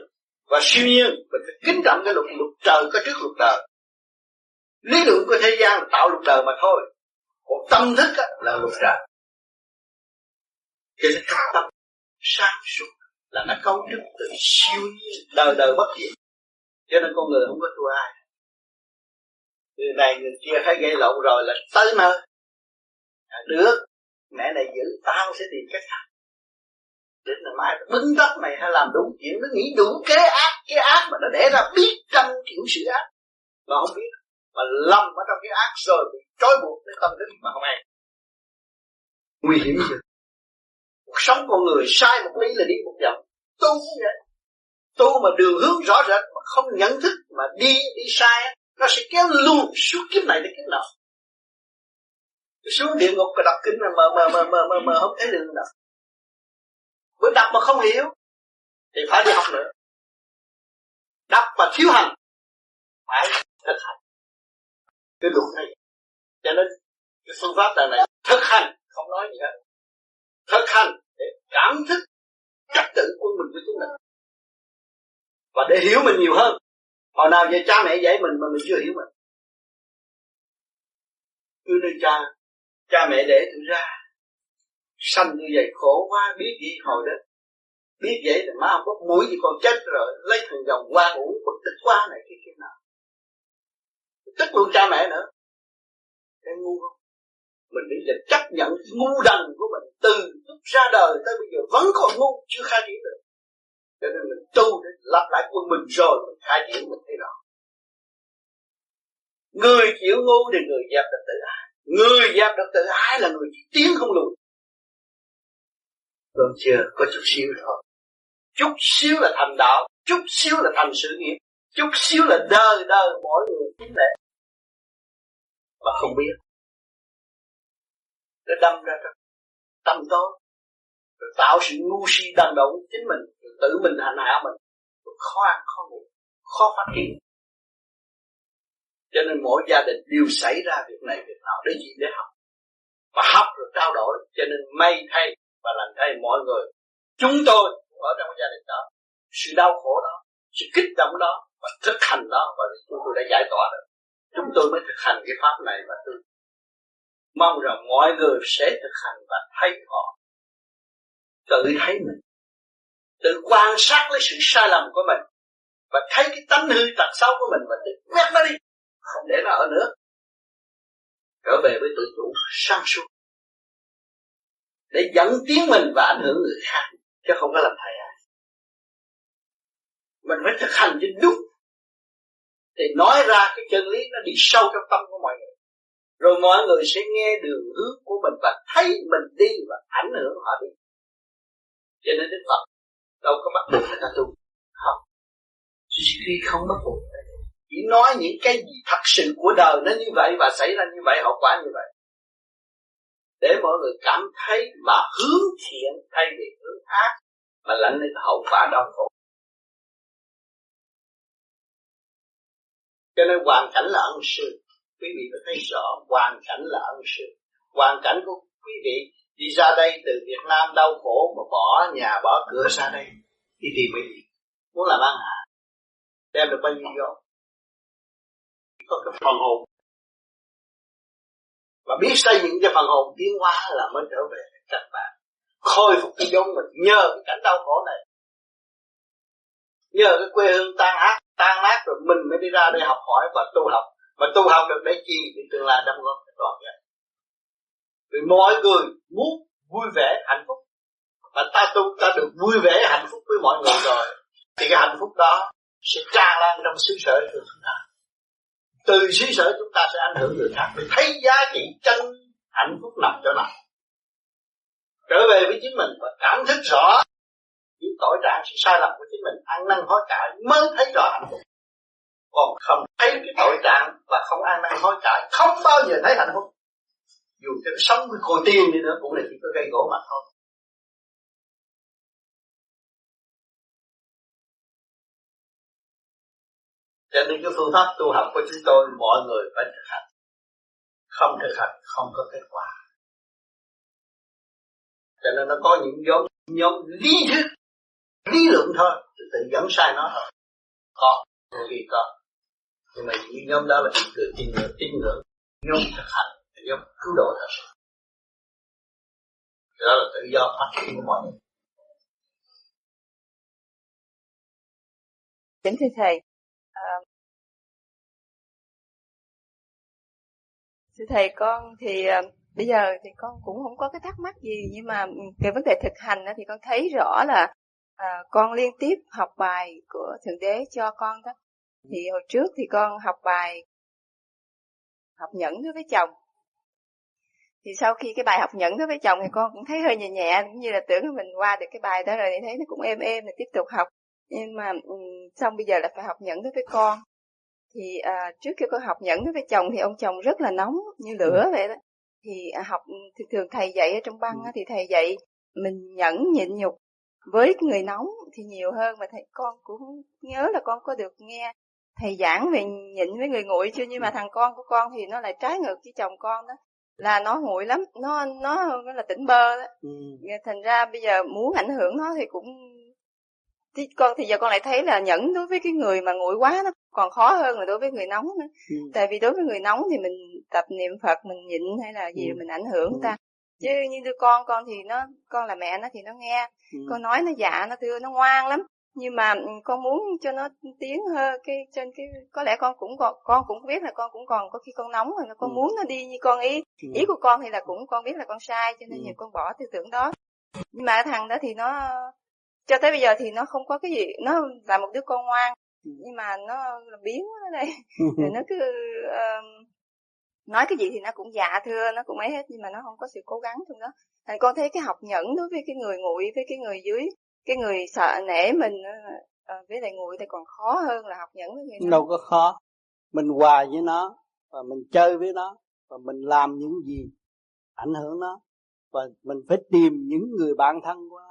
và siêu nhiên, mình phải kính trọng cái luật luật trời có trước luật đời. Lý luận của thế gian là tạo luật đời mà thôi. Còn tâm thức là luật trời. Cho nên các tâm sáng suốt là nó cấu trúc từ siêu nhiên, đời đời bất diệt. Cho nên con người không có tu ai. Người này người kia thấy gây lộn rồi là tới mơ. À, được, mẹ này giữ, tao sẽ tìm cách khác. Đến là mai bứng tắt mày hay làm đúng chuyện, nó nghĩ đủ kế ác, cái ác mà nó để ra biết trăm kiểu sự ác. Mà không biết, mà lâm ở trong cái ác rồi bị trói buộc đến tâm thức mà không ai. Nguy hiểm chứ. Cuộc sống con người sai một lý là đi một dòng. Tu cũng vậy. Tu mà đường hướng rõ rệt mà không nhận thức mà đi, đi sai. Nó sẽ kéo luôn suốt kiếp này đến kiếp nào. Xuống địa ngục và đọc kinh mà mờ mờ mờ mờ mờ mờ không thấy đường nào. Bữa đọc mà không hiểu thì phải đi học nữa. Đọc mà thiếu hành phải thực hành. Cái luật này. Cho nên cái phương pháp này này thực hành không nói gì hết. Thực hành để cảm thức trật tự của mình với chúng mình và để hiểu mình nhiều hơn. Hồi nào vậy cha mẹ dạy mình mà mình chưa hiểu mình. Cứ nơi cha, cha mẹ để tôi ra. Sanh tôi vậy khổ quá, biết gì hồi đó. Biết vậy thì má không có mũi gì còn chết rồi. Lấy thằng dòng qua ngủ, bực tức quá này kia kia nào. Tức luôn cha mẹ nữa. Thế ngu không? Mình nghĩ là chấp nhận ngu đần của mình từ lúc ra đời tới bây giờ vẫn còn ngu, chưa khai triển được. Cho nên mình tu để lặp lại quân mình rồi mình khai triển mình thấy rõ. Người chịu ngu thì người dẹp được tự ái. Người dẹp được tự ái là người tiến không lùi. Còn chưa có chút xíu thôi. Chút xíu là thành đạo, chút xíu là thành sự nghiệp, chút xíu là đời đời mỗi người chính lệ. Mà không biết. Để đâm ra tâm tối. Rồi tạo sự ngu si đàn động chính mình. tự mình hành hạ mình, tôi khó ăn, khó ngủ, khó phát triển. Cho nên mỗi gia đình đều xảy ra việc này việc nào để gì? Để học. Mà học rồi trao đổi. Cho nên may thay và làm thay mọi người. Chúng tôi ở trong gia đình đó, sự đau khổ đó, sự kích động đó và thực hành đó, và chúng tôi đã giải tỏa được. Chúng tôi mới thực hành cái pháp này, và tôi mong rằng mọi người sẽ thực hành và thấy họ, tự thấy mình, tự quan sát lấy sự sai lầm của mình và thấy cái tánh hư tật xấu của mình và tự quét nó đi, không để nó ở nữa. Trở về với tự chủ sáng suốt để dẫn tiến mình và ảnh hưởng người khác, chứ không có làm thầy ai. Mình phải thực hành cho đúng thì nói ra cái chân lý nó đi sâu trong tâm của mọi người, rồi mọi người sẽ nghe đường hướng của mình và thấy mình đi và ảnh hưởng họ đi. Cho nên Đức Phật đâu có bắt buộc người ta tu, không, khi không bắt buộc, chỉ nói những cái gì thật sự của đời nó như vậy và xảy ra như vậy, hậu quả như vậy, để mọi người cảm thấy mà hướng thiện thay vì hướng ác, mà lãnh lên hậu quả đau khổ. Cho nên hoàn cảnh là ân sư, quý vị có thấy rõ hoàn cảnh là ân sư. Hoàn cảnh của quý vị đi ra đây từ Việt Nam đau khổ mà bỏ nhà bỏ cửa ra đây đi tìm cái gì, muốn làm ăn hả? Đem được bao nhiêu vô? Có cái phần hồn, và biết xây dựng cái phần hồn tiến hóa là mới trở về các bạn, khôi phục cái giống mình nhờ cái cảnh đau khổ này, nhờ cái quê hương tan ác tan nát rồi mình mới đi ra đây học hỏi và tu học, và tu học được để chi? Để tương lai đóng góp cái toàn vậy. Vì mọi người muốn vui vẻ hạnh phúc, và ta tu ta được vui vẻ hạnh phúc với mọi người rồi, thì cái hạnh phúc đó sẽ tràn lan trong xứ sở của chúng ta. Từ xứ sở chúng ta sẽ ảnh hưởng người khác để thấy giá trị chân hạnh phúc nằm chỗ nào. Trở về với chính mình và cảm thức rõ những tội trạng sự sai lầm của chính mình, ăn năn hối cải mới thấy rõ hạnh phúc. Còn không thấy cái tội trạng và không ăn năn hối cải, không bao giờ thấy hạnh phúc. Dù cho sống với cô tiên đi nữa cũng là chỉ có cây gỗ mà thôi. Cho nên cái phương pháp tu học của chúng tôi mọi người phải thực hành. Không thực hành không có kết quả. Cho nên nó có những nhóm, nhóm lý thức, lý luận thôi, tự dẫn sai nó thôi. Có, đôi khi có. Nhưng mà những nhóm đó là những người tin ngưỡng, tin ngưỡng, nhóm thực hành, nhóm cứu độ thật sự. Đó là tự do phát triển của mọi người. Kính thưa Thầy, Uh, thưa thầy, con thì uh, bây giờ thì con cũng không có cái thắc mắc gì, nhưng mà về vấn đề thực hành thì con thấy rõ là uh, con liên tiếp học bài của Thượng Đế cho con đó. Thì hồi trước thì con học bài học nhẫn đối với chồng, thì sau khi cái bài học nhẫn đối với chồng thì con cũng thấy hơi nhẹ nhẹ, cũng như là tưởng là mình qua được cái bài đó rồi thì thấy nó cũng êm êm, mình tiếp tục học. Nhưng mà xong bây giờ là phải học nhẫn đối với con. Thì à, trước khi con học nhẫn đối với chồng thì ông chồng rất là nóng như lửa vậy đó. Thì à, học thì thường thầy dạy ở trong băng á, thì thầy dạy mình nhẫn nhịn nhục với người nóng thì nhiều hơn, mà thầy con cũng nhớ là con có được nghe thầy giảng về nhịn với người nguội chưa. Nhưng mà thằng con của con thì nó lại trái ngược với chồng con đó, là nó nguội lắm, nó nó nó là tỉnh bơ đó. Ừ. Thành ra bây giờ muốn ảnh hưởng nó thì cũng thì con thì giờ con lại thấy là nhẫn đối với cái người mà nguội quá nó còn khó hơn là đối với người nóng nữa. Ừ. Tại vì đối với người nóng thì mình tập niệm Phật, mình nhịn hay là gì. Ừ. Mình ảnh hưởng. Ừ. Ta chứ như đứa con con thì nó, con là mẹ nó thì nó nghe. Ừ. Con nói nó dạ nó thưa nó ngoan lắm, nhưng mà con muốn cho nó tiến hơn cái trên cái, có lẽ con cũng còn, con cũng biết là con cũng còn có khi con nóng rồi nó con. Ừ. Muốn nó đi như con ý. Ừ. Ý của con thì là cũng con biết là con sai, cho nên. Ừ. Nhiều con bỏ tư tưởng đó, nhưng mà thằng đó thì nó cho tới bây giờ thì nó không có cái gì, nó là một đứa con ngoan. Ừ. Nhưng mà nó biến quá đây. Rồi nó cứ uh, nói cái gì thì nó cũng dạ thưa, nó cũng ấy hết, nhưng mà nó không có sự cố gắng trong đó. Thành con thấy cái học nhẫn đối với cái người nguội, với cái người dưới, cái người sợ nể mình uh, với lại nguội thì còn khó hơn là học nhẫn với người đó. Đâu có khó, mình hòa với nó và mình chơi với nó và mình làm những gì ảnh hưởng nó, và mình phải tìm những người bạn thân của nó.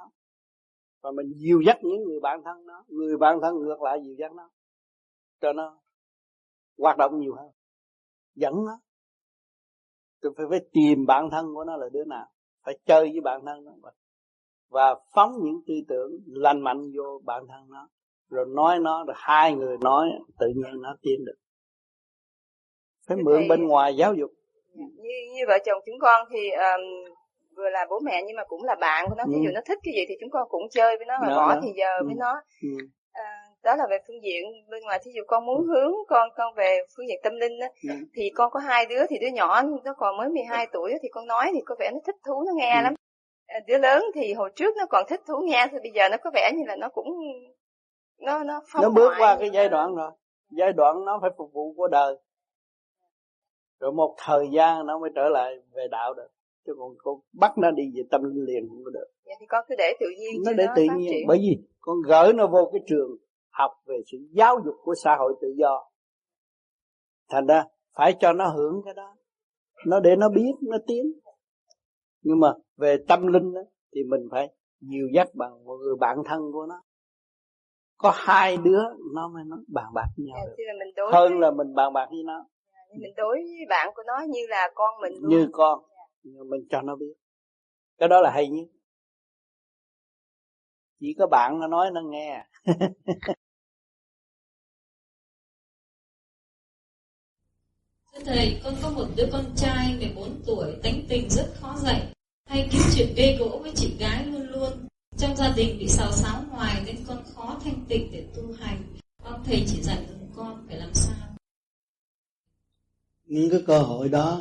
và mình dìu dắt những người bạn thân nó, người bạn thân ngược lại dìu dắt nó cho nó hoạt động nhiều hơn, dẫn nó. Tôi phải, phải tìm bạn thân của nó là đứa nào, phải chơi với bạn thân nó và phóng những tư tưởng lành mạnh vô bạn thân nó, rồi nói nó, rồi hai người nói tự nhiên nó tiến được. Phải mượn thì bên ngoài giáo dục. Như, như vợ chồng chúng con thì um, vừa là bố mẹ nhưng mà cũng là bạn của nó. Ví dụ nó thích cái gì thì chúng con cũng chơi với nó và bỏ thì giờ với nó. Ừ. À, đó là về phương diện bên ngoài. Thí dụ con muốn hướng con con về phương diện tâm linh đó, ừ. thì con có hai đứa, thì đứa nhỏ nó còn mới mười hai tuổi thì con nói thì có vẻ nó thích thú, nó nghe ừ. lắm. À, đứa lớn thì hồi trước nó còn thích thú nghe, thì bây giờ nó có vẻ như là nó cũng nó nó phong. Nó bước qua cái giai đoạn rồi, giai đoạn nó phải phục vụ của đời. Rồi một thời gian nó mới trở lại về đạo được, chứ còn con bắt nó đi về tâm linh liền không có được. Vậy thì con cứ để tự nhiên. Nó để nó tự nhiên, bởi vì con gửi nó vô cái trường học về sự giáo dục của xã hội tự do. Thành ra phải cho nó hưởng cái đó, nó để nó biết, nó tiến. Nhưng mà về tâm linh đó, thì mình phải dìu dắt bằng một người bạn thân của nó. Có hai đứa nó mới nó bàn bạc với nhau được, là hơn với... là mình bàn bạc với nó. Mình đối với bạn của nó như là con mình luôn. Như con, mình cho nó biết. Cái đó là hay nhất. Chỉ có bạn nó nói nó nghe. Thưa Thầy, con có một đứa con trai mười bốn tuổi, tánh tình rất khó dạy, hay kiếm chuyện gây gỗ với chị gái luôn luôn. Trong gia đình bị xào xáo hoài nên con khó thanh tịnh để tu hành. Mong Thầy chỉ dạy chúng con phải làm sao. Những cái cơ hội đó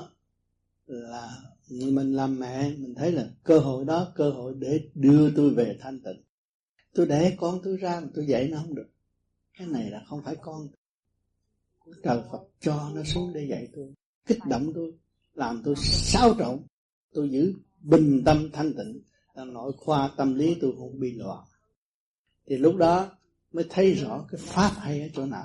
là mình làm mẹ, mình thấy là cơ hội đó, cơ hội để đưa tôi về thanh tịnh. Tôi để con tôi ra mà tôi dạy nó không được. Cái này là không phải con. Trời Phật cho nó xuống để dạy tôi, kích động tôi, làm tôi xáo trộn. Tôi giữ bình tâm thanh tịnh, là nội khoa tâm lý tôi không bị loạn. Thì lúc đó mới thấy rõ cái pháp hay ở chỗ nào.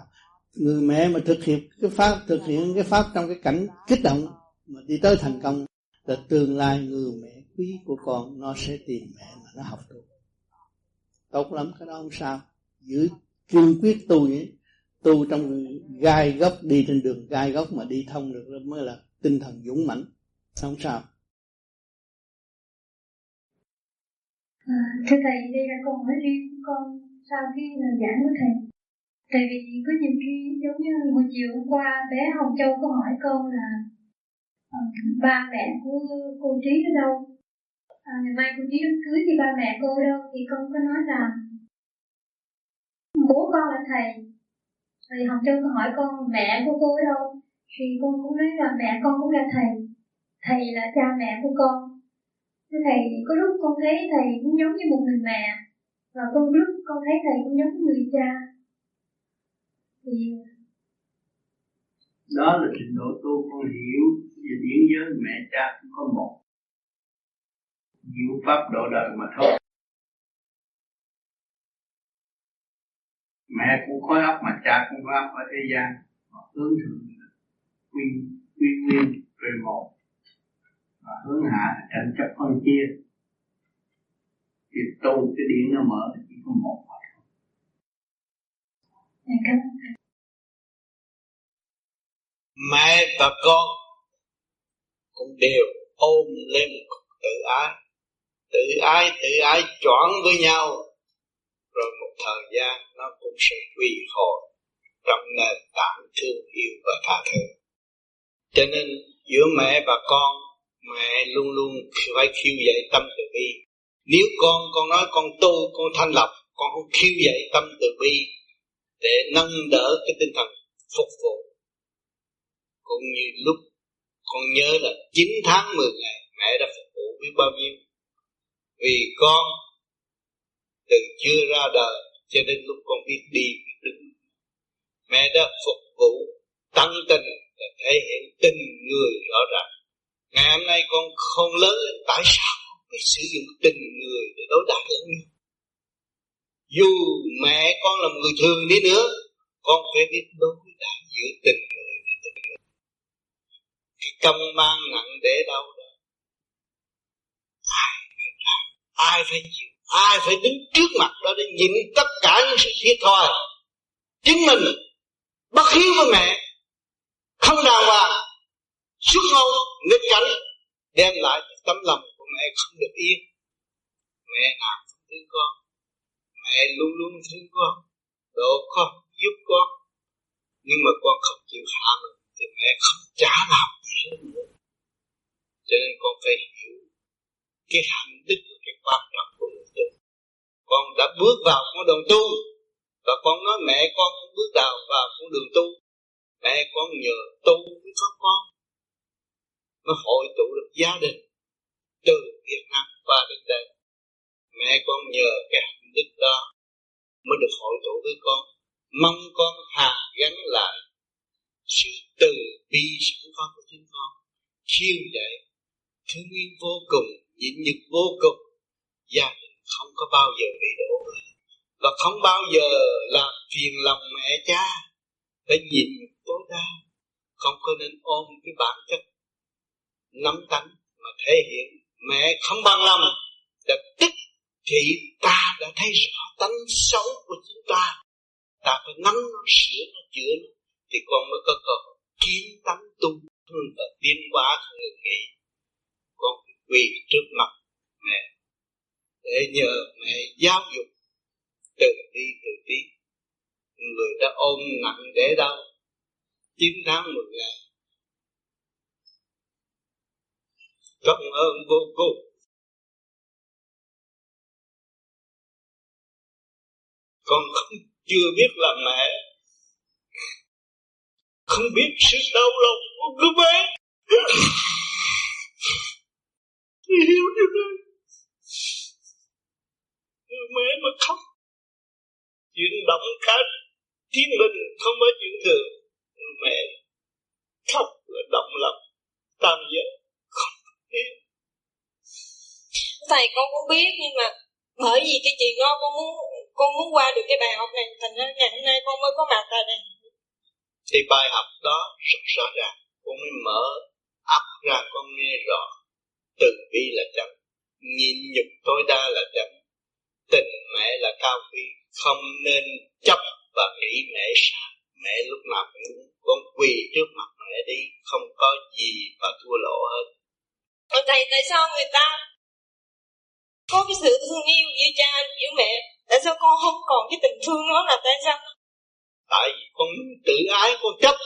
Người mẹ mà thực hiện cái pháp, thực hiện cái pháp trong cái cảnh kích động mà đi tới thành công, là tương lai người mẹ quý của con nó sẽ tìm mẹ mà nó học được. Tốt lắm, cái đó không sao. Giữ kiên quyết tu ấy, tu trong gai góc, đi trên đường gai góc mà đi thông được mới là tinh thần dũng mãnh. Không sao. À, thưa Thầy, đây là câu hỏi riêng của con sau khi lời giảng của Thầy. Tại vì có nhiều khi giống như buổi chiều hôm qua bé Hồng Châu có hỏi con là uh, ba mẹ của cô Trí ở đâu, à, ngày mai cô Trí đám cưới thì ba mẹ cô ở đâu, thì con có nói là bố con là thầy. Thì Hồng Châu có hỏi con mẹ của cô ở đâu, thì con cũng nói là mẹ con cũng là thầy, thầy là cha mẹ của con. Thế thầy có lúc con thấy thầy cũng giống như một người mẹ, và con lúc con thấy thầy cũng giống như người cha. Đó là trình độ tu con hiểu về điển giới mẹ cha cũng có một, diệu pháp độ đời mà thôi. Mẹ cũng khối óc mà cha cũng khối óc ở thế gian, mà hướng thượng quy quy nguyên về một, và hướng hạ tranh chấp phân chia. Thì tu cái điển nó mở chỉ có một. Mẹ và con cũng đều ôm lên một tự ái, tự ái tự ái choảng với nhau, rồi một thời gian nó cũng sẽ quy hồi trong nền tảng thương yêu và tha thứ. Cho nên giữa mẹ và con, mẹ luôn luôn phải khiêu dậy tâm từ bi. Nếu con con nói con tu, con thanh lọc, con không khiêu dậy tâm từ bi để nâng đỡ cái tinh thần phục vụ. Cũng như lúc con nhớ là chín tháng mười ngày mẹ đã phục vụ biết bao nhiêu. Vì con từ chưa ra đời cho đến lúc con biết đi biết đứng, mẹ đã phục vụ tận tình để thể hiện tình người rõ ràng. Ngày hôm nay con không lớn lên, tại sao con phải sử dụng tình người để đối đãi lẫn nhau? Dù mẹ con là người thường đi nữa, con phải biết đối đãi giữa tình người và tình người. Cái công mang nặng để đâu đó, ai phải làm, ai phải chịu, ai phải đứng trước mặt đó để nhịn tất cả những sự thiệt thòi. Chính mình bất hiếu với mẹ, không đàng hoàng, xuất ngôn nghịch cảnh, đem lại tấm lòng của mẹ không được yên. Mẹ nào cũng thương con, mẹ luôn luôn thương con, độ con, giúp con, nhưng mà con không chịu hạ mình thì mẹ không trả làm mẹ nữa. Cho nên con phải hiểu cái hạnh đức của cái quan trọng của người tu. Con đã bước vào con đường tu, và con nói mẹ con cũng bước vào vào con đường tu, mẹ con nhờ tu với các con nó hội tụ được gia đình từ Việt Nam qua đến đây. Mẹ con nhờ cái hạnh đức đó mới được hội tụ với con. Mong con hàn gắn lại sự từ bi sẵn có của chính con, khiêu dậy thương yêu vô cùng, nhịn nhục vô cùng. Gia đình không có bao giờ bị đổ vỡ, và không bao giờ làm phiền lòng mẹ cha. Phải nhịn nhục tối đa, không có nên ôm cái bản chất nắm tánh mà thể hiện mẹ không bằng lòng. Đã tức thì ta đã thấy rõ tánh xấu của chúng ta, ta phải nắm nó, sửa nó, chữa nó, thì con mới có cơ hội kiến tánh tu và tiến hóa của người nghĩ. Con quỳ trước mặt mẹ để nhờ mẹ giáo dục từ đi từ đi. Người đã ôm nặng để đâu chín tháng mười ngày, cảm ơn vô cùng. Con không, chưa biết là mẹ, không biết sự đau lòng của đứa bé. Hiểu điều đó, người mẹ mà khóc, chuyện động khát thiên linh không phải chuyện thường. Người mẹ khóc là động lòng tam giới, không hiểu. Thầy con cũng biết, nhưng mà bởi vì cái chuyện đó con muốn con muốn qua được cái bài học này, thành ra ngày hôm nay con mới có mặt tại đây. Thì bài học đó rất rõ ràng, con mới mở ấp ra, con nghe rõ từ bi là chậm, nhịn nhục tối đa là chậm, tình mẹ là cao quý, không nên chấp và nghĩ mẹ sao. Mẹ lúc nào cũng con quỳ trước mặt mẹ đi, không có gì mà thua lỗ hơn. Còn thầy, tại sao người ta có cái sự thương yêu giữa cha giữa mẹ, tại sao con không còn cái tình thương đó là tại sao? Tại vì con tự ái, con chấp.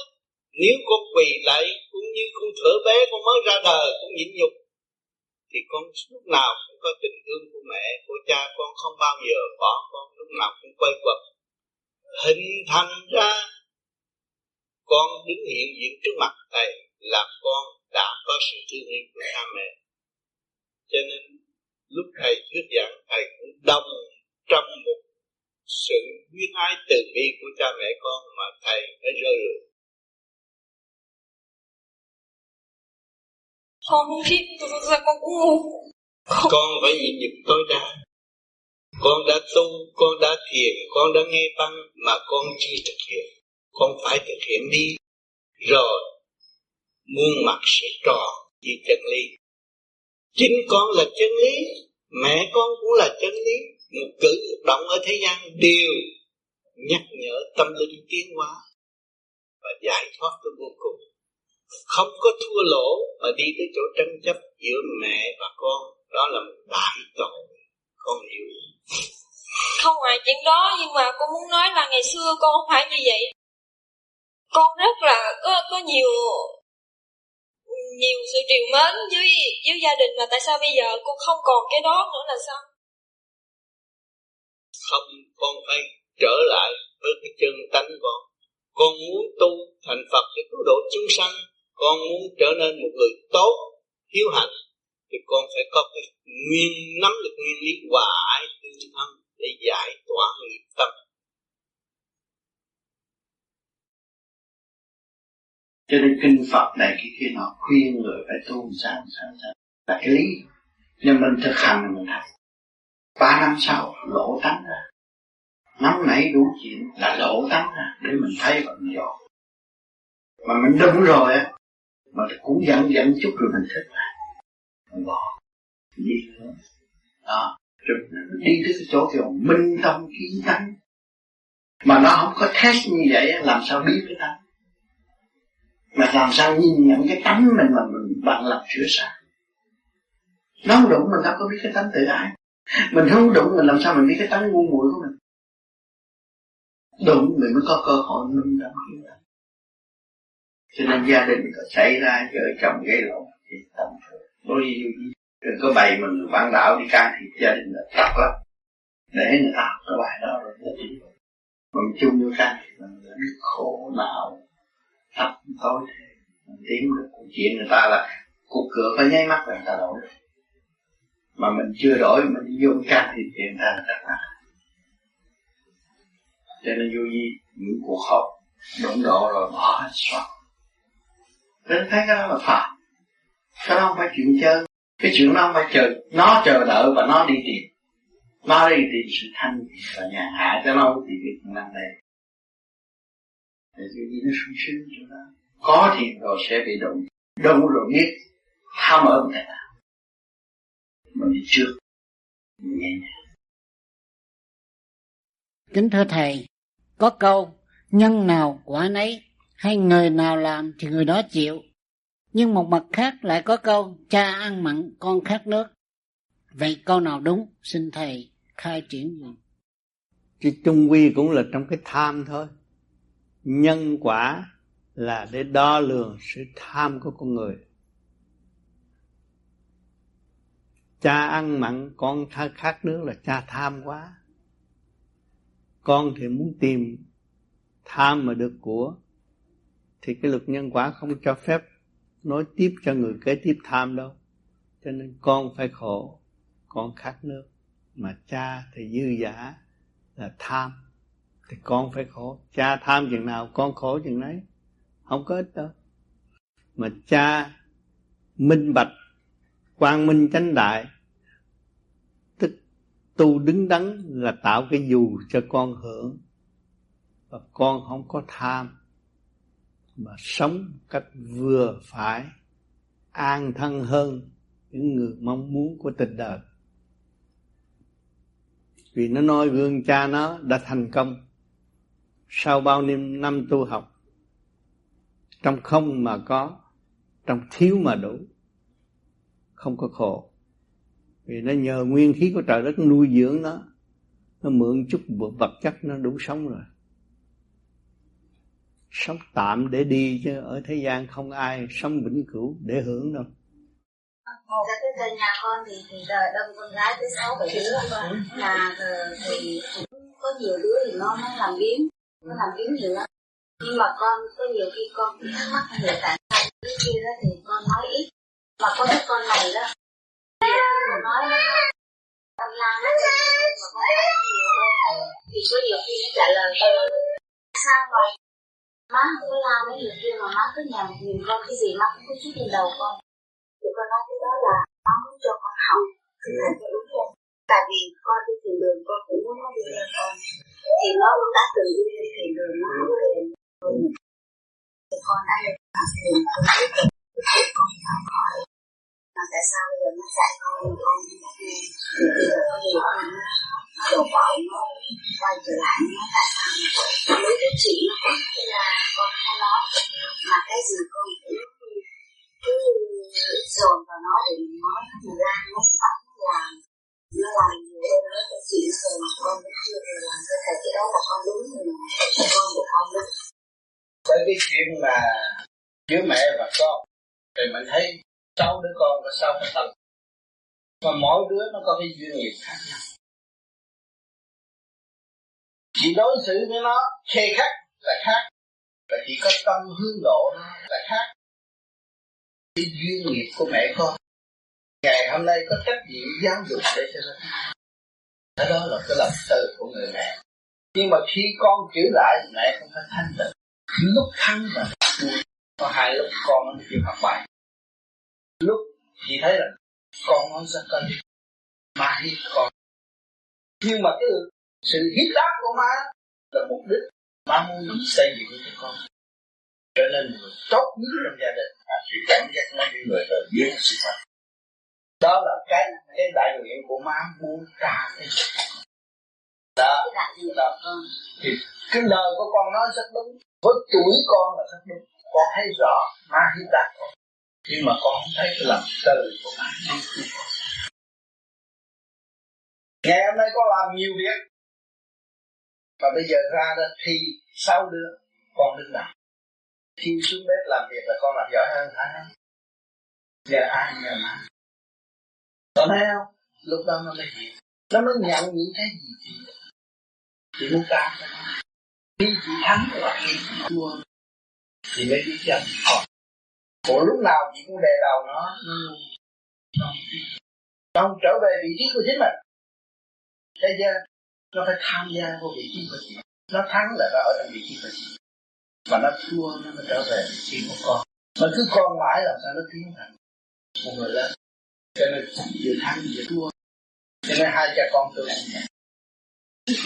Nếu con quỳ lại cũng như con thở bé, con mới ra đời, con nhịn nhục, thì con lúc nào cũng có tình thương của mẹ, của cha. Con không bao giờ bỏ con, lúc nào cũng quay quật. Hình thành ra con đứng hiện diện trước mặt Thầy là con đã có sự thương yêu của cha mẹ. Cho nên lúc Thầy thuyết giảng, Thầy cũng đồng trong một sự duyên ái từ bi của cha mẹ con mà Thầy đã rơi rượu. Con không biết, con cũng ngu. Con phải nhịn nhục tối đa. Con đã tu, con đã thiền, con đã nghe băng mà con chưa thực hiện. Con phải thực hiện đi, rồi muôn mặt sẽ tròn vì chân lý. Chính con là chân lý, mẹ con cũng là chân lý. Một cử một động ở thế gian đều nhắc nhở tâm linh tiến hóa và giải thoát tới vô cùng. Không có thua lỗ mà đi tới chỗ tranh chấp giữa mẹ và con, đó là một đại tội. Con hiểu không ngoài chuyện đó, nhưng mà con muốn nói là ngày xưa con không phải như vậy. Con rất là có, có nhiều nhiều sự trìu mến với với gia đình, mà tại sao bây giờ con không còn cái đó nữa là sao? Không, con phải trở lại với cái chân tánh con. Con muốn tu thành Phật để cứu độ chúng sanh, con muốn trở nên một người tốt, hiếu hạnh, thì con phải có cái nguyên nắm được nguyên lý hòa ái tương thân để giải tỏa nghiệp tâm. Cho nên kinh Phật này khi kia nó khuyên người phải tu sao sao sao là cái lý, nhưng mình thực hành mình thấy. Ba năm sau lộ tánh ra, nóng nảy đủ chuyện là lộ tánh ra để mình thấy và mình dọn. Mà mình đúng rồi á, mà cũng giận giận chút rồi mình thích lại, mình bỏ đi nữa. Đó, Rồi đi tới cái chỗ kiểu minh tâm kiến tánh. Mà nó không có test như vậy làm sao biết cái tánh, mà làm sao nhìn nhận cái tánh mình mà mình bạn lập sửa sai. Nó không đụng mình đâu có biết cái tánh tự ái. Mình không đụng mình làm sao mình biết cái tánh ngu muội của mình. Đụng mình mới có cơ hội minh tâm kiến tánh. Cho nên gia đình có xảy ra vợ chồng gây lộn thì tâm sự. Đối với đừng có bày mình văn đạo đi can thiệp gia đình là tập lắm. Để người ta học cái bài đó rồi nó chỉ rồi. Mình chung vô can thiệp là người khổ não. Thật tối thế. Mình tiến được cuộc chuyện người ta là cuộc cửa phải nháy mắt là người ta đổi. Mà mình chưa đổi mình đi vô can thiệp thì người ta là thật. Cho nên vô vi những cuộc họp đụng độ rồi bỏ hết soạn. Đến thấy cái đó là phạt. Cái đó không phải chuyện chơi. Cái chuyện nó không phải chờ, nó chờ đợi và nó đi tìm. Nó đi tìm sự thanh và nhàn hạ cho nó thì việc làm đây. Để cho đi nó sung sướng cho nó. Có thiền rồi sẽ bị đụng. Đụng rồi biết tham ở người ta. Mình đi trước. Mình nghe nhạc. Kính thưa Thầy, có câu nhân nào quả nấy, hay người nào làm thì người đó chịu. Nhưng một mặt khác lại có câu cha ăn mặn con khát nước. Vậy câu nào đúng? Xin Thầy khai triển gì? Chứ chung quy cũng là trong cái tham thôi. Nhân quả là để đo lường sự tham của con người. Cha ăn mặn con khát nước là cha tham quá. Con thì muốn tìm tham mà được của, thì cái luật nhân quả không cho phép nói tiếp cho người kế tiếp tham đâu. Cho nên con phải khổ, con khát nước. Mà cha thì dư dả là tham, thì con phải khổ. Cha tham chừng nào con khổ chừng nấy, không có ích đâu. Mà cha minh bạch, quang minh chánh đại, tức tu đứng đắn là tạo cái dù cho con hưởng. Và con không có tham, mà sống cách vừa phải, an thân hơn những người mong muốn của tình đời. Vì nó nói gương cha nó đã thành công sau bao nhiêu năm tu học. Trong không mà có, trong thiếu mà đủ, không có khổ. Vì nó nhờ nguyên khí của trời đất nuôi dưỡng nó. Nó mượn chút vật chất nó đủ sống rồi. Sống tạm để đi chứ ở thế gian không ai sống vĩnh cửu để hưởng đâu. Một cái nhà con thì, thì đời đông con gái tới sáu bảy đứa con. Mà thì có nhiều đứa thì nó nó làm biếng, nó làm biếng nhiều lắm. Nhưng mà con có nhiều khi con thắc mắc về tại sao cái kia đó thì con nói ít, mà có cái con này đó mà nói tâm lang nó mà con nói nhiều hơn thì có nhiều khi nó trả lời con sao vậy? Má không có la mấy người kia mà má cứ nhầm nhìn con cái gì má cũng có chút lên đầu con. Thì con nói cái đó là má muốn cho con học, thì là cho đúng không? Tại vì con đi tìm đường con cũng muốn nó đi theo con. Thì nó cũng đã từng đi tìm đường nó không về. Thì con đã lên học thì con biết được thì con học hỏi. Mà tại sao bây giờ nó dạy con con như thế này? Thì bây giờ con hiểu con nó đổ bỏ nó quay trở lại nó tại sao? Nếu cái chị nó có cái là con hay nói mà cái gì con cũng cứ dồn vào nó để mình nói mình làm nó mình bắt nó làm nó làm nhiều hơn nữa cái chị nó dồn con nó chưa được làm cái thầy cái đó là con đúng rồi mà con được không đúng. Với cái chuyện mà giữa mẹ và con thì mình thấy sáu đứa con và sáu cái tầng mà mỗi đứa nó có cái duyên nghiệp khác nhau. Chị đối xử với nó khê khắc là khác, và chỉ có tâm hướng độ nó là khác. Cái duyên nghiệp của mẹ con ngày hôm nay có trách nhiệm giáo dục để cho nó. Đó đó là cái lòng từ của người mẹ. Nhưng mà khi con chữa lại mẹ không phải thanh tịnh. Lúc thăng và có hai lúc con nó chịu học bài. Lúc chị thấy là con nó rất cần mà hiếp con. Nhưng mà cái sự hiếp đáp của má là mục đích má muốn xây dựng cho con, cho nên người tốt nhất trong gia đình là sự cảm giác nó với người đời dưới sinh hoạt. Đó là cái cái đại nguyện của má muốn ra cái gì đó, đó. Thì cái lời của con nói rất đúng, với tuổi con là rất đúng, con thấy rõ má hiếu đạt con, nhưng mà con không thấy cái lòng từ của má. Ngày hôm nay con làm nhiều việc, mà bây giờ ra đó thì sau nữa con đứng làm, khi xuống bếp làm việc là con làm giỏi hơn hả? Giờ ai giờ má con thấy không? Lúc đó nó mới hiểu, nó mới nhận những cái gì chị chị muốn cao cho nó, khi chị thắng hoặc khi chị thua thì mới biết rằng còn của lúc nào chị cũng đề đầu nó, nó không trở về vị trí của chính mình. Thế giờ nó phải tham gia vô vị trí của chị, nó thắng là nó ở trong vị trí của chị, và nó thua nó mới trở về vị trí của con. Mà cứ con mãi làm sao nó tiến thành một người lớn. Cho nên vừa thắng vừa thua, cho nên hai cha con tôi cũng vậy.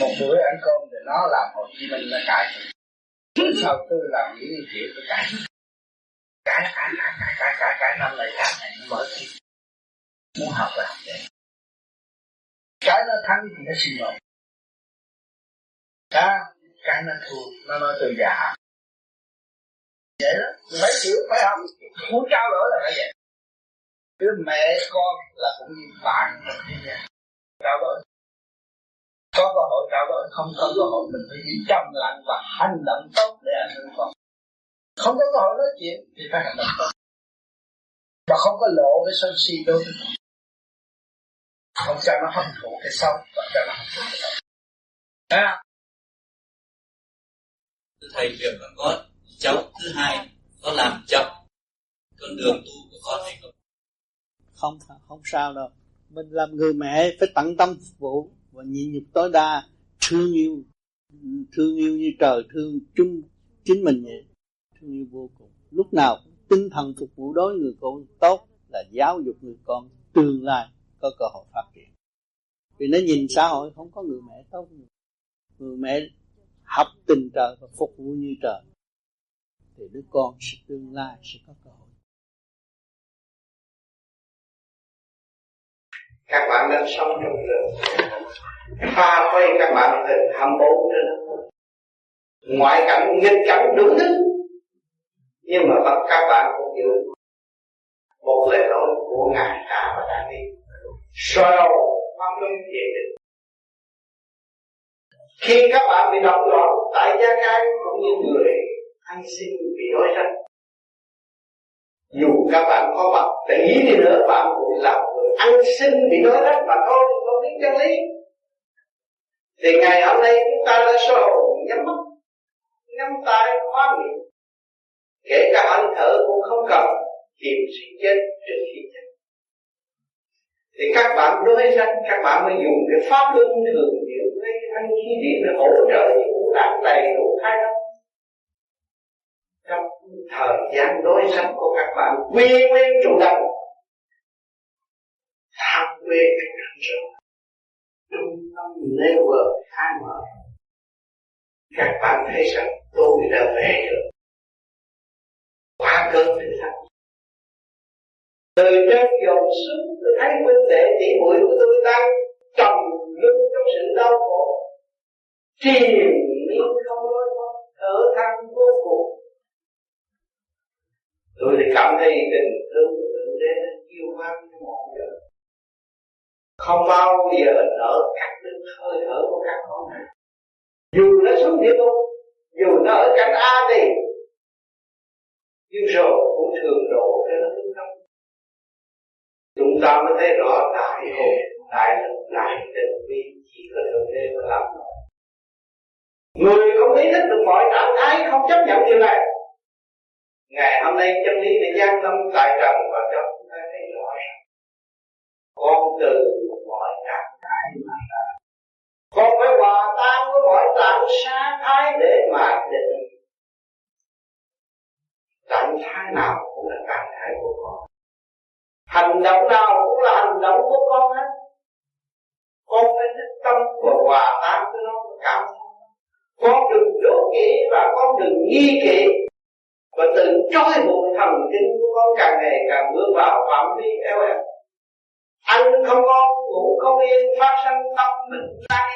Một bữa ăn cơm thì nó làm Hồ Chí Minh là cãi, sau tôi làm những điều kiểu tôi cãi cãi cãi cãi cãi cãi cãi cãi năm này tháng này nó mở khi muốn học là học vậy. Cái nó thắng thì nó xin lỗi, à, cái nó thua nó nói tôi già vậy đó, phải chịu phải không, muốn trao đổi là phải vậy. Đứa mẹ con là cũng như bạn mình như vậy, trao đổi có cơ hội trao đổi, không có cơ hội mình phải giữ trầm lặng và hành động tốt để ảnh hưởng con. Không có cơ hội nói chuyện thì phải hành động tốt và không có lộ cái sân si đối với con, không cho nó hấp thụ cái sâu và cho nó hấp thụ cái sâu. Thấy không? Thầy việc con có cháu thứ hai có làm chậm con đường tu của con hay không? Không, không sao đâu. Mình làm người mẹ phải tận tâm phục vụ và nhịn nhục tối đa, thương yêu, thương yêu như trời thương chung chính mình vậy, thương yêu vô cùng. Lúc nào tinh thần phục vụ đối người con tốt là giáo dục người con tương lai có cơ hội phát triển. Vì nó nhìn xã hội không có người mẹ tốt như người mẹ học tình trời và phục vụ như trời, thì đứa con sẽ tương lai sẽ có cơ hội. Các bạn đang sống trong rừng, pha quay các bạn từ hai mươi bốn trên ngoại cảnh nghịch cảnh đúng thứ, nhưng mà các bạn cũng giữ một lời nói của Ngài đã và đang đi soi đầu văn minh thiện định. Khi các bạn bị động loạn tại gia cai cũng như người ăn xin bị đói rách, dù các bạn có mặt tại ý đi nữa, bạn cũng làm ăn xin bị nói rách mà thôi, không biết chân lý. Thì ngày hôm nay chúng ta đã soi hồn nhắm mắt, nhắm tai khóa miệng, kể cả anh thở cũng không cần, tìm sự chết trước khi chết. Thì các bạn nói rằng các bạn mới dùng cái pháp luân thường diệu với anh khí điện để hỗ trợ những vũ đảng đầy đủ khai lắm. Trong thời gian đối sánh của các bạn quy nguyên chủ động tham quê chủ động rồi, trung tâm lê vợ khai mở, các bạn thấy rằng tôi đã về được quá cơn thử thách. Từ trên dòng xuống tôi thấy huynh đệ tỷ muội của tôi đang trầm luân trong sự đau khổ, chìm nhưng không nói không thở than vô cùng. Tôi thì cảm thấy tình thương của Thượng Đế yêu hoa như mọi giờ, không bao giờ nỡ cắt đứt hơi thở của các con này. Dù nó xuống địa ngục, dù nó ở cảnh A này, nhưng rồi cũng thường độ cho nó tương tâm. Chúng ta mới thấy rõ đại hồn, đại lực, đại tình vi chỉ có Thượng Đế mà làm được. Người không ý thức được mọi trạng thái, không chấp nhận điều này, ngày hôm nay chân lý đã giáng lâm tại trần và cho chúng ta thấy rõ rằng con từ mọi trạng thái mà ra, con phải hòa tan với mọi trạng thái để mà định. Trạng thái nào cũng là trạng thái của con, hành động nào cũng là hành động của con hết. Con phải thích tâm và hòa tan với nó, cảm thông. Con đừng đố kỵ và con đừng nghi kỵ, và tự trói buộc thần kinh của con càng ngày càng bước vào phạm vi eo ép. ăn không ngon, ngủ không yên, phát sanh tâm bệnh tai.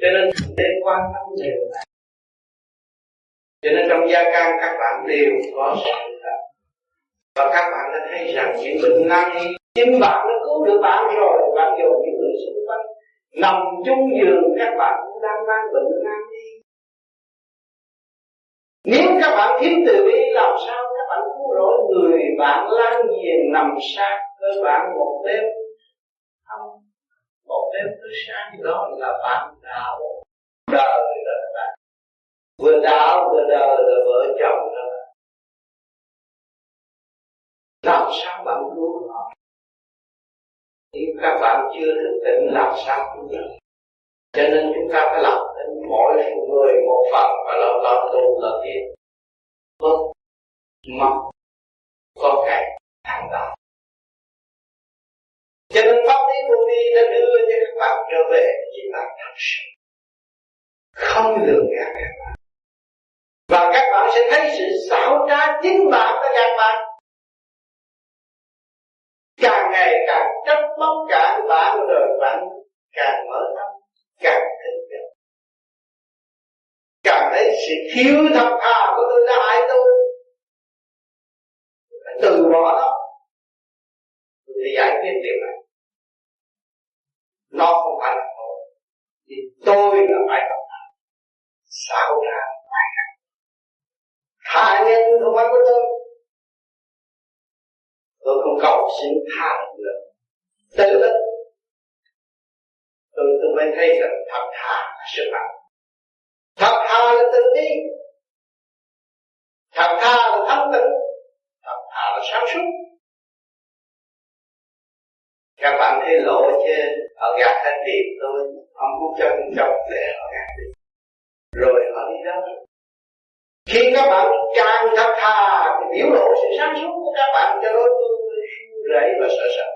Cho nên để quan tâm điều này. Cho nên trong gia can các bạn đều có sự thật. Và các bạn đã thấy rằng những bệnh này chính bạn đã cứu được bạn rồi. Bạn dùng những người xung quanh nằm chung giường, các bạn cũng đang mang bệnh nan đi. Nếu các bạn thiếu từ bi làm sao các bạn cứu rỗi người bạn lang giềng nằm sát với bạn một đêm? Không, một đêm tới sáng đó là bạn đạo đời rồi các bạn. Vừa đạo vừa đời là vợ chồng đó. Làm sao bạn cứu họ? Nếu các bạn chưa thức tỉnh làm sao cũng được. Cho nên chúng ta phải làm đến mỗi người một phần và làm làm tu là thiên. Phước, mật, con cái, thằng đạo. Cho nên pháp lý vô vi đã đưa cho các bạn trở về chính là thật sự. Không lừa gạt các bạn. Và các bạn sẽ thấy sự xảo trá chính bạn đã gạt bạn. Càng ngày càng trách móc cả bạn rồi bạn càng mở tâm, càng tự giác, càng thấy sự thiếu thật thà của tôi đã hại tôi, phải từ bỏ đó, tôi phải giải quyết điều này. Nó không phải là tôi, thì tôi là phải thật thà. Sao ra phải thật? Thà nhân không phải của tôi. Tôi không cầu xin tha nữa, tự lực tôi tôi mới thấy rằng thật thà là sức mạnh, thật thà là tự đi, thật thà là thanh tịnh, thật thà là sáng suốt. Các bạn thấy lỗ trên họ gạt hết tiền tôi, ông cũng chân chọc để họ gạt đi, rồi họ đi đâu? Khi các bạn càng thật thà thì biểu lộ sự sáng suốt của các bạn cho đối phương run rẩy và sợ sợ,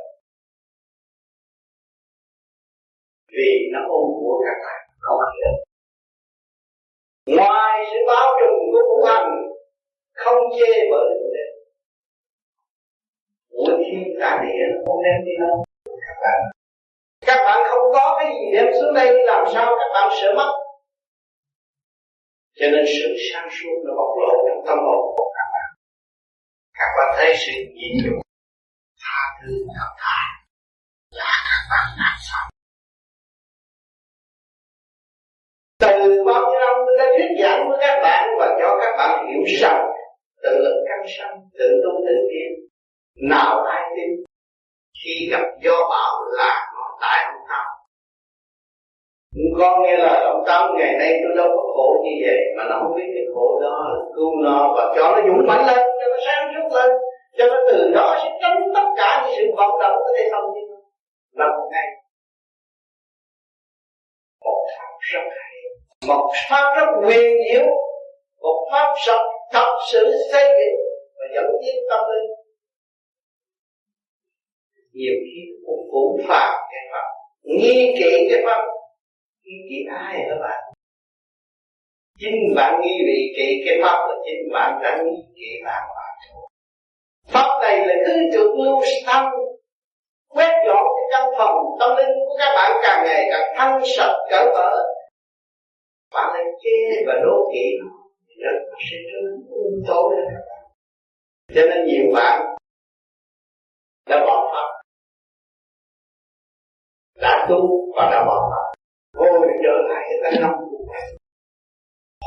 vì nó ôm của các bạn không ai được. Ngoài sự báo trùng của ngũ hành không chê bởi được đấy, của thiên cả địa không đem đi đâu các bạn. Các bạn không có cái gì đem xuống đây thì làm sao các bạn sợ mất? Cho nên sự sáng suốt nó bộc lộ trong tâm hồn của các bạn. Các bạn thấy sự nhịn nhục, tha thứ, thật thà là các bạn làm sao? Từ bao nhiêu năm tôi đã thuyết giảng với các bạn và cho các bạn hiểu rằng tự lực căng sanh, tự tu tự tiến, nào ai tin? Khi gặp gió bão là nó tại ông Tám. Con nghe lời ông Tám, ngày nay tôi đâu có khổ như vậy, mà nó không biết cái khổ đó là cứu nó và cho nó dũng mãnh lên, cho nó sáng suốt lên, cho nó từ đó sẽ tránh tất cả những sự vọng động tới đây không như nó. Là một ngày một pháp rất hay, một pháp rất quyền diệu, một pháp sạch thật sự xây dựng và dẫn tiến tâm linh. Nhiều khi cũng phủ phạt cái pháp, nghi kỵ cái pháp. Nghi kỵ ai các bạn? Chính bạn nghi bị kỵ cái pháp là chính bạn đã nghi kỵ bạn mà thôi. Pháp này là thứ được lưu tâm, quét dọn cái căn phòng tâm linh của các bạn càng ngày càng thanh sạch cởi mở. Bạn lại chê và đố kỵ rất sẽ trở nên u tối. Cho nên nhiều bạn đã bỏ Phật, đã tu và đã bỏ Phật, vô trở lại cái năm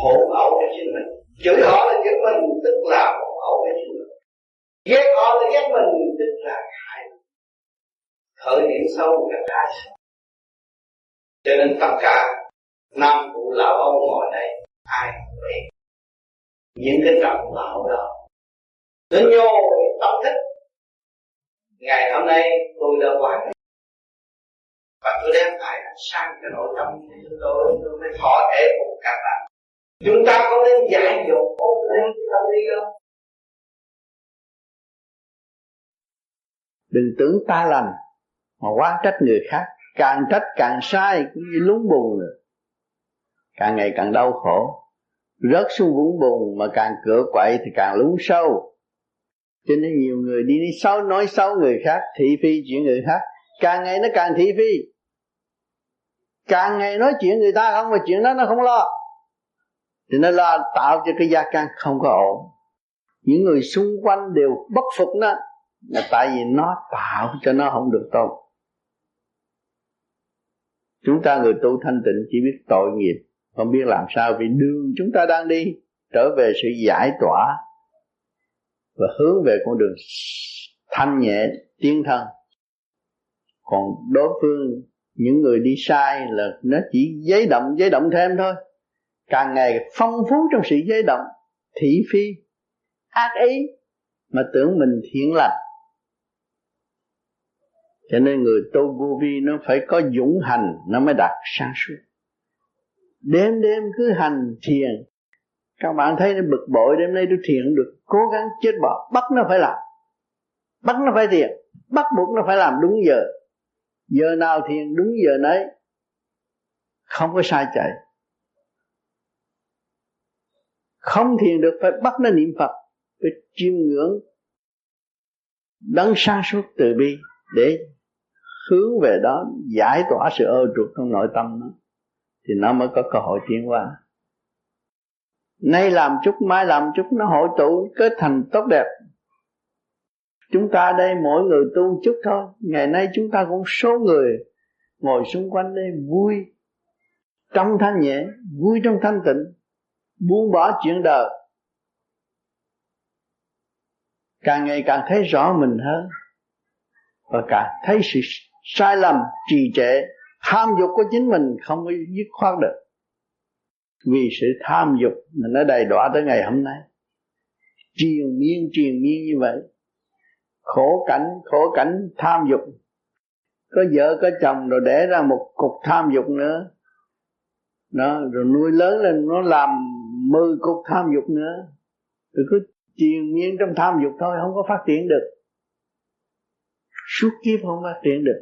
hỗn ẩu cho chính mình. Chửi họ là chửi mình, tức là hỗn ẩu với chính mình. Ghét họ là ghét mình, tức là hại. Khởi điểm sâu là hại. Cho nên tất cả nam phụ lão ông ngồi đây ai cũng biết những cái trận lão đó nó nhô tâm thức. Ngày hôm nay tôi đã quán và tôi đem lại ánh sáng cho nội tâm của tôi, tôi mới thỏa thể cùng các bạn. Chúng ta không nên dạy dỗ ôm lấy tâm đi đâu, đừng tưởng ta lành mà quán trách người khác, càng trách càng sai, cũng như lún bùn nữa. Càng ngày càng đau khổ, rớt xuống vũng bùn mà càng cửa quậy thì càng lún sâu. Cho nên nhiều người đi đi xấu, nói xấu người khác, thị phi chuyện người khác, càng ngày nó càng thị phi, càng ngày nói chuyện người ta không, mà chuyện đó nó không lo, thì nó lo tạo cho cái gia căn không có ổn. Những người xung quanh đều bất phục nó là tại vì nó tạo cho nó không được tốt. Chúng ta người tu thanh tịnh chỉ biết tội nghiệp, không biết làm sao, vì đường chúng ta đang đi trở về sự giải tỏa và hướng về con đường thanh nhẹ tiến thân. Còn đối phương, những người đi sai là nó chỉ giấy động, giấy động thêm thôi, càng ngày phong phú trong sự giấy động, thị phi, ác ý mà tưởng mình thiện lành. Cho nên người tu vô vi nó phải có dũng hành, nó mới đạt sáng suốt. Đêm đêm cứ hành thiền, các bạn thấy nó bực bội, đêm nay tôi thiền được, cố gắng chết bỏ, bắt nó phải làm, bắt nó phải thiền, bắt buộc nó phải làm đúng giờ, giờ nào thiền đúng giờ nấy, không có sai chạy. Không thiền được phải bắt nó niệm Phật, phải chiêm ngưỡng đấng sáng suốt từ bi để hướng về đó, giải tỏa sự ô trục trong nội tâm nó, thì nó mới có cơ hội tiến qua. Nay làm chút, mai làm chút, nó hội tụ kết thành tốt đẹp. Chúng ta đây mỗi người tu chút thôi. Ngày nay chúng ta cũng số người ngồi xung quanh đây vui trong thanh nhẹ, vui trong thanh tịnh, buông bỏ chuyện đời, càng ngày càng thấy rõ mình hơn, và càng thấy sự sai lầm, trì trệ, tham dục của chính mình không có dứt khoát được. Vì sự tham dục mình nó đầy đọa tới ngày hôm nay, triền miên triền miên như vậy, khổ cảnh khổ cảnh tham dục, có vợ có chồng rồi đẻ ra một cục tham dục nữa đó, rồi nuôi lớn lên nó làm mười cục tham dục nữa, rồi cứ triền miên trong tham dục thôi, không có phát triển được, suốt kiếp không phát triển được.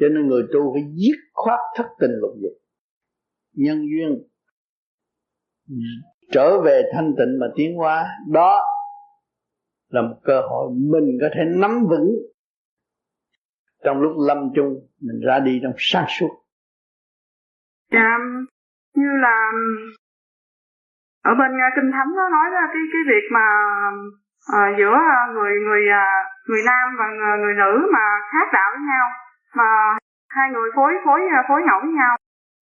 Cho nên người tu phải dứt khoát thất tình lục dục, nhân duyên trở về thanh tịnh mà tiến hóa. Đó là một cơ hội mình có thể nắm vững trong lúc lâm chung, mình ra đi trong sáng suốt. Chàm, như là ở bên Kinh Thánh nó nói ra cái cái việc mà à, giữa người người người nam và người, người nữ mà khác đạo với nhau, mà hai người phối phối phối ngẫu với nhau.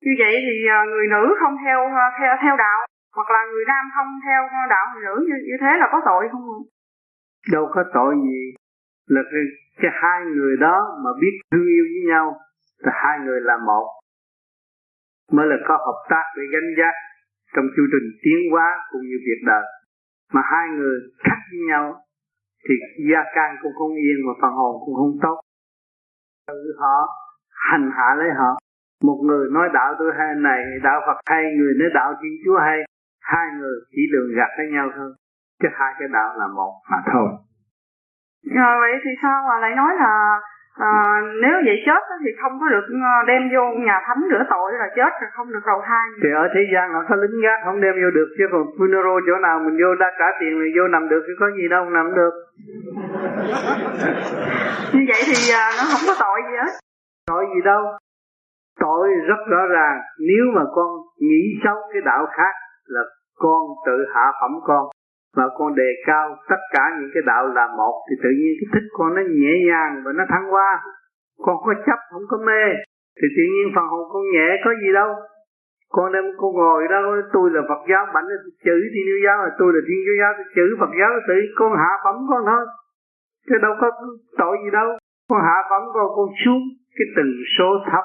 Như vậy thì người nữ không theo theo theo đạo, hoặc là người nam không theo đạo người nữ, như, như thế là có tội không? Đâu có tội gì, là cái, cái hai người đó mà biết thương yêu với nhau thì hai người là một, mới là có hợp tác để gánh vác trong chương trình tiến hóa cũng như việc đời. Mà hai người khác với nhau thì gia can cũng không yên, mà phần hồn cũng không tốt, họ hành hạ lấy họ. Một người nói đạo tôi hay này, đạo Phật hay, người nói đạo Thiên Chúa hay, hai người chỉ đường gạt với nhau thôi, chứ hai cái đạo là một mà thôi. Rồi vậy thì sao mà lại nói là à, nếu vậy chết thì không có được đem vô nhà thánh rửa tội, là chết rồi không được đầu thai. Thì ở thế gian nó có lính gác không đem vô được, chứ còn funeral chỗ nào mình vô đã trả tiền mình vô nằm được, chứ có gì đâu nằm được. Như vậy thì à, nó không có tội gì hết. Tội gì đâu, tội rất rõ ràng. Nếu mà con nghĩ xấu cái đạo khác là con tự hạ phẩm con, mà con đề cao tất cả những cái đạo là một, thì tự nhiên cái thích con nó nhẹ nhàng và nó thăng hoa. Con có chấp không có mê thì tự nhiên phần hồn con nhẹ, có gì đâu. Con đem con ngồi đó, tôi là Phật giáo, bảnh chữ Thiên Chúa giáo, tôi là Thiên Chúa giáo, chữ Phật giáo, tự con hạ phẩm con thôi, chứ đâu có tội gì đâu. Con hạ phẩm con, con xuống cái tần số thấp.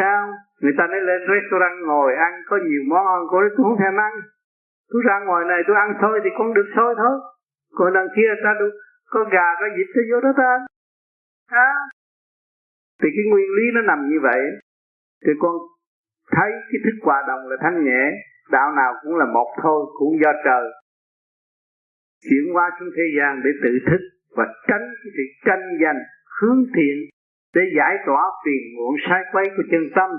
Sao người ta nói lên restaurant ngồi ăn có nhiều món ăn, cô nói tôi không thèm ăn, tôi ra ngoài này tôi ăn thôi thì con được thôi thôi. Còn đằng kia ta được có gà có vịt tôi vô đó ta ăn à. Thì cái nguyên lý nó nằm như vậy. Thì con thấy cái thức hòa đồng là thanh nhẹ, đạo nào cũng là một thôi, cũng do trời chuyển qua xuống thế gian để tự thức và tránh cái sự tranh giành, hướng thiện để giải tỏa phiền muộn sai quấy của chân tâm.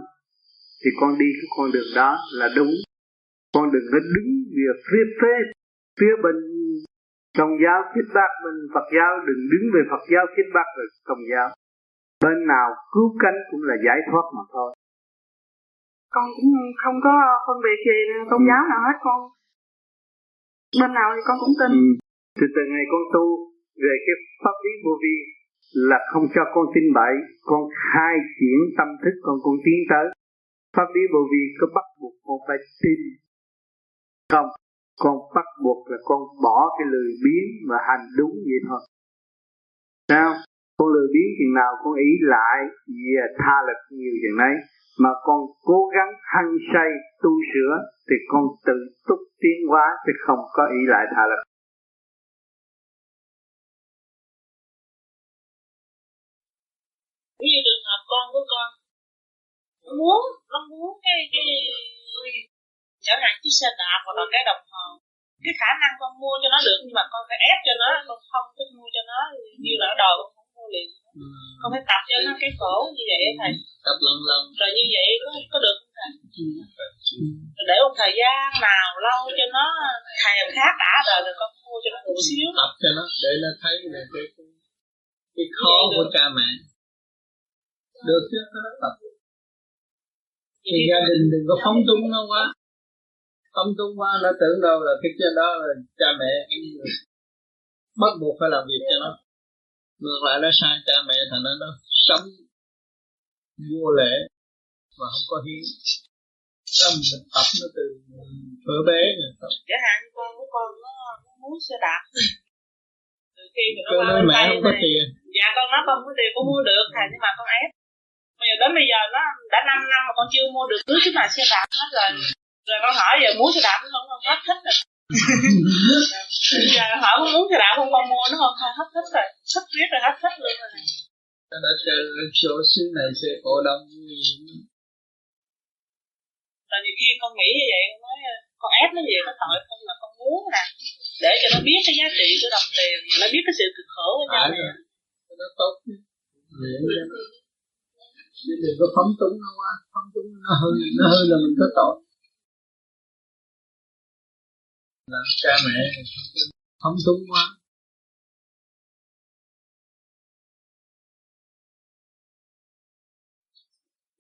Thì con đi cái con đường đó là đúng. Con đừng có đứng về phía phê, phía bên Công giáo khích bác bên Phật giáo, đừng đứng về Phật giáo khích bác về Công giáo. Bên nào cứu cánh cũng là giải thoát mà thôi. Con cũng không có phân biệt gì tôn giáo nào hết, con bên nào thì con cũng tin. Ừ. Từ từ ngày con tu về cái pháp lý vô vi là không cho con tin bậy, con khai triển tâm thức con, con tiến tới. Pháp lý vô vi có bắt buộc con phải tin không? Con bắt buộc là con bỏ cái lười biếng và hành đúng vậy thôi. Sao? Con lười biếng chừng nào con ý lại về tha lực nhiều chừng nấy, mà con cố gắng hăng say tu sửa thì con tự túc tiến hóa chứ không có ý lại tha lực. Ví dụ trường hợp con của con nó muốn, nó muốn cái cái chẳng hạn chiếc xe đạp hoặc là cái đồng hồ, cái khả năng con mua cho nó được nhưng mà con phải ép cho nó, con không thích mua cho nó như là đòi con không mua liền. Ừ. Con phải tập cho nó cái khổ như vậy thầy. Tập lần lần. Rồi như vậy có có được không thầy? Ừ. Rồi để một thời gian nào lâu cho nó thèm khát đã rồi rồi con mua cho nó một xíu. Tập cho nó để nó thấy là cái cái khó của cha mẹ. Được chứ, nó tập. Thì gia đình đừng có phóng túng nó quá. Phóng túng quá nó tưởng đâu là cái chuyện đó là cha mẹ bắt buộc phải làm việc cho nó. Ngược lại nó sai cha mẹ thành ra nó sống vô lễ mà không có hiến. Nó mình tập nó từ thở bé rồi. Chẳng hạn con của con nó muốn xe đạp. Từ khi mà nó ba mẹ không có tiền. Dạ con nói con có tiền con mua được thầy, nhưng mà con ép. Bây giờ đến bây giờ nó đã năm năm mà con chưa mua được thứ chứ là xe đạp hết rồi. Rồi con hỏi giờ muốn xe đạp nó không, không hết thích rồi. Giờ hỏi con muốn xe đạp không, con mua nó không hết thích rồi, sắp riết rồi hết thích luôn rồi này. Nó đã chơi số xứ này xe cổ đông. Rồi nhiều khi con nghĩ như vậy, con nói con ép nó về nó tội không là con muốn nè, để cho nó biết cái giá trị của đồng tiền, nó biết cái sự cực khổ của cha mẹ. Nó tốt chứ. Nên đừng có phóng túng nó quá, phóng túng nó hư, nó hư là mình có tội. Làm cha mẹ phóng túng quá.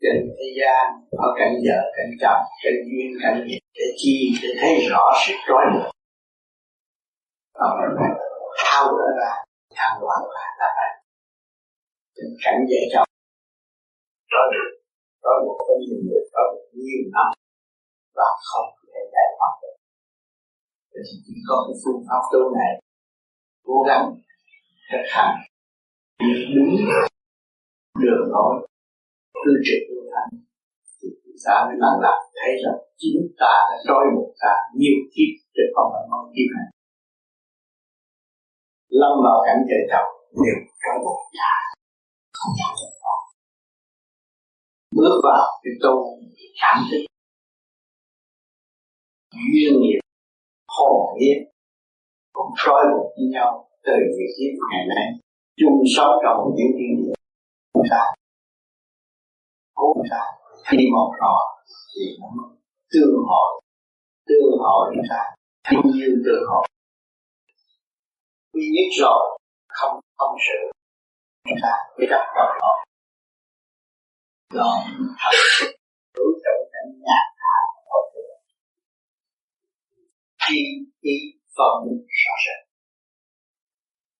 Trên thế gian, ở cạnh vợ, cạnh chồng, cạnh duyên, cạnh nghiệp, để chi, để thấy rõ sức trói buộc. Còn phải thao gỡ ra, thao gỡ ra là phải. Tình cảnh vợ chồng trói buộc, trói buộc có nhiều người, trói buộc nhiều năm và không thể giải thoát được. Thì chỉ có cái phương pháp tu này cố gắng thực hành đúng đường lối tư trực tu hành thì chúng ta mới làm lại thấy rằng chính ta đã trói buộc ta nhiều kiếp chứ không phải một kiếp này. Lâm vào cảnh trời chồng đều trói buộc ta không bao giờ có. Bước vào cái tu cảm thức duyên nghiệp hồn biết cũng trói buộc với nhau từ việc kiếp ngày nay chung sống trong một những thiên địa của ta của ta khi một họ thì nó tương hội tương hội với ta cũng như tương hội quy nhất rồi không không sự ta để đặt vào họ đó thật đối tượng cảnh nhạc đi đi phòng sợ sệt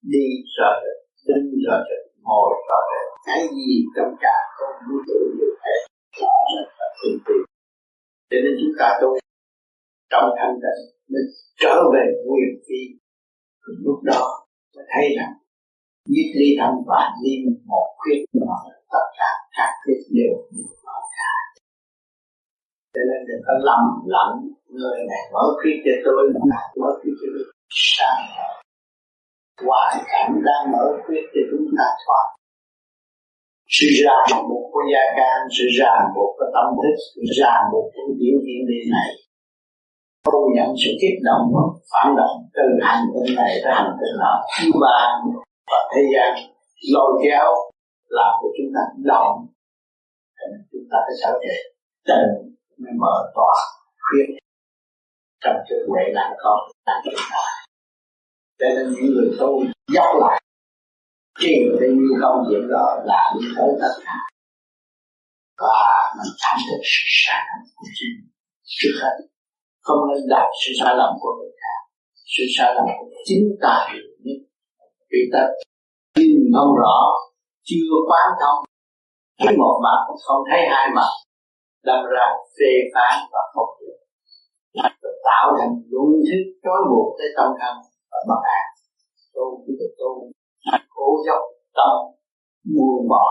đi sợ sệt đứng sợ sệt ngồi sợ sệt cái gì trong cả con vũ trụ đều thấy rõ rệt và tinh vi. Cho nên chúng ta tôi trong thanh tịnh mình trở về nguyên vi, lúc đó mới thấy rằng nhất ly tâm và ly một khuyết nhỏ tất cả các khuyết đều nhỏ cả. Cho nên đừng có lầm lẫn người này mở khuyết cho tôi, người này mở khuyết cho tôi, sao hoàn cảnh đang mở khuyết cho chúng ta thoát. Sự ràng buộc của gia can, sự ràng buộc của tâm thức, sự ràng buộc của tiểu thiên địa này, thu nhận sự kích động và phản động từ hành tinh này tới hành tinh nọ, thứ ba và thế gian lôi kéo làm cho chúng ta động, chúng ta phải trở về tình mới mở tỏa khuyết. Trong sự huệ là có, là chúng ta Cho nên những người tu dốc lại trì cái như công việc đó là đi tới tất cả, và mình cảm thấy sự sai lầm của chính mình trước hết, không nên đặt sự sai lầm của người khác. Sự sai lầm của chính ta hiểu nhất, vì ta tin không rõ, chưa quán thông, thấy một mặt không thấy hai mặt, đâm ra phê phán và không hiểu, tạo thành luân thức trói buộc tới tâm thân và bất an. Tu tiếp tục tu, cố dốc tâm buông bỏ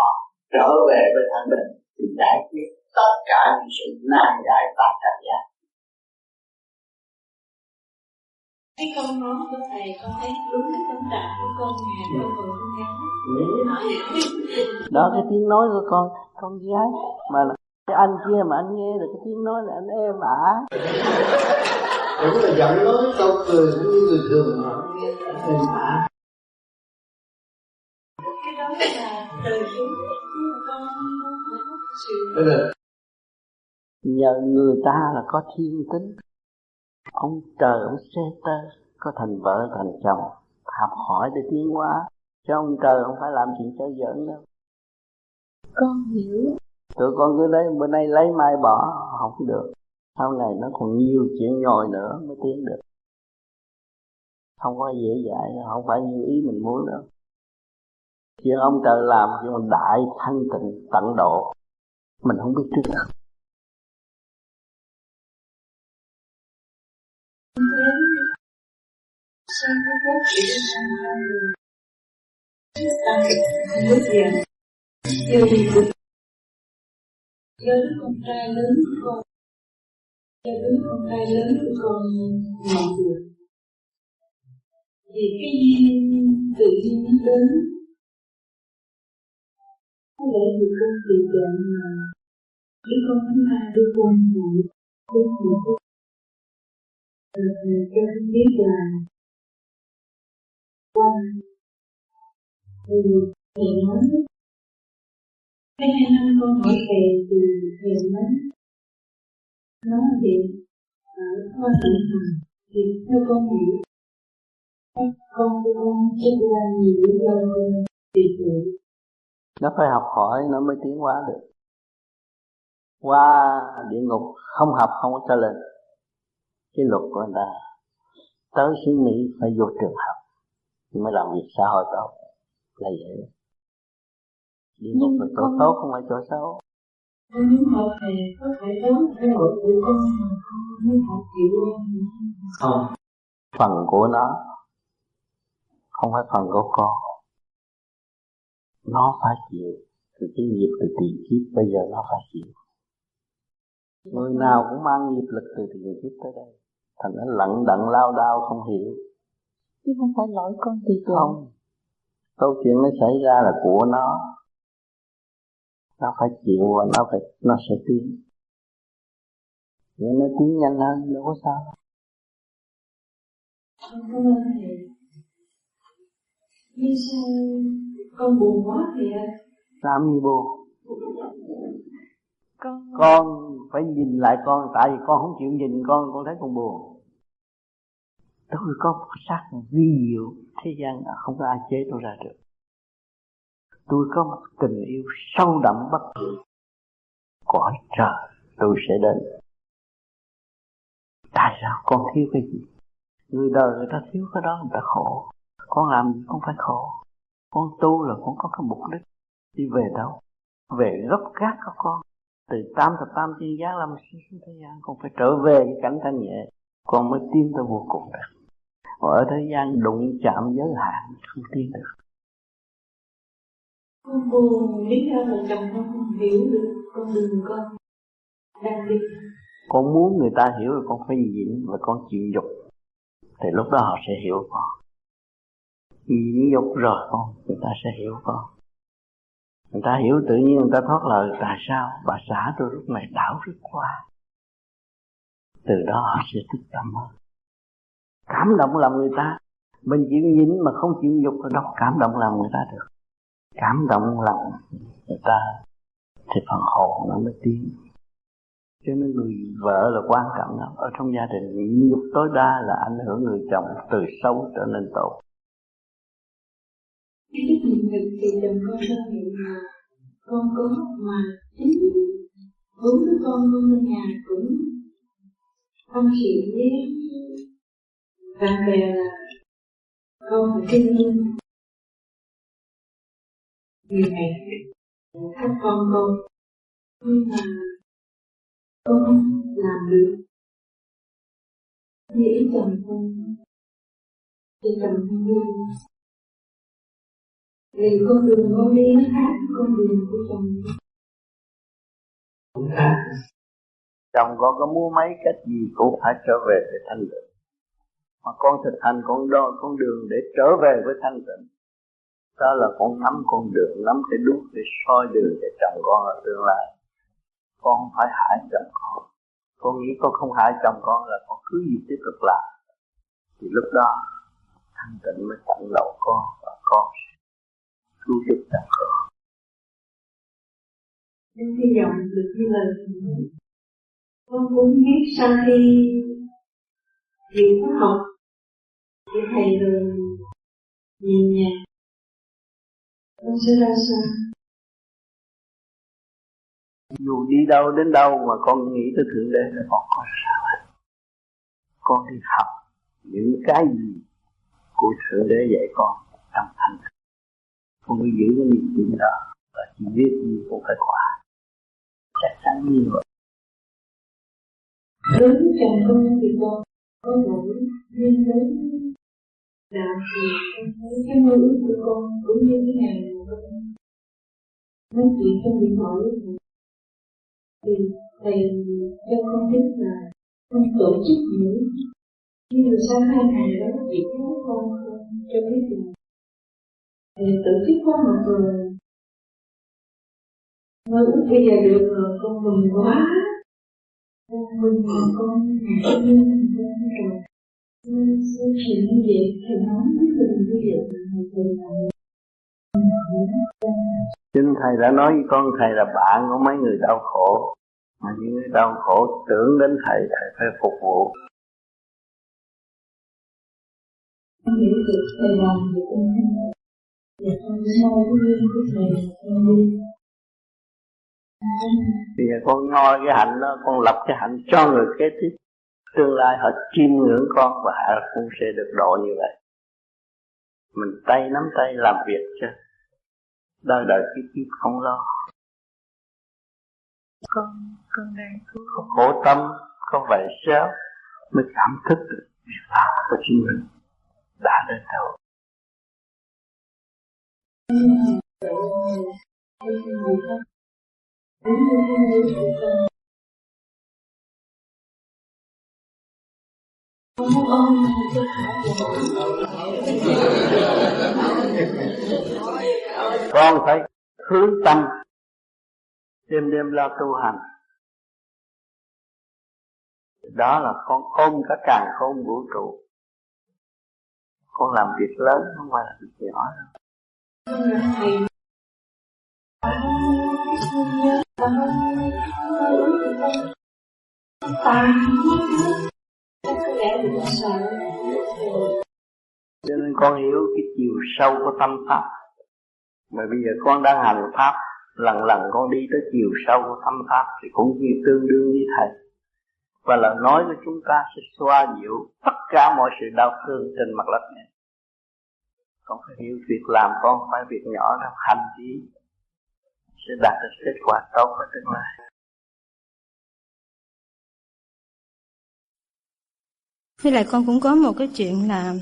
trở về với thanh bình thì giải quyết tất cả những sự nan giải và cảnh giác. Cái câu nói của thầy con thấy đúng cái tâm trạng của con nhà con vừa con gái. Đó, cái tiếng nói của con con gái mà là cái anh kia mà anh nghe được cái tiếng nói là anh em ả. Cũng là giọng nói câu cười cũng như người thường mà em ả. Cái đó là đời chúng con có sự nhờ người ta là có thiên tính. Ông trời ông xe tơ có thành vợ thành chồng, học hỏi để tiến hóa, chứ ông trời không phải làm chuyện chơi giỡn đâu. Con hiểu. Tụi con cứ lấy bữa nay lấy mai bỏ không được, sau này nó còn nhiều chuyện nhồi nữa mới tiến được. Không có dễ dãi, không phải như ý mình muốn đâu. Chuyện ông trời làm chuyện ông đại thanh tịnh tận độ, mình không biết trước đâu. Sang các lớp chỉ đến sang hai người, sang không có tiền, tiêu đi cũng lớn con trai lớn của con, cho đến con trai lớn của con ngọn được, vì cái duyên tự nhiên nó đến, có lẽ vì con bị bệnh mà đứa con thứ hai đứa con bị đứa con bị rồi con không biết là qua từ thầy nói mấy hai năm con hỏi thầy từ thầy nói nói về ở khoa điện hành thì theo con nghĩ các con của con chưa ra nhiều lý do vì vậy nó phải học hỏi nó mới tiến hóa được. Qua địa ngục không học không có trả lời, cái luật của người ta tới xứ Mỹ phải vô trường học mới làm việc xã hội tốt là vậy. Đi ngục là chỗ tốt không phải chỗ xấu. Những học thầy có thể đối với hội tụi con mới học kiểu không? Phần của nó không phải phần của con, nó phải chịu từ cái nghiệp từ tiền kiếp, bây giờ nó phải chịu. Người nào cũng mang nghiệp lực từ tiền kiếp tới đây, thành nó lận đận lao đao không hiểu. Chứ không phải lỗi con thì không. Câu chuyện nó xảy ra là của nó, nó phải chịu và nó phải nó sẽ tiến. Nhưng nó tiến nhanh hơn đâu có sao. Con cảm ơn thầy. Nhưng sao con buồn quá thì ạ? Làm gì buồn? Con... con phải nhìn lại con, tại vì con không chịu nhìn con, con thấy con buồn. Tôi có một sắc vi diệu, thế gian không có ai chế tôi ra được. Tôi có một tình yêu sâu đậm bất diệt, cõi trời tôi sẽ đến. Tại sao con thiếu cái gì? Người đời người ta thiếu cái đó người ta khổ. Con làm gì con phải khổ. Con tu là con có cái mục đích. Đi về đâu? Về gốc gác các con. Từ tám thập tam thiên giáng lâm xuống thế gian, con phải trở về cái cảnh thanh nhẹ, con mới tiến tới vô cùng được. Còn ở thế gian đụng chạm giới hạn không tiến được. Con buồn biết đâu là chồng con không hiểu được con đường con đang đi. Con muốn người ta hiểu rồi con phải nhịn và con chịu nhục, thì lúc đó họ sẽ hiểu con. Nhịn nhục rồi con, người ta sẽ hiểu con. Người ta hiểu tự nhiên người ta thoát lời. Tại sao bà xã tôi lúc này đảo rất qua? Từ đó họ sẽ thức tâm hơn. Cảm động lòng người ta. Mình chịu nhịn mà không chịu nhục là đâu cảm động lòng người ta được. Cảm động lòng người ta thì phần hồn nó mới tiến. Cho nên người vợ là quan trọng lắm. Ở trong gia đình nhịn nhục tối đa là ảnh hưởng người chồng từ xấu trở nên tốt. Cái đức nhịn nhục thì chồng con ra hiện mà con có mà chính bốn đứa con luôn ở nhà cũng con hiểu với bạn bè là con phải kinh nghiệm. Điều này các con con nhưng mà con làm được như ý chồng con thì chồng con đi vì con đường con đi nó khác con đường của chồng cũng khác. Chồng con có mua mấy cách gì cũng phải trở về với thanh tịnh, mà con thực hành con đo con đường để trở về với thanh tịnh. Đó là con nắm con đường, nắm cái đuốc để soi đường để chồng con ở tương lai. Con không phải hại chồng con. Con nghĩ con không hại chồng con là con cứ gì tiếp tục làm. Thì lúc đó thanh tịnh mới tận lậu con và con cứu giúp chồng con. Nên hy vọng được như lời con cũng biết sau khi chịu khóa học thì thầy rồi nhìn nhà con sẽ ra sao. Dù đi đâu đến đâu mà con nghĩ tới Thượng Đế là con có sao hết. Con đi học những cái gì của Thượng Đế dạy con trong thành. Con phải giữ cái niềm tin đó và chỉ biết gì cũng phải khóa. Chắc chắn như vậy. Đối với chồng con thì con có lỗi nhưng đến đạo thì con thấy cái mơ ước của con cũng như cái ngày mà con nói chuyện trong điện thoại thì thầy cho con biết là con tổ chức nữa. Nhưng mà sau hai ngày đó chỉ có con cho biết là thầy tổ chức khóa học rồi. Mơ ước bây giờ được rồi con mừng quá. Con mừng là con nhà con mừng rồi. Con sẽ chuyện như vậy, thầy nói với mình như vậy là thầy làm. Chính thầy đã nói với con, thầy là bạn của mấy người đau khổ. Mà những người đau khổ tưởng đến thầy, thầy phải phục vụ. Con hiểu được thầy làm gì con hết. Và con ngồi với riêng của thầy là con đi. Bây giờ con ngồi cái hạnh đó, con lập cái hạnh cho người kế tiếp. Tương lai họ chiêm ngưỡng con và họ cũng sẽ được độ như vậy. Mình tay nắm tay làm việc chứ. Đời đời kiếp kiếp không lo. Con, con đang có khổ tâm, có vậy sao mới cảm thức được việc làm của chính mình đã đến đâu. Con muốn ôm cho con phải hướng tâm đêm đêm lo tu hành. Đó là con ôm cả càn khôn vũ trụ. Con làm việc lớn không phải là việc nhỏ đâu. Cho nên con hiểu cái chiều sâu của tâm pháp. Mà bây giờ con đang hành pháp, lần lần con đi tới chiều sâu của tâm pháp thì cũng như tương đương với thầy. Và lời nói của chúng ta sẽ xoa dịu tất cả mọi sự đau thương trên mặt đất này. Con phải hiểu việc làm con phải việc nhỏ đâu, hành trí sẽ đạt được kết quả tốt ở tương lai. Với lại con cũng có một cái chuyện là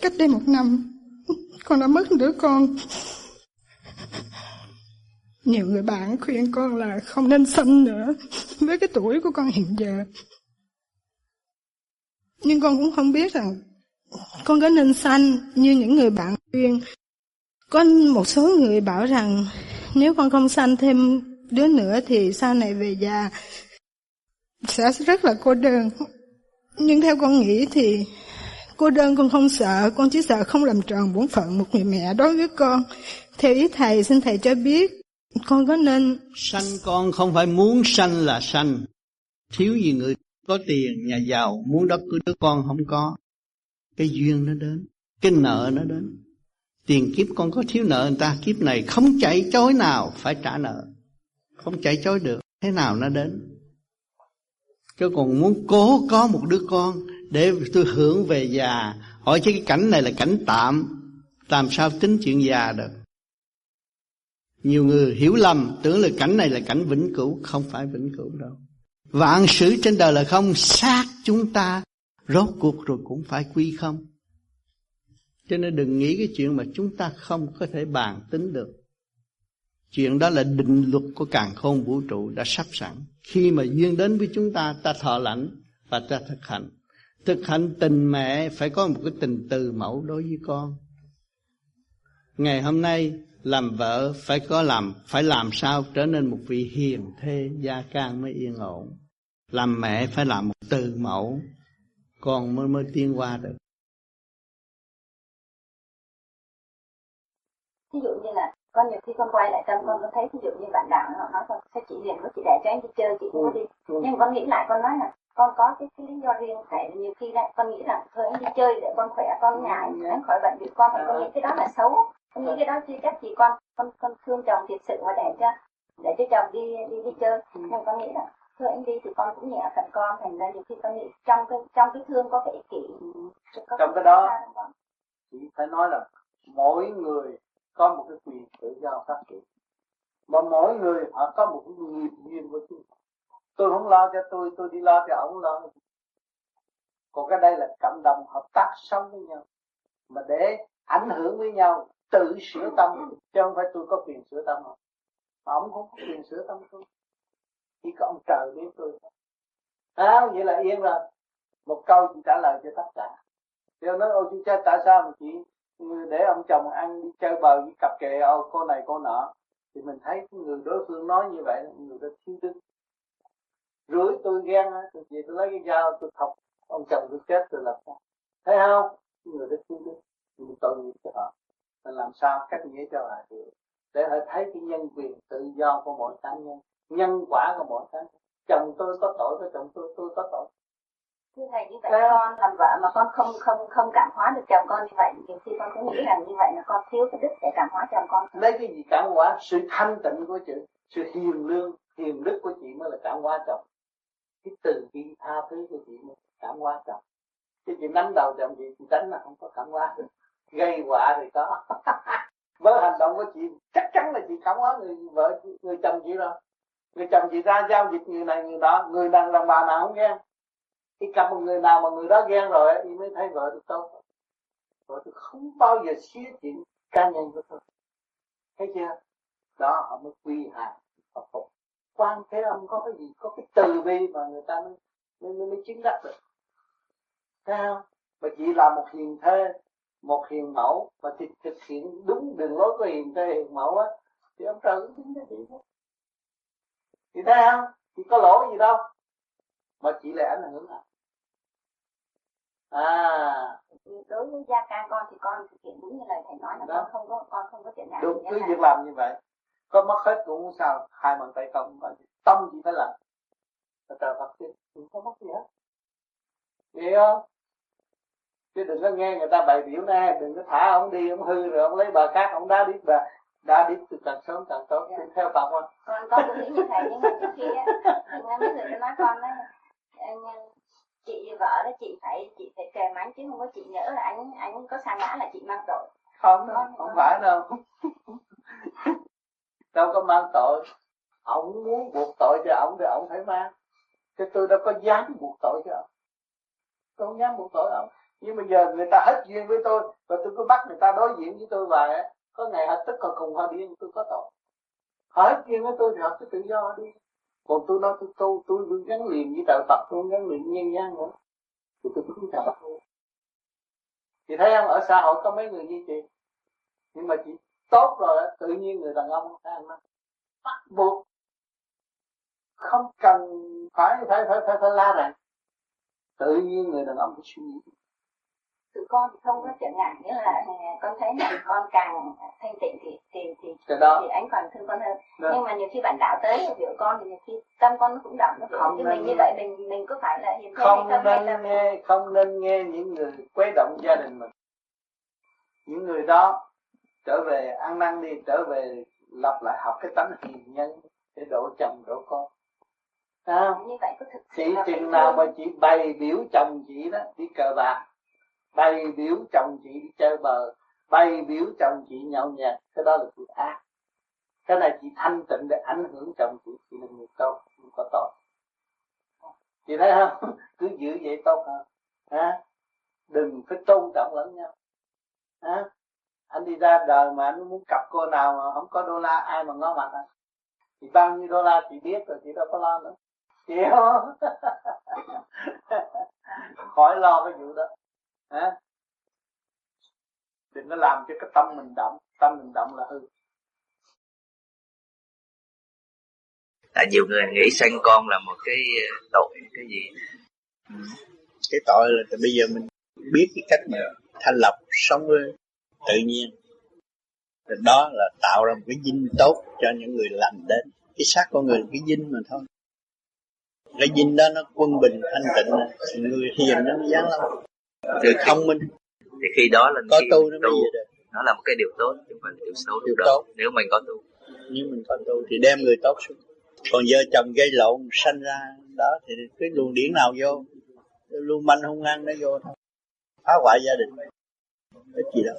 cách đây một năm con đã mất đứa con. Nhiều người bạn khuyên con là không nên sanh nữa với cái tuổi của con hiện giờ. Nhưng con cũng không biết rằng con có nên sanh như những người bạn khuyên. Có một số người bảo rằng nếu con không sanh thêm đứa nữa thì sau này về già sẽ rất là cô đơn. Nhưng theo con nghĩ thì Cô đơn con không sợ, con chỉ sợ không làm tròn bổn phận một người mẹ đối với con. Theo ý Thầy, xin Thầy cho biết, con có nên... Sanh con không phải muốn sanh là sanh. Thiếu gì người có tiền, nhà giàu, muốn đắp cứ đứa con không có. Cái duyên nó đến, cái nợ nó đến. Tiền kiếp con có thiếu nợ người ta, kiếp này không chạy chối nào phải trả nợ. Không chạy chối được, thế nào nó đến. Chứ còn muốn cố có một đứa con để tôi hưởng về già. Hỏi chứ cái cảnh này là cảnh tạm, làm sao tính chuyện già được. Nhiều người hiểu lầm, tưởng là cảnh này là cảnh vĩnh cửu. Không phải vĩnh cửu đâu. Vạn sự trên đời là không, xác chúng ta rốt cuộc rồi cũng phải quy không. Cho nên đừng nghĩ cái chuyện mà chúng ta không có thể bàn tính được. Chuyện đó là định luật của càn khôn vũ trụ đã sắp sẵn. Khi mà duyên đến với chúng ta, ta thọ lãnh và ta thực hành. Thực hành tình mẹ phải có một cái tình từ mẫu đối với con. Ngày hôm nay làm vợ phải có làm phải làm sao trở nên một vị hiền thê, gia can mới yên ổn. Làm mẹ phải làm một từ mẫu, con mới mới tiến qua được. Ví dụ như là con nhiều khi con quay lại tâm con, con thấy ví dụ như bạn đạo họ nói con sẽ chị liền với chị để cho em đi chơi chị cũng có đi, nhưng con nghĩ lại con nói là con có cái, cái lý do riêng, tại nhiều khi lại con nghĩ rằng thôi em đi chơi để con khỏe, con nhà em khỏi bệnh vì con, con nghĩ cái đó là xấu, con nghĩ cái đó chưa chắc gì con con con thương chồng thiệt sự mà để cho để cho chồng đi đi đi chơi, nhưng con nghĩ là thôi em đi thì con cũng nhẹ phận con, thành ra nhiều khi con nghĩ trong cái trong cái thương có cái kỷ có trong cái đó ra, chị phải nói là mỗi người có một cái quyền tự do phát triển, mà mỗi người họ có một cái nghiệp duyên của chúng. Tôi không lo cho tôi, tôi đi lo cho ông lo. Còn cái đây là cộng đồng hợp tác sống với nhau, mà để ảnh hưởng với nhau, tự sửa tâm, chứ không phải tôi có quyền sửa tâm không. Mà ông cũng có quyền sửa tâm tôi, chỉ có ông trời biết tôi. À, vậy là yên rồi. Một câu chị trả lời cho tất cả. Thì ông nói ôi chú cha tại sao mà chị để ông chồng ăn đi chơi bờ với cặp kè ô cô này cô nọ, thì mình thấy người đối phương nói như vậy người ta thiếu đức. Rưỡi tôi ghen á, tôi chỉ tôi lấy cái dao tôi thọc ông chồng tôi chết tôi làm sao, thấy không? Người đó thiếu đức, người tội nghiệp cho họ. Mình làm sao cách nghĩa cho họ hiểu, để họ thấy cái nhân quyền tự do của mỗi cá nhân, nhân quả của mỗi cá nhân. Chồng tôi có tội với chồng tôi, tôi có tội. Thưa Thầy, như vậy à, con làm vợ mà con không không không cảm hóa được chồng con như vậy, nhiều khi con cũng nghĩ rằng như vậy là con thiếu cái đức để cảm hóa chồng con. Lấy cái gì cảm hóa? Sự thanh tịnh của chị, sự hiền lương, hiền đức của chị mới là cảm hóa chồng. Cái từ bi tha thứ của chị mới cảm hóa chồng. Chứ chị nắm đầu chồng chị, chị đánh là không có cảm hóa được. Gây họa thì có. Với hành động của chị, chắc chắn là chị cảm hóa người vợ, người chồng chị rồi. Người chồng chị ra giao dịch người này người đó, người đàn đàn bà nào không nghe. Khi gặp một người nào mà người đó ghen rồi thì mới thấy vợ tôi tốt. Vợ tôi không bao giờ xía chuyện cá nhân của tôi. Thấy chưa? Đó họ mới quy hàng và phục. Quan thế âm có cái gì, có cái từ bi mà người ta mới, mới, mới, mới chứng đắc được. Thấy không? Mà chỉ là một hiền thê, một hiền mẫu. Mà thực, thực hiện đúng đường lối của hiền thê, hiền mẫu á, thì ông trời cũng tính cho chị hết. Chị thấy không? Chị có lỗi gì đâu. Mà chỉ là ảnh hưởng à. À. Đối với gia can con thì con thực hiện đúng như lời Thầy nói là đó. Con không có con không có chuyện nào. Đúng, cứ việc làm như vậy. Có mất hết cũng không sao, hai bàn tay không có gì. Tâm chỉ phải làm. Và trời Phật chứ, cũng không mất gì hết. Vậy không? Chứ đừng có nghe người ta bày biểu nè, đừng có thả ông đi, ông hư rồi, ông lấy bà khác, ông đá đít bà. Đã biết từ càng sớm càng tốt, yeah. Theo Phật không? Con có cũng nghĩ như Thầy, nhưng mà trước khi á, mấy người ta nói con á, chị vợ đó chị phải chị phải kề mánh chứ không có chị nhớ là anh anh có sa ngã là chị mang tội. Không, đó, không, không phải đâu. Đâu có mang tội. Ông muốn buộc tội cho ông thì ông phải mang. Chứ tôi đâu có dám buộc tội cho ông. Tôi không dám buộc tội ông. Nhưng bây giờ người ta hết duyên với tôi và tôi cứ bắt người ta đối diện với tôi hoài á. Có ngày họ tức họ cùng họ điên, tôi có tội. Họ hết duyên với tôi thì họ cứ tự do họ đi. Còn tôi nói tôi câu, tôi luôn gắn liền với đạo Phật, tôi gắn liền nhân gian nữa. Thì tôi cũng trả Phật luôn. Chị thấy không, ở xã hội có mấy người như chị. Nhưng mà chị tốt rồi, tự nhiên người đàn ông ta ăn nó. Bắt buộc. Không cần phải, phải, phải, phải, phải la rằng. Tự nhiên người đàn ông phải suy nghĩ. tụi con không có trở ngại, nghĩa là con thấy là con càng thanh tịnh thì thì thì, thì, thì anh còn thương con hơn. Đó. Nhưng mà nhiều khi bạn đạo tới hiểu con thì nhiều khi tâm con nó cũng động, nó không chứ mình như vậy mình mình có phải là hiền không hay nên hay nghe mình... không nên nghe những người quấy động gia đình mình, những người đó trở về ăn năn đi, trở về lập lại học cái tánh hiền nhân để đổ chồng đổ con. À, như vậy có thực chỉ chừng nào mà chị bày biểu chồng chị đó đi cờ bạc, bày biểu chồng chị đi chơi bờ, bày biểu chồng chị nhậu nhẹt, cái đó là chị ác. Cái này chị thanh tịnh để ảnh hưởng chồng chị, chị là người tốt, không có tội. Chị thấy không? Cứ giữ vậy tốt hơn. À, đừng phải tôn trọng lẫn nhau. À, anh đi ra đời mà anh muốn cặp cô nào mà không có đô la, ai mà ngó mặt anh? Chị bao nhiêu đô la chị biết rồi, chị đâu có lo nữa. Chị không? Khỏi lo cái vụ đó. Hả? Đừng có làm cho cái tâm mình động. Tâm mình động là hư. Tại nhiều người nghĩ sanh con là một cái tội, cái gì? Ừ. Cái tội là từ bây giờ mình biết cái cách mà thanh lọc sống tự nhiên. Rồi đó là tạo ra một cái dinh tốt cho những người lành đến. Cái xác con người là cái dinh mà thôi. Cái dinh đó nó quân bình, thanh tịnh. Người hiền nó mới dán lắm. Người thông minh thì khi đó là có tu nó mới tu, nó là một cái điều tốt chứ không phải là điều xấu. Điều đó tốt. Nếu mình có tu, nếu mình có tu thì đem người tốt xuống. Còn vợ chồng gây lộn sanh ra đó thì cái luồng điển nào vô, luồng manh hung hăng nó vô thôi, phá hoại gia đình. Cái gì đó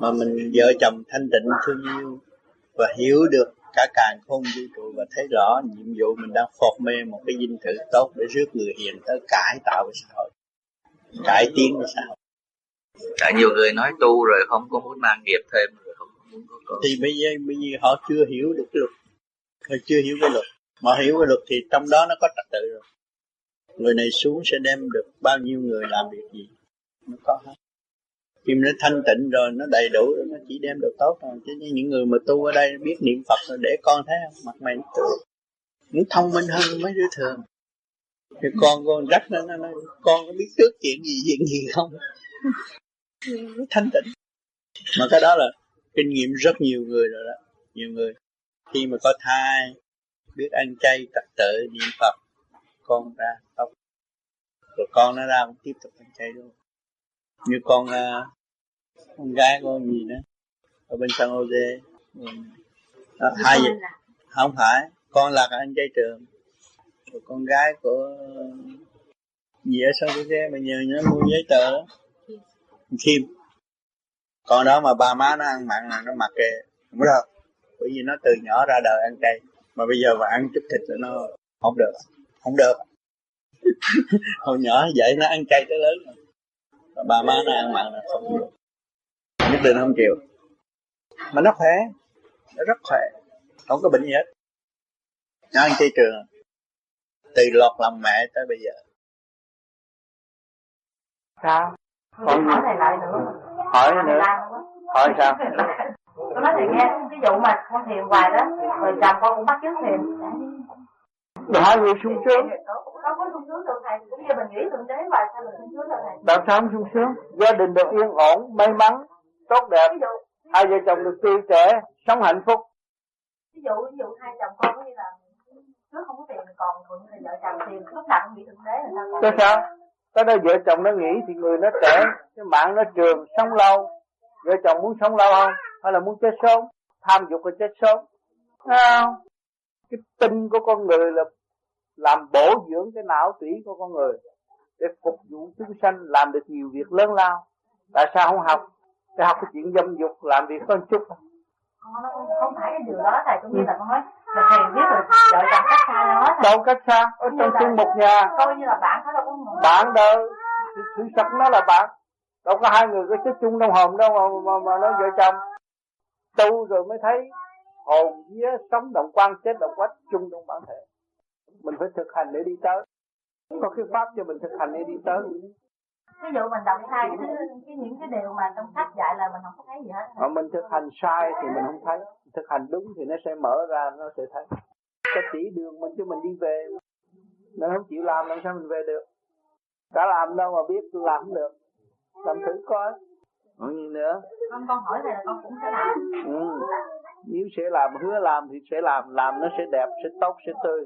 mà mình vợ chồng thanh tịnh thương yêu và hiểu được cả càn khôn vũ trụ và thấy rõ nhiệm vụ mình đang phọt mê một cái dinh thự tốt để rước người hiền tới cải tạo cái xã hội, cải tiến sao. Tại nhiều người nói tu rồi không có muốn mang nghiệp thêm rồi không muốn có, có. Thì bây giờ bây giờ họ chưa hiểu được cái luật, họ chưa hiểu cái luật, mà hiểu cái luật thì trong đó nó có trật tự rồi. Người này xuống sẽ đem được bao nhiêu người làm việc gì, nó có hết. Khi nó thanh tịnh rồi, nó đầy đủ rồi, nó chỉ đem được tốt thôi. Chứ những người mà tu ở đây biết niệm Phật rồi để con thấy không, mặt mày nó tươi, nó thông minh hơn mấy đứa thường. Thì con con rắc nó, nó, nó con có biết trước chuyện gì chuyện gì không? Nó thanh tịnh. Mà cái đó là kinh nghiệm rất nhiều người rồi đó. Nhiều người khi mà có thai biết ăn chay trật tự niệm Phật, con ra tóc rồi con nó ra cũng tiếp tục ăn chay luôn. Như con con gái con gì nữa ở bên San Jose đó, hai gì không phải con là ăn chay trường. Con gái của gì ở San Jose mà nhờ nó mua giấy tờ đó, Kim. Con đó mà ba má nó ăn mặn là nó mặc kệ không được, bởi vì nó từ nhỏ ra đời ăn chay, mà bây giờ mà ăn chút thịt nó không được, không được. Hồi nhỏ vậy nó ăn chay tới lớn, mà ba má nó ăn mặn là không được, nhất định không chịu. Mà nó khỏe, nó rất khỏe, không có bệnh gì hết. Nó ăn chay trường từ lọt lòng mẹ tới bây giờ. Sao? Con hỏi thầy lại nữa. Hỏi nữa. Hỏi sao? Con nói thầy nghe cái vụ mà con thiền hoài đó, rồi chồng con cũng bắt chước thiền. Hai người sung sướng. Không có sung sướng được thầy, cũng như mình nghĩ thượng đế mà sao mình sung sướng được thầy? Làm sao không sung sướng? Gia đình được yên ổn, may mắn, tốt đẹp. Hai vợ chồng được tươi trẻ, sống hạnh phúc. Ví dụ ví dụ hai chồng con có như là trước không có tiền còn còn như là vợ chồng tiền lúc nào cũng nghĩ thực tế là sao còn... Chứ sao? Tới đây vợ chồng nó nghỉ thì người nó trẻ, cái mạng nó trường, sống lâu. Vợ chồng muốn sống lâu không? Hay là muốn chết sớm? Tham dục là chết sớm. Không? Cái tinh của con người là làm bổ dưỡng cái não tủy của con người để phục vụ chúng sanh, làm được nhiều việc lớn lao. Tại sao không học? Để học cái chuyện dâm dục, làm việc hơn chút. Con nó không phải cái điều đó thầy, cũng như là con nói là thầy biết rồi, vợ chồng cách xa đó. Đâu cách xa, ở trong chung một nhà. Coi như là bạn phải là con người. Bạn đâu, sự thật nó là bạn. Đâu có hai người có chết chung trong hồn đâu mà, mà, mà nó vợ chồng. Tu rồi mới thấy hồn vía sống động quan, chết động quách chung trong bản thể. Mình phải thực hành để đi tới. Có cái pháp cho mình thực hành để đi tới. Ví dụ mình đọc sai cái, cái những cái điều mà trong sách dạy là mình không có thấy gì hết. Mà mình thực hành sai thì mình không thấy, thực hành đúng thì nó sẽ mở ra, nó sẽ thấy. Cái chỉ đường mình chứ mình đi về, nó không chịu làm làm sao mình về được? Đã làm đâu mà biết làm không được. làm thử coi. Còn gì nữa? Con con hỏi thầy là con cũng sẽ làm. Ừ. Nếu sẽ làm, hứa làm thì sẽ làm, làm nó sẽ đẹp, sẽ tốt, sẽ tươi.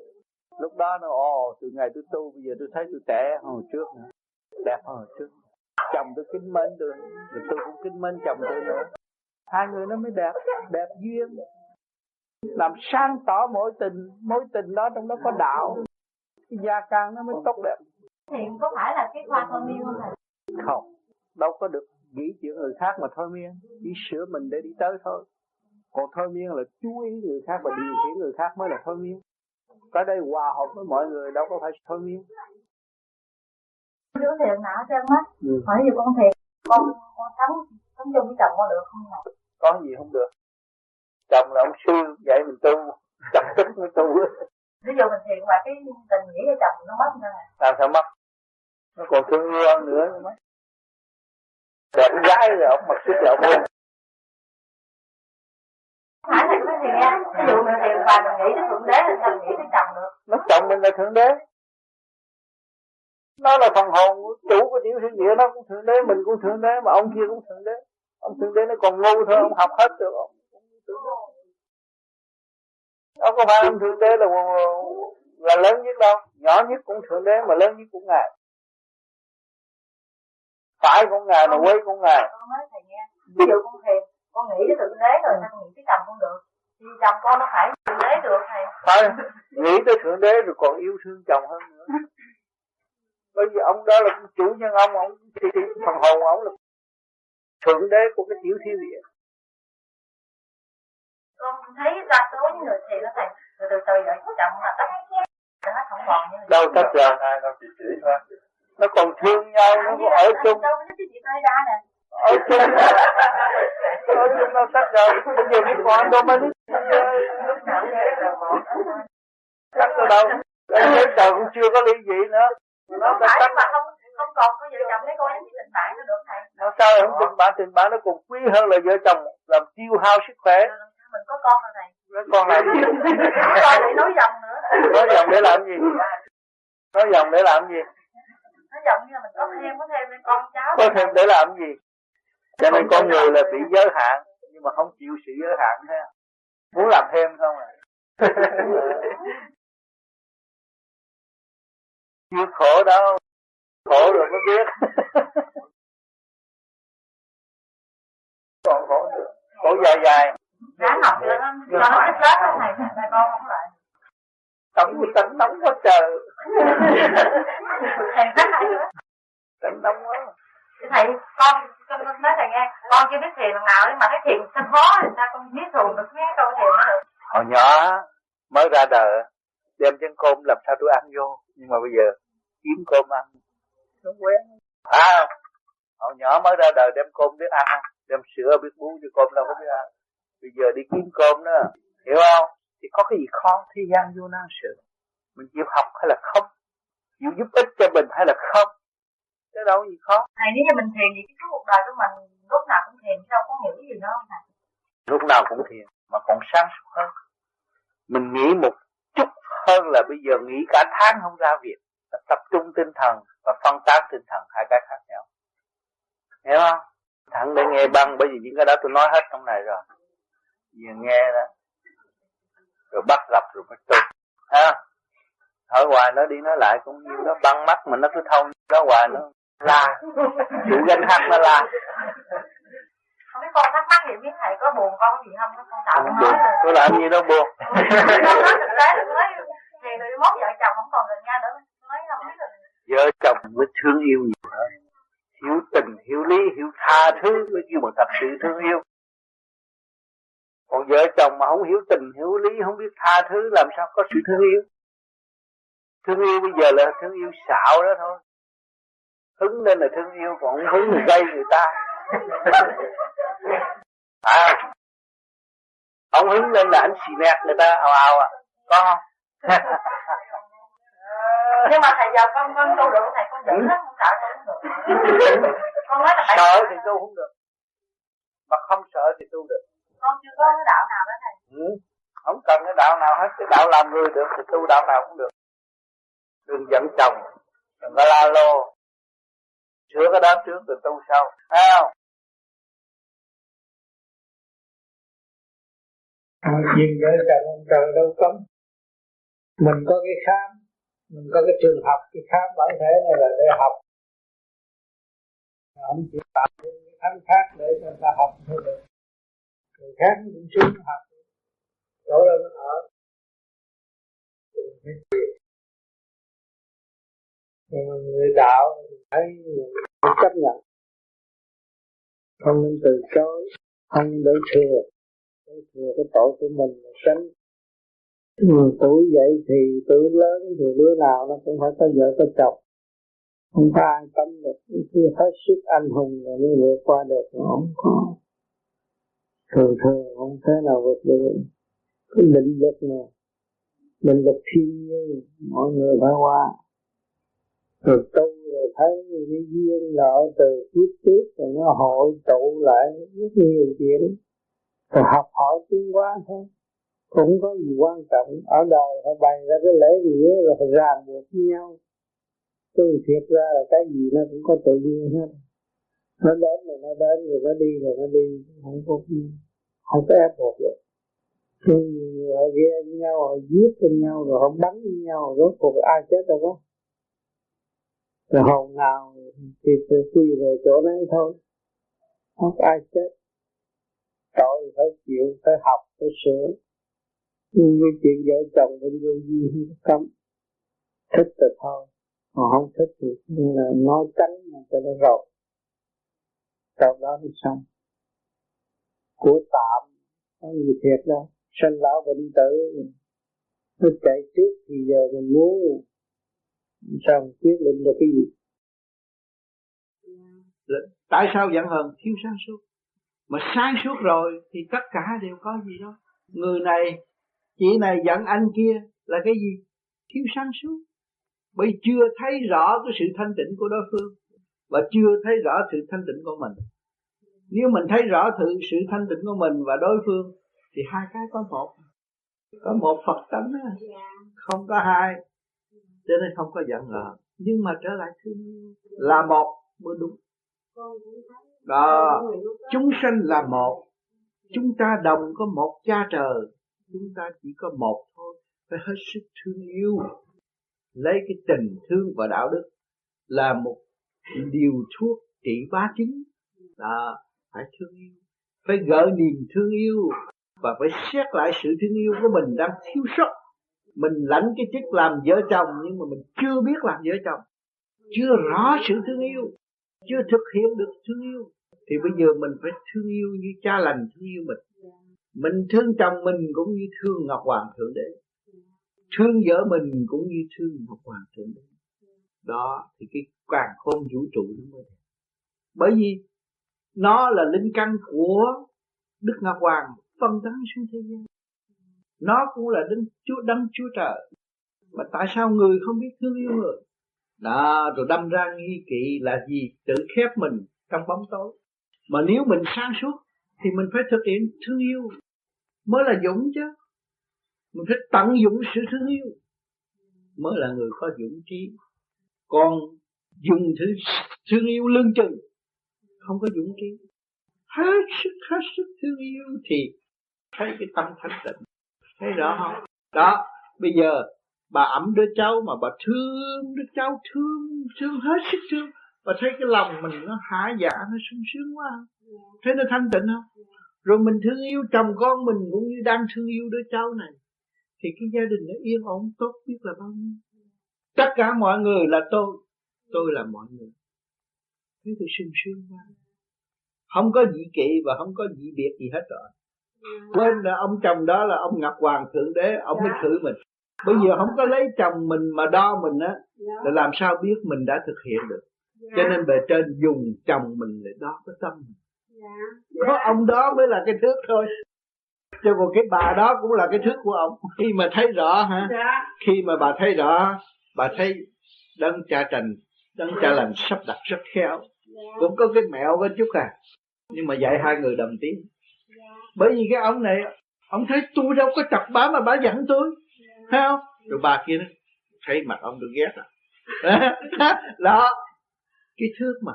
Lúc đó nó ồ, từ ngày tôi tu bây giờ tôi thấy tôi trẻ hồi trước nữa, đẹp hồi trước. Chồng tôi kính mến tôi, rồi tôi cũng kính mến chồng tôi nữa. Hai người nó mới đẹp, đẹp duyên, làm sáng tỏ mỗi tình, mỗi tình đó trong đó có đạo, cái gia căn nó mới tốt đẹp. Thì có phải là cái khoa thôi miên không thầy? Không, đâu có được nghĩ chuyện người khác mà thôi miên, chỉ sửa mình để đi tới thôi. Còn thôi miên là chú ý người khác và điều khiển người khác mới là thôi miên. Tới đây hòa hợp với mọi người đâu có phải thôi miên. Đứa thiền não trên mắt, ừ. Hỏi gì con thiền, con con thắng thắng chung với chồng con được không này? Có gì không được? Chồng là ông sư dạy mình tu, chồng tức mới tu. Ví dụ mình thiền mà cái tình nghĩa với chồng nó mất nữa. Làm sao mất? Nó còn thương yêu nữa mới. Đẹp gái rồi ông mặc sức là ông quên. Phải là cái thiền, ví dụ mình thiền và mình nghĩ tới thượng đế thì sao mình nghĩ tới chồng được? Nó chồng mình là thượng đế. Nó là phần hồn chủ của tiểu thiên địa, nó cũng thượng đế, mình cũng thượng đế, mà ông kia cũng thượng đế. Ông thượng đế nó còn ngu thôi, ông học hết được. Ông đâu có phải ông thượng đế là, là lớn nhất đâu, nhỏ nhất cũng thượng đế mà lớn nhất cũng ngài. Phải cũng ngài mà quấy cũng ngài. Con nói thầy nghe, ví dụ con thiền, con nghĩ tới thượng đế rồi, sao nghĩ tới chồng con được? Thì chồng con nó phải thượng đế được thầy. Phải, nghĩ tới thượng đế rồi còn yêu thương chồng hơn nữa. Bởi vì ông đó là chủ nhân ông, ông thì phần hồn ông là thượng đế của cái tiểu thiên địa. Con thấy đa số những người thì nó thành từ từ từ vậy chậm mà tách nó không còn như vậy. Đâu tách ra hai đâu chỉ chỉ thôi. Nó còn thương nhau, nó còn ở chung. Đâu nó chỉ tay ra nè. Ở chung. Ở chung nó tách ra. Bây giờ cái con đâu mà lúc nào nghe là một. Tách ra đâu? Bây giờ cũng chưa có ly dị nữa. Nó phải mà không không còn có vợ chồng lấy con em với tình bạn nó được thầy. Nó sao không tình bạn, tình bạn nó còn quý hơn là vợ chồng làm tiêu hao sức khỏe. Mình có con rồi này. Nó con này. Con lại nói dòng nữa. Nói dòng để làm gì? Nói dòng để làm gì? Nói dòng như là mình có thêm có thêm nên con cháu. Có thêm để làm gì? Cho nên con người là bị giới hạn nhưng mà không chịu sự giới hạn thế. Muốn làm thêm không à? Chưa khổ đâu, khổ rồi mới biết. Còn khổ nữa, khổ dài dài. Đáng học rồi lắm, cho nó chết chết đó thầy, thầy con không lại. Tấm của tấm nóng quá trời. Thầy nói hay nữa. Tấm nóng quá. Thầy, con, con nói thầy nghe, con chưa biết thiền lần nào nhưng mà cái thiền thật khó thì sao con biết thường được cái câu thiền đó được. Hồi nhỏ, mới ra đời. Đem chân cơm làm sao tôi ăn vô. Nhưng mà bây giờ kiếm cơm ăn nó quen. À hồi nhỏ mới ra đời đem cơm biết ăn, đem sữa biết bú cho cơm đâu có biết ăn. Bây giờ đi kiếm cơm nữa, hiểu không? Thì có cái gì khó, thế gian vô năng sự. Mình chịu học hay là không, chịu giúp ích cho mình hay là không, chứ đâu có gì khó. Thầy nếu như mình thiền thì cái cuộc đời của mình lúc nào cũng thiền, đâu có hiểu gì đâu thầy. Lúc nào cũng thiền mà còn sáng suốt hơn. Mình nghĩ một chút hơn là bây giờ nghĩ cả tháng không ra việc, tập trung tinh thần và phân tán tinh thần, hai cái khác nhau, hiểu không? Thẳng để nghe băng, bởi vì những cái đó tôi nói hết trong này rồi, vừa nghe đó rồi bắt gặp rồi mới tu ha. Hỏi hoài nó đi nói lại cũng như nó băng mắt mà nó cứ thâu đó hoài, nó la chủ danh hăng nó la. Mấy con thắc mắc thì biết thầy có buồn con gì không? Nó con tạo nó nói rồi. Tôi làm gì đâu buồn. Nó nói thực tế được nói thì người mốt vợ chồng không còn gần nhau nữa. Nói không biết được. Vợ chồng mới thương yêu nhiều hơn. Hiểu tình, hiểu lý, hiểu tha thứ mới kêu bằng thật sự thương yêu. Còn vợ chồng mà không hiểu tình, hiểu lý, không biết tha thứ làm sao có sự thương yêu. Thương yêu bây giờ là thương yêu xạo đó thôi. Hứng nên là thương yêu, còn không hứng thì gây người ta. À, ông hứng lên là anh xì nẹt người ta ào ào à, có không? Nhưng mà thầy giàu con con tu được thầy, con giận lắm, con sợ con không được. Con nói là phải sợ thì tu không được, mà không sợ thì tu được. Con chưa có cái đạo nào đó thầy. Ừ, không cần cái đạo nào hết, cái đạo làm người được thì tu đạo nào cũng được. Đừng giận chồng, đừng có la lô, Sửa cái đó trước rồi tu sau. Thấy không? À, nhìn với trời ông trời đâu cấm. Mình có cái khám, mình có cái trường học, cái khám bản thể này là để học. Mà không chỉ tạo những cái khám khác để người ta học thôi được. Người khác cũng xuống học, chỗ đó nó ở. Nhưng mà người đạo thấy mình phải chấp nhận, không nên từ chối, không nên đối thừa, đối thừa cái tội của mình là tránh. Người tuổi dậy thì tuổi lớn thì đứa nào nó cũng phải có vợ có chồng, không có ai tâm được, khi hết sức anh hùng là mới vượt qua được, nó không có, thường thường không thế nào vượt được, cái định lực này, định lực thiên nhiên mọi người phải qua. Rồi tu rồi thấy cái duyên nợ từ kiếp trước rồi nó hội tụ lại rất nhiều chuyện. Rồi học hỏi tiến hóa thôi, cũng có gì quan trọng. Ở đời họ bày ra cái lễ nghĩa rồi phải ràng buộc với nhau. Từ thiệt ra là cái gì nó cũng có tự nhiên hết. Nó đến rồi nó đến rồi nó đi rồi nó đi. Không có, không có ép buộc được. Khi họ ghe với nhau, họ giết với nhau, rồi họ bắn với nhau, rốt cuộc ai chết đâu đó. Rồi hồn nào thì quy về chỗ đấy thôi, không ai chết. Tội phải chịu, phải học, phải sửa. Nhưng cái chuyện vợ chồng bên vô vi không cấm, thích thì thôi, còn không thích thì nên là nói tránh mà cho nó rồi. Sau đó thì xong. Của tạm, có gì thiệt đâu, sanh lão bệnh tử, nó chạy trước thì giờ mình muốn. Sao mình quyết định được cái gì? Tại sao giận hờn? Thiếu sáng suốt. Mà sáng suốt rồi thì tất cả đều có gì đâu. Người này, chị này giận anh kia là cái gì? Thiếu sáng suốt. Bởi chưa thấy rõ cái sự thanh tịnh của đối phương, và chưa thấy rõ sự thanh tịnh của mình. Nếu mình thấy rõ sự thanh tịnh của mình và đối phương thì hai cái có một. Có một Phật tánh đó. Không có hai, cho nên không có giận hờn, nhưng mà trở lại thương yêu là một mới đúng. Đó, chúng sanh là một, chúng ta đồng có một cha trời, chúng ta chỉ có một thôi, phải hết sức thương yêu, lấy cái tình thương và đạo đức là một điều thuốc trị bá chính. Đó, phải thương yêu, phải gợi niềm thương yêu và phải xét lại sự thương yêu của mình đang thiếu sót. Mình lãnh cái chức làm vợ chồng nhưng mà mình chưa biết làm vợ chồng, chưa rõ sự thương yêu, chưa thực hiện được thương yêu. Thì bây giờ mình phải thương yêu như cha lành thương yêu mình. Mình thương chồng mình cũng như thương Ngọc Hoàng Thượng Đế, thương vợ mình cũng như thương Ngọc Hoàng Thượng Đế. Đó, thì cái càng khôn vũ trụ nó mới. Bởi vì nó là linh căn của Đức Ngọc Hoàng phân tán xuống thế gian. Nó cũng là đấng Chúa, đấng Chúa Trời. Mà tại sao người không biết thương yêu người? Đó, rồi đâm ra nghi kỵ là gì? Tự khép mình trong bóng tối. Mà nếu mình sáng suốt thì mình phải thực hiện thương yêu mới là dũng chứ. Mình phải tận dụng sự thương yêu mới là người có dũng trí. Còn dùng thứ thương yêu lương chừng không có dũng trí. Hết sức, hết sức thương yêu thì thấy cái tâm thanh tịnh. Thấy rõ không? Đó, bây giờ bà ẵm đứa cháu mà bà thương đứa cháu, thương, thương hết sức thương. Bà thấy cái lòng mình nó hả dạ, nó sung sướng quá. Thấy nó thanh tịnh không? Rồi mình thương yêu chồng con mình cũng như đang thương yêu đứa cháu này. Thì cái gia đình nó yên ổn tốt biết là bao nhiêu. Tất cả mọi người là tôi, tôi là mọi người. Thấy tôi sung sướng quá. Không có dị kỵ và không có dị biệt gì hết rồi. Quên là ông chồng đó là ông Ngọc Hoàng Thượng Đế, ông mới thử mình. Bây giờ không có lấy chồng mình mà đo mình á, là làm sao biết mình đã thực hiện được. Cho nên bề trên dùng chồng mình để đo cái tâm mình. Có ông đó mới là cái thước thôi, chứ còn cái bà đó cũng là cái thước của ông. Khi mà thấy rõ hả, khi mà bà thấy rõ, bà thấy đấng cha trần, đấng cha lành sắp đặt rất khéo. Cũng có cái mẹo có chút à, nhưng mà dạy hai người đồng tiếng. Bởi vì cái ông này, ông thấy tôi đâu có chọc bá mà bá giận tôi, thấy không? Rồi bà kia nó thấy mặt ông được ghét à. Đó, cái thước mà.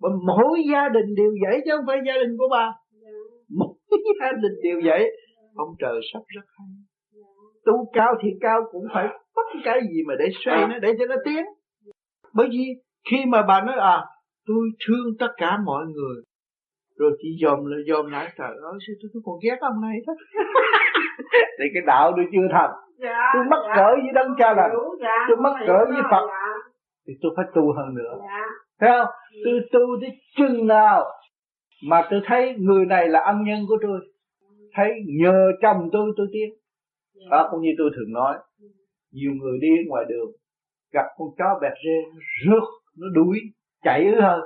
Mà mỗi gia đình đều vậy chứ không phải gia đình của bà. Mỗi gia đình đều vậy. Ông trời sắp rất hay. Tu cao thì cao cũng phải bất cái gì mà để xoay nó, để cho nó tiến. Bởi vì khi mà bà nói à, tôi thương tất cả mọi người, rồi chị dòm lại dòm lại, trời ơi sao tôi, tôi còn ghét ông này đó. Thì cái đạo tôi chưa thành. Dạ, tôi mắc dạ. cỡ với đấng cha lành, dạ, tôi mắc cỡ với Phật, dạ. Thì tôi phải tu hơn nữa, dạ. Thấy không? Dạ. Tôi tu tới chừng nào mà tôi thấy người này là ân nhân của tôi, thấy nhờ chồng tôi tôi tiến. Đó, dạ. Cũng như tôi thường nói, nhiều người đi ngoài đường gặp con chó bẹt rê, nó rước, nó đuổi, chạy ứ hơn,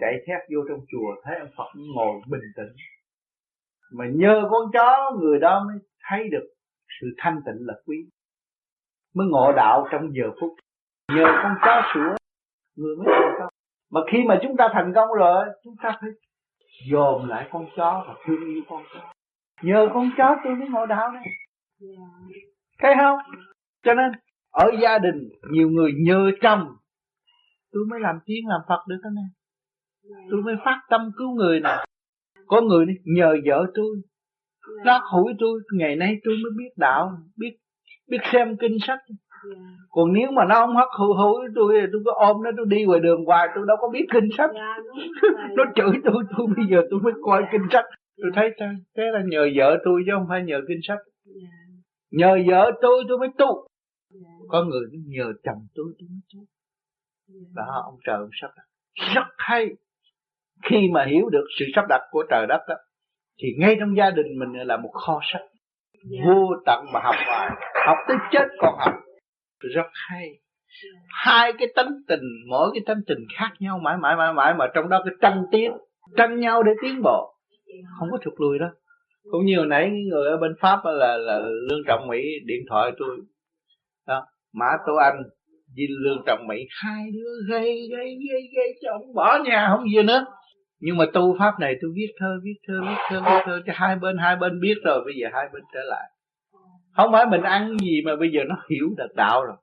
chạy thét vô trong chùa, thấy ông Phật ngồi bình tĩnh. Mà nhờ con chó người đó mới thấy được sự thanh tịnh là quý, mới ngộ đạo trong giờ phút. Nhờ con chó sủa người mới thành công. Mà khi mà chúng ta thành công rồi, chúng ta phải dồn lại con chó và thương yêu con chó. Nhờ con chó tôi mới ngộ đạo đấy, thấy không? Cho nên ở gia đình nhiều người nhờ chồng tôi mới làm tiếng làm Phật được đó nè, tôi mới phát tâm cứu người nè. Có người này, nhờ vợ tôi, lát hủi tôi, ngày nay tôi mới biết đạo, biết biết xem kinh sách. Còn nếu mà nó không hất hủi hủi tôi, tôi cứ ôm nó tôi đi ngoài đường hoài, tôi đâu có biết kinh sách. Nó chửi tôi, tôi bây giờ tôi mới coi kinh sách. Tôi thấy thế là nhờ vợ tôi chứ không phải nhờ kinh sách. Nhờ vợ tôi tôi mới tu. Có người nhờ chồng tôi tôi mới tu. Đó, ông trời ông sắp đặt rất hay. Khi mà hiểu được sự sắp đặt của trời đất đó, thì ngay trong gia đình mình là một kho sách vô tận mà học hoài, học tới chết còn học. Rất hay. Hai cái tánh tình, mỗi cái tánh tình khác nhau mãi mãi mãi mãi, mà trong đó cái tranh tiến, tranh nhau để tiến bộ, không có thụt lùi đó. Cũng như hồi nãy người ở bên Pháp là, là Lương Trọng Mỹ điện thoại tôi đó, Mã Tô Anh với Lương Trọng Mỹ, hai đứa gây gây gây gây cho ông bỏ nhà không gì nữa. Nhưng mà tu pháp này tôi viết thơ, viết thơ, viết thơ, viết thơ cho hai bên, hai bên biết rồi, bây giờ hai bên trở lại. Không phải mình ăn gì mà bây giờ nó hiểu được đạo rồi.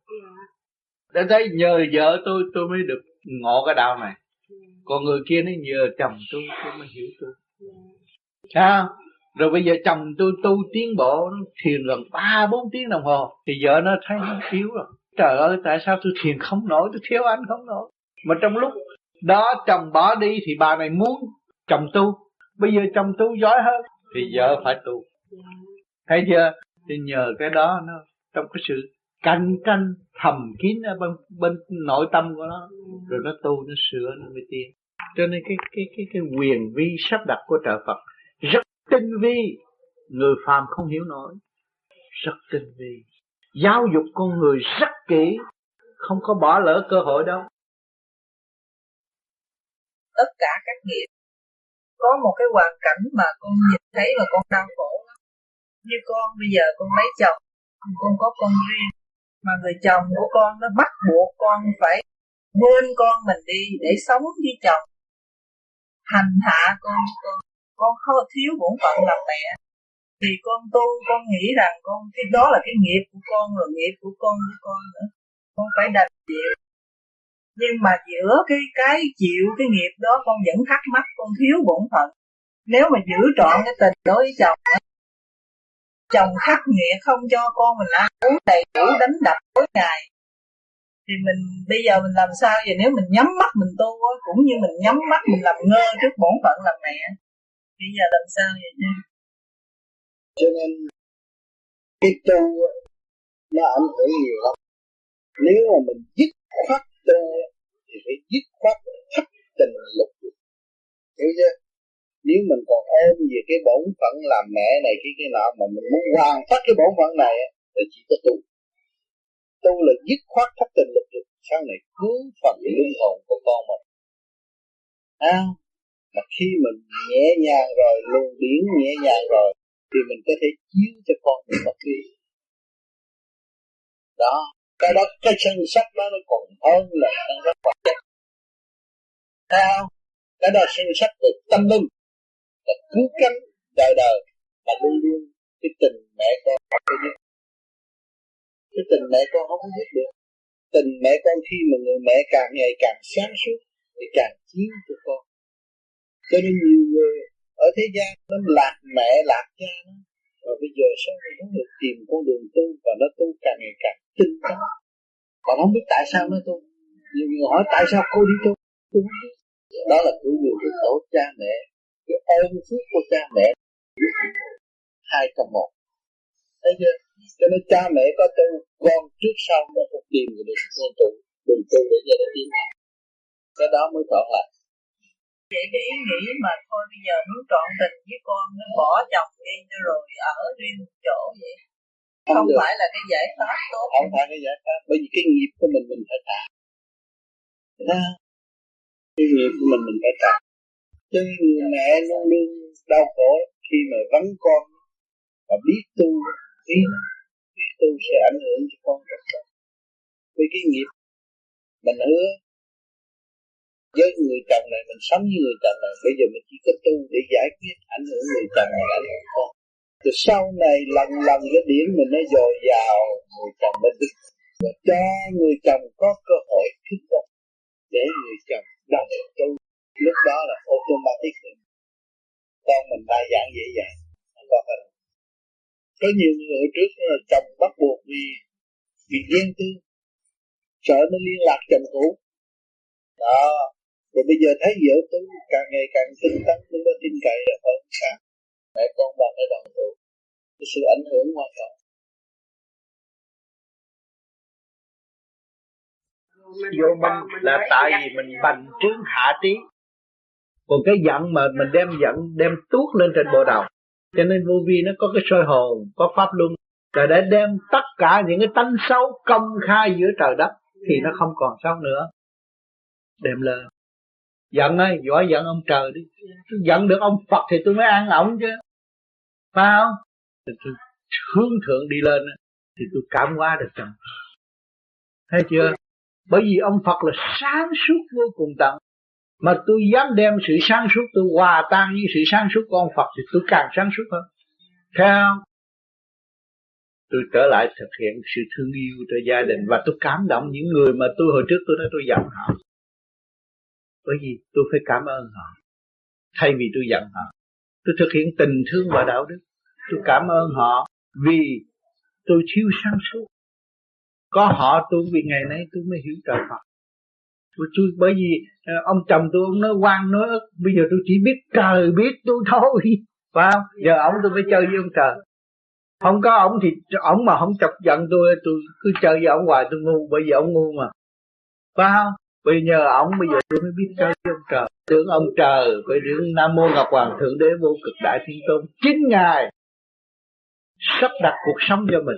Để thấy nhờ vợ tôi, tôi mới được ngộ cái đạo này. Còn người kia nó nhờ chồng tôi, tôi mới hiểu tôi. Sao? Rồi bây giờ chồng tôi tu tiến bộ, nó thiền gần ba bốn tiếng đồng hồ, thì vợ nó thấy nó yếu rồi. Trời ơi, tại sao tôi thiền không nổi, tôi thiếu anh không nổi. Mà trong lúc đó chồng bỏ đi thì bà này muốn chồng tu, bây giờ chồng tu giỏi hơn thì vợ phải tu, thấy chưa? Thì nhờ cái đó nó trong cái sự cạnh tranh thầm kín ở bên, bên nội tâm của nó, rồi nó tu, nó sửa, nó mới tiến. Cho nên cái cái cái cái quyền vi sắp đặt của trời Phật rất tinh vi, người phàm không hiểu nổi, rất tinh vi. Giáo dục con người rất kỹ, không có bỏ lỡ cơ hội đâu. Tất cả các nghiệp có một cái hoàn cảnh mà con nhìn thấy mà con đau khổ. Như con bây giờ con lấy chồng, con có con riêng, mà người chồng của con nó bắt buộc con phải quên con mình đi để sống với chồng, hành hạ con. Con con không thiếu bổn phận làm mẹ, thì con tu con nghĩ rằng con cái đó là cái nghiệp của con rồi, nghiệp của con của con nữa, con phải đành chịu. Nhưng mà giữa cái cái chịu cái nghiệp đó, con vẫn thắc mắc con thiếu bổn phận. Nếu mà giữ trọn cái tình đối với chồng, chồng khắc nghiệt không cho con mình ăn uống đầy đủ, đánh đập tối ngày, thì mình bây giờ mình làm sao giờ? Nếu mình nhắm mắt mình tu á, cũng như mình nhắm mắt mình làm ngơ trước bổn phận làm mẹ, bây giờ làm sao vậy? Cho nên cái tu nó ảnh hưởng nhiều lắm. Nếu mà mình dứt khoát tu thì phải dứt khoát thất tình lục dục, hiểu chưa? Nếu mình còn ôm về cái bổn phận làm mẹ này cái cái nọ, mà mình muốn hoàn tất cái bổn phận này thì chỉ có tu. Tu là dứt khoát thất tình lục dục, sau này cứu phần linh hồn của con mình. À, mà khi mình nhẹ nhàng rồi, luồng điển nhẹ nhàng rồi, thì mình có thể chiếu cho con mình một cái đó. Cái đó, cái sân sắc đó nó còn hơn là sân sắc vật chất. Sao? Cái đó sân sắc về tâm linh, là cứu cánh đời đời, mà luôn luôn cái tình mẹ con không có dứt. Cái tình mẹ con không có dứt được. Tình mẹ con khi mà người mẹ càng ngày càng sáng suốt, để càng chiến cho con. Cho nên nhiều người ở thế gian nó lạc mẹ lạc cha nó, và bây giờ sao nó được tìm con đường tu, và nó tu càng ngày càng tinh tấn. Còn không biết tại sao nó tu. Nhiều người hỏi tại sao cô đi tu, tôi không biết. Đó là của người được tổ cha mẹ, cái ơn phước của cha mẹ hai trong một. Thấy chưa? Cho nên cha mẹ có tu, con trước sau nó cũng tìm người được con tu, đường tu để gia đình tiến hành. Cái đó mới trọn lại. Vậy cái ý nghĩ mà thôi bây giờ muốn trọn tình với con nó bỏ chồng đi cho rồi ở riêng chỗ vậy không, không phải là cái giải pháp tốt. Không phải cái giải pháp, bởi vì cái nghiệp của mình mình phải trả. Đó. Cái nghiệp của mình mình phải trả. Cho nên người mẹ luôn luôn đau khổ khi mà vắng con và biết tu, biết, biết tu sẽ ảnh hưởng cho con rất lớn. Với cái nghiệp mình hứa với người chồng này, mình sống với người chồng này, bây giờ mình chỉ có tu để giải quyết ảnh hưởng người chồng này, ảnh hưởng con. Từ sau này lần lần cái điểm mình nó dồi dào người chồng mới được, và cho người chồng có cơ hội thức tâm để người chồng đồng tu, lúc đó là automatic rồi. Con mình đa dạng dễ dàng, không có phải. Có nhiều người trước là chồng bắt buộc vì vì ghen tương, sợ nó liên lạc chồng cũ. Đó. Rồi bây giờ thấy vợ tôi càng ngày càng tinh tấn, tôi mới tin cậy là hơn sáng. Mẹ con bà phải đồng thủ. Cái sự ảnh hưởng hoàn toàn. Vô minh là tại vì mình bành trướng hạ trí. Còn cái giận mà mình đem giận, đem tuốt lên trên bộ đầu. Cho nên vô vi nó có cái soi hồn, có pháp luân. Rồi để đem tất cả những cái tánh xấu công khai giữa trời đất thì nó không còn xấu nữa. Đem lên giận ấy, giỏi giận ông trời đi, tôi giận được ông Phật thì tôi mới ăn ổng chứ, phải không? Thì tôi hướng thượng đi lên thì tôi cảm hóa được chồng, thấy chưa? Bởi vì ông Phật là sáng suốt vô cùng tận, mà tôi dám đem sự sáng suốt tôi hòa tan với sự sáng suốt của ông Phật thì tôi càng sáng suốt hơn, thấy không? Tôi trở lại thực hiện sự thương yêu cho gia đình, và tôi cảm động những người mà tôi hồi trước tôi nói tôi giận họ. Bởi vì tôi phải cảm ơn họ, thay vì tôi giận họ. Tôi thực hiện tình thương và đạo đức. Tôi cảm ơn họ vì tôi thiếu sáng suốt. Có họ tôi vì ngày nay tôi mới hiểu trời Phật. Tôi, bởi vì ông chồng tôi ông nói quan nói ức. Bây giờ tôi chỉ biết trời biết tôi thôi. Phải không? Giờ ổng tôi phải chơi với ông trời. Không có ổng thì ổng mà không chọc giận tôi, tôi cứ chơi với ổng hoài tôi ngu. Bởi vì ổng ngu mà. Phải không? Bây giờ ông bây giờ tôi mới biết chơi với ông trời. Tưởng ông trời, với những Nam Mô Ngọc Hoàng Thượng Đế Vô Cực Đại Thiên Tôn. Chính Ngài sắp đặt cuộc sống cho mình.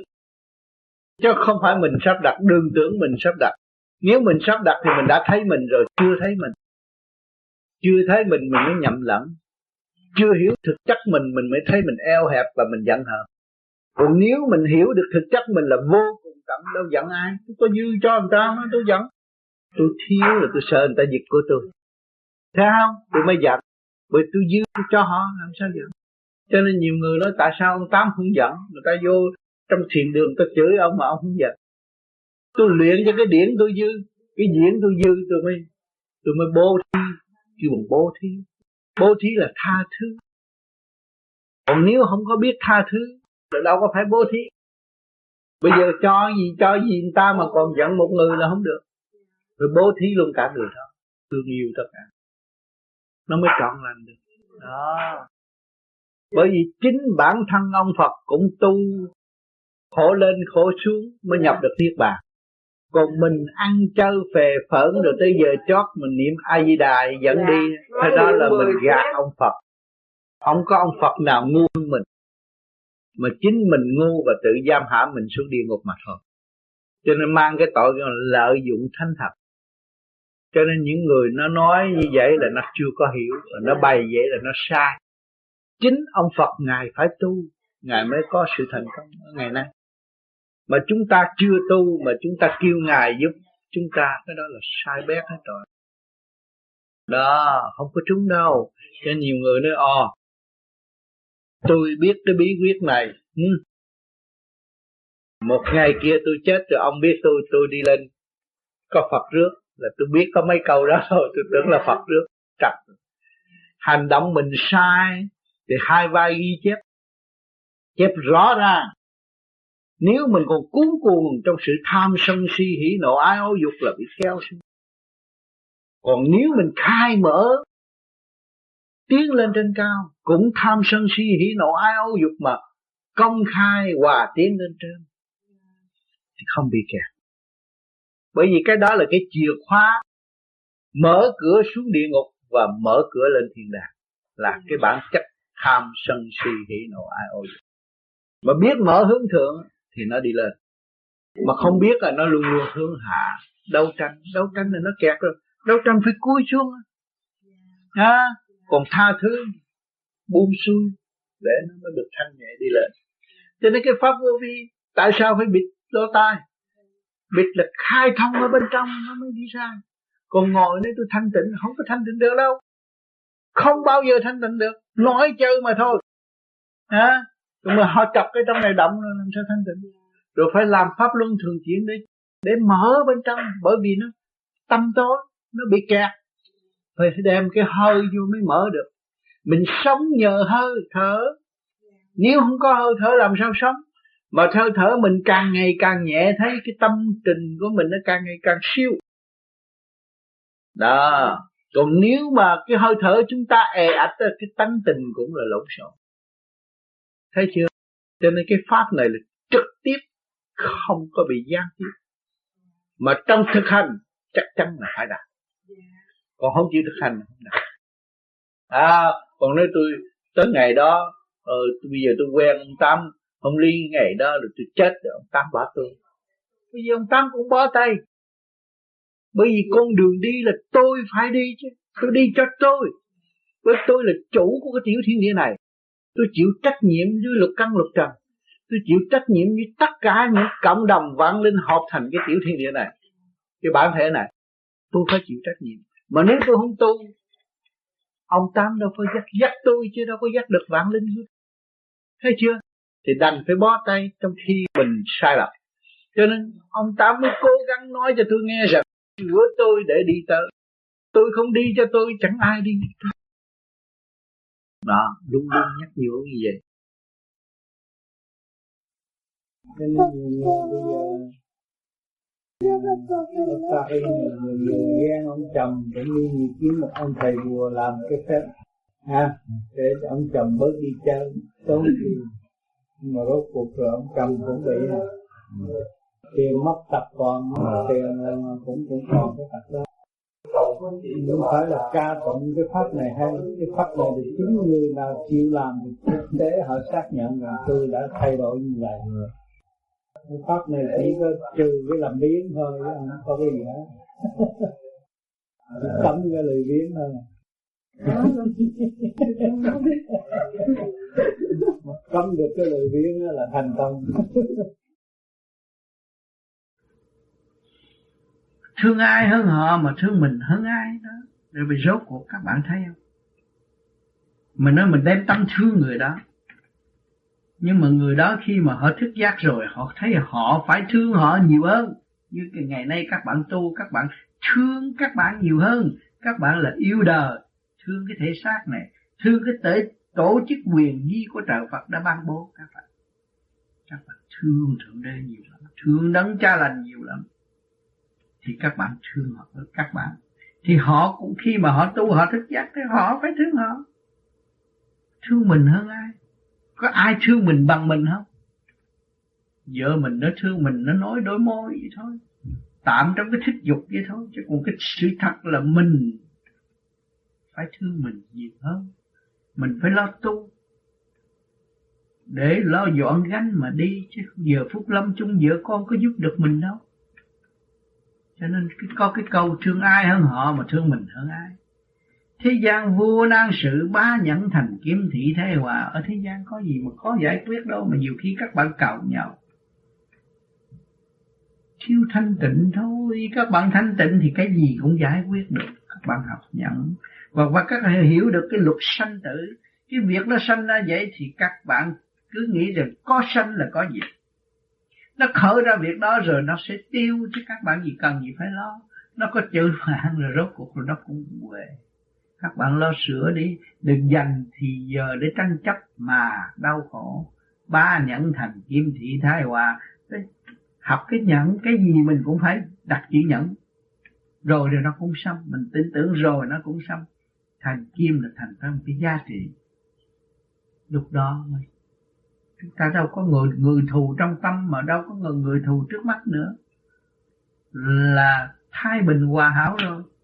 Chứ không phải mình sắp đặt, đương tưởng mình sắp đặt. Nếu mình sắp đặt thì mình đã thấy mình rồi, chưa thấy mình. Chưa thấy mình, mình mới nhầm lẫn. Chưa hiểu thực chất mình, mình mới thấy mình eo hẹp và mình giận hờn. Còn nếu mình hiểu được thực chất mình là vô cùng tận, đâu giận ai. Tôi có dư cho người ta, tôi giận. Tôi thiếu là tôi sợ người ta giật của tôi, thấy không? Tôi mới giận. Bởi tôi dư cho họ làm sao giận. Cho nên nhiều người nói tại sao ông Tám không giận. Người ta vô trong thiền đường ta chửi ông mà ông không giận. Tôi luyện cho cái điển tôi dư. Cái điển tôi dư tôi mới Tôi mới bố thí. Kêu bằng bố thí. Bố thí là tha thứ. Còn nếu không có biết tha thứ là đâu có phải bố thí. Bây giờ cho gì cho gì người ta mà còn giận một người là không được. Rồi bố thí luôn cả người đó, thương yêu tất cả, nó mới trọn lành được. Đó. Bởi vì chính bản thân ông Phật cũng tu khổ lên khổ xuống mới nhập được Niết Bàn. Còn mình ăn chơi phè phỡn rồi tới giờ chót mình niệm A Di Đà dẫn đi, thế đó là mình gạt ông Phật. Không có ông Phật nào ngu hơn mình, mà chính mình ngu và tự giam hãm mình xuống địa ngục mà thôi. Cho nên mang cái tội gọi là lợi dụng thánh thật. Cho nên những người nó nói như vậy là nó chưa có hiểu, và nó bày vậy là nó sai. Chính ông Phật Ngài phải tu, Ngài mới có sự thành công ở ngày nay. Mà chúng ta chưa tu mà chúng ta kêu Ngài giúp chúng ta, cái đó là sai bét hết rồi. Đó, không có trúng đâu. Cho nên nhiều người nói Ồ tôi biết cái bí quyết này, hmm. một ngày kia tôi chết rồi ông biết tôi, tôi đi lên có Phật rước, là tôi biết có mấy câu đó thôi, tôi tưởng là Phật trước. Trật hành động mình sai thì hai vai ghi chép, chép rõ ra. Nếu mình còn cuốn cuồng trong sự tham sân si hỉ nộ ái ố dục là bị kéo xuống. Còn nếu mình khai mở, tiến lên trên cao, cũng tham sân si hỉ nộ ái ố dục mà công khai hòa tiến lên trên thì không bị kẹt. Bởi vì cái đó là cái chìa khóa mở cửa xuống địa ngục và mở cửa lên thiên đàng, là cái bản chất tham sân si hỉ nộ ái ố dục. Mà biết mở hướng thượng thì nó đi lên, mà không biết là nó luôn luôn hướng hạ. Đấu tranh, đấu tranh là nó kẹt rồi. Đấu tranh phải cúi xuống à, còn tha thứ buông xuôi để nó mới được thanh nhẹ đi lên. Cho nên cái pháp vô vi tại sao phải bịt lỗ tai? Bịt là khai thông ở bên trong nó mới đi ra. Còn ngồi nơi tôi thanh tịnh, không có thanh tịnh được đâu, không bao giờ thanh tịnh được, nói chơi mà thôi à. Chúng mà họ chọc cái trong này động rồi làm sao thanh tịnh? Rồi phải làm pháp luân thường chuyển để để mở bên trong, bởi vì nó tâm tối, nó bị kẹt. Phải đem cái hơi vô mới mở được. Mình sống nhờ hơi thở. Nếu không có hơi thở làm sao sống? Mà hơi thở mình càng ngày càng nhẹ, thấy cái tâm tình của mình nó càng ngày càng siêu. Đó. Còn nếu mà cái hơi thở chúng ta ề ạch, cái tánh tình cũng là lộn xộn. Thấy chưa? Cho nên cái pháp này là trực tiếp, không có bị gián tiếp. Mà trong thực hành chắc chắn là phải đạt. Còn không chịu thực hành là không đạt. À, còn nếu tôi tới ngày đó, ờ, bây giờ tôi quen ông Tám, ông Ly ngày đó rồi tôi chết rồi ông Tám bỏ tôi. Bây giờ ông Tám cũng bỏ tay. Bởi vì con đường đi là tôi phải đi chứ. Tôi đi cho tôi. Bởi tôi là chủ của cái tiểu thiên địa này. Tôi chịu trách nhiệm với lục căn lục trần. Tôi chịu trách nhiệm với tất cả những cộng đồng vạn linh hợp thành cái tiểu thiên địa này, cái bản thể này. Tôi phải chịu trách nhiệm. Mà nếu tôi không tu, ông Tám đâu có dắt, dắt tôi chứ đâu có dắt được vạn linh hết. Thấy chưa? Thì đành phải bó tay trong khi mình sai lầm. Cho nên ông Tám mới cố gắng nói cho tôi nghe rằng giữa tôi để đi tới. Tôi không đi cho tôi chẳng ai đi. Đó, luôn luôn nhắc nhở như vậy. Nên bây giờ ta hay nhiều người ghen ông chồng, cũng như nhiều kiếm một ông thầy bùa làm cái phép ha, để ông chồng bớt đi chơi tốn tiền, mà rốt cuộc rồi ông chồng cũng bị tiền mất tật còn, tiền cũng cũng còn cái tật đó. Không phải là ca tụng cái pháp này hay, cái pháp này thì chính người nào chịu làm thì thực tế họ xác nhận rằng tôi đã thay đổi như vậy. Cái pháp này chỉ có trừ cái làm biến thôi, không có cái gì hết. Tấm cái lời biến thôi. Tấm được cái lời biến là thành công. Thương ai hơn họ mà thương mình hơn ai đó. Rồi bị rốt cuộc các bạn thấy không? Mình nói mình đem tâm thương người đó, nhưng mà người đó khi mà họ thức giác rồi, họ thấy họ phải thương họ nhiều hơn. Như ngày nay các bạn tu, các bạn thương các bạn nhiều hơn. Các bạn là yêu đời, thương cái thể xác này, thương cái tế, tổ chức quyền di của trời Phật đã ban bố các bạn. Các bạn thương Thượng Đế nhiều lắm, thương Đấng Cha Lành nhiều lắm, thì các bạn thương họ với các bạn, thì họ cũng khi mà họ tu họ thức giác thì họ phải thương họ. Thương mình hơn ai? Có ai thương mình bằng mình không? Vợ mình nó thương mình, nó nói đôi môi vậy thôi, tạm trong cái thích dục vậy thôi, chứ còn cái sự thật là mình phải thương mình nhiều hơn. Mình phải lo tu để lo dọn gánh mà đi, chứ giờ phút lâm chung vợ con có giúp được mình đâu. Cho nên có cái câu thương ai hơn họ mà thương mình hơn ai. Thế gian vô nan sự, bá nhẫn thành kiếm thị thế hòa. Ở thế gian có gì mà khó giải quyết đâu, mà nhiều khi các bạn càu nhậu. Thiếu thanh tịnh thôi. Các bạn thanh tịnh thì cái gì cũng giải quyết được. Các bạn học nhận và, và các bạn hiểu được cái luật sanh tử. Cái việc nó sanh ra vậy thì các bạn cứ nghĩ rằng có sanh là có diệt. Nó khởi ra việc đó rồi nó sẽ tiêu, chứ các bạn gì cần gì phải lo. nó có chữ phản rồi rốt cuộc rồi nó cũng quệ. Các bạn lo sửa đi, đừng dành thì giờ để tranh chấp mà đau khổ. Ba nhẫn thành kim thị thái hòa, học cái nhẫn, cái gì mình cũng phải đặt chữ nhẫn. Rồi rồi nó cũng xong, mình tin tưởng rồi nó cũng xong. Thành kim là thành ra một cái giá trị. Lúc đó chúng ta đâu có người, người thù trong tâm, mà đâu có người, người thù trước mắt nữa. Là thái bình hòa hảo rồi.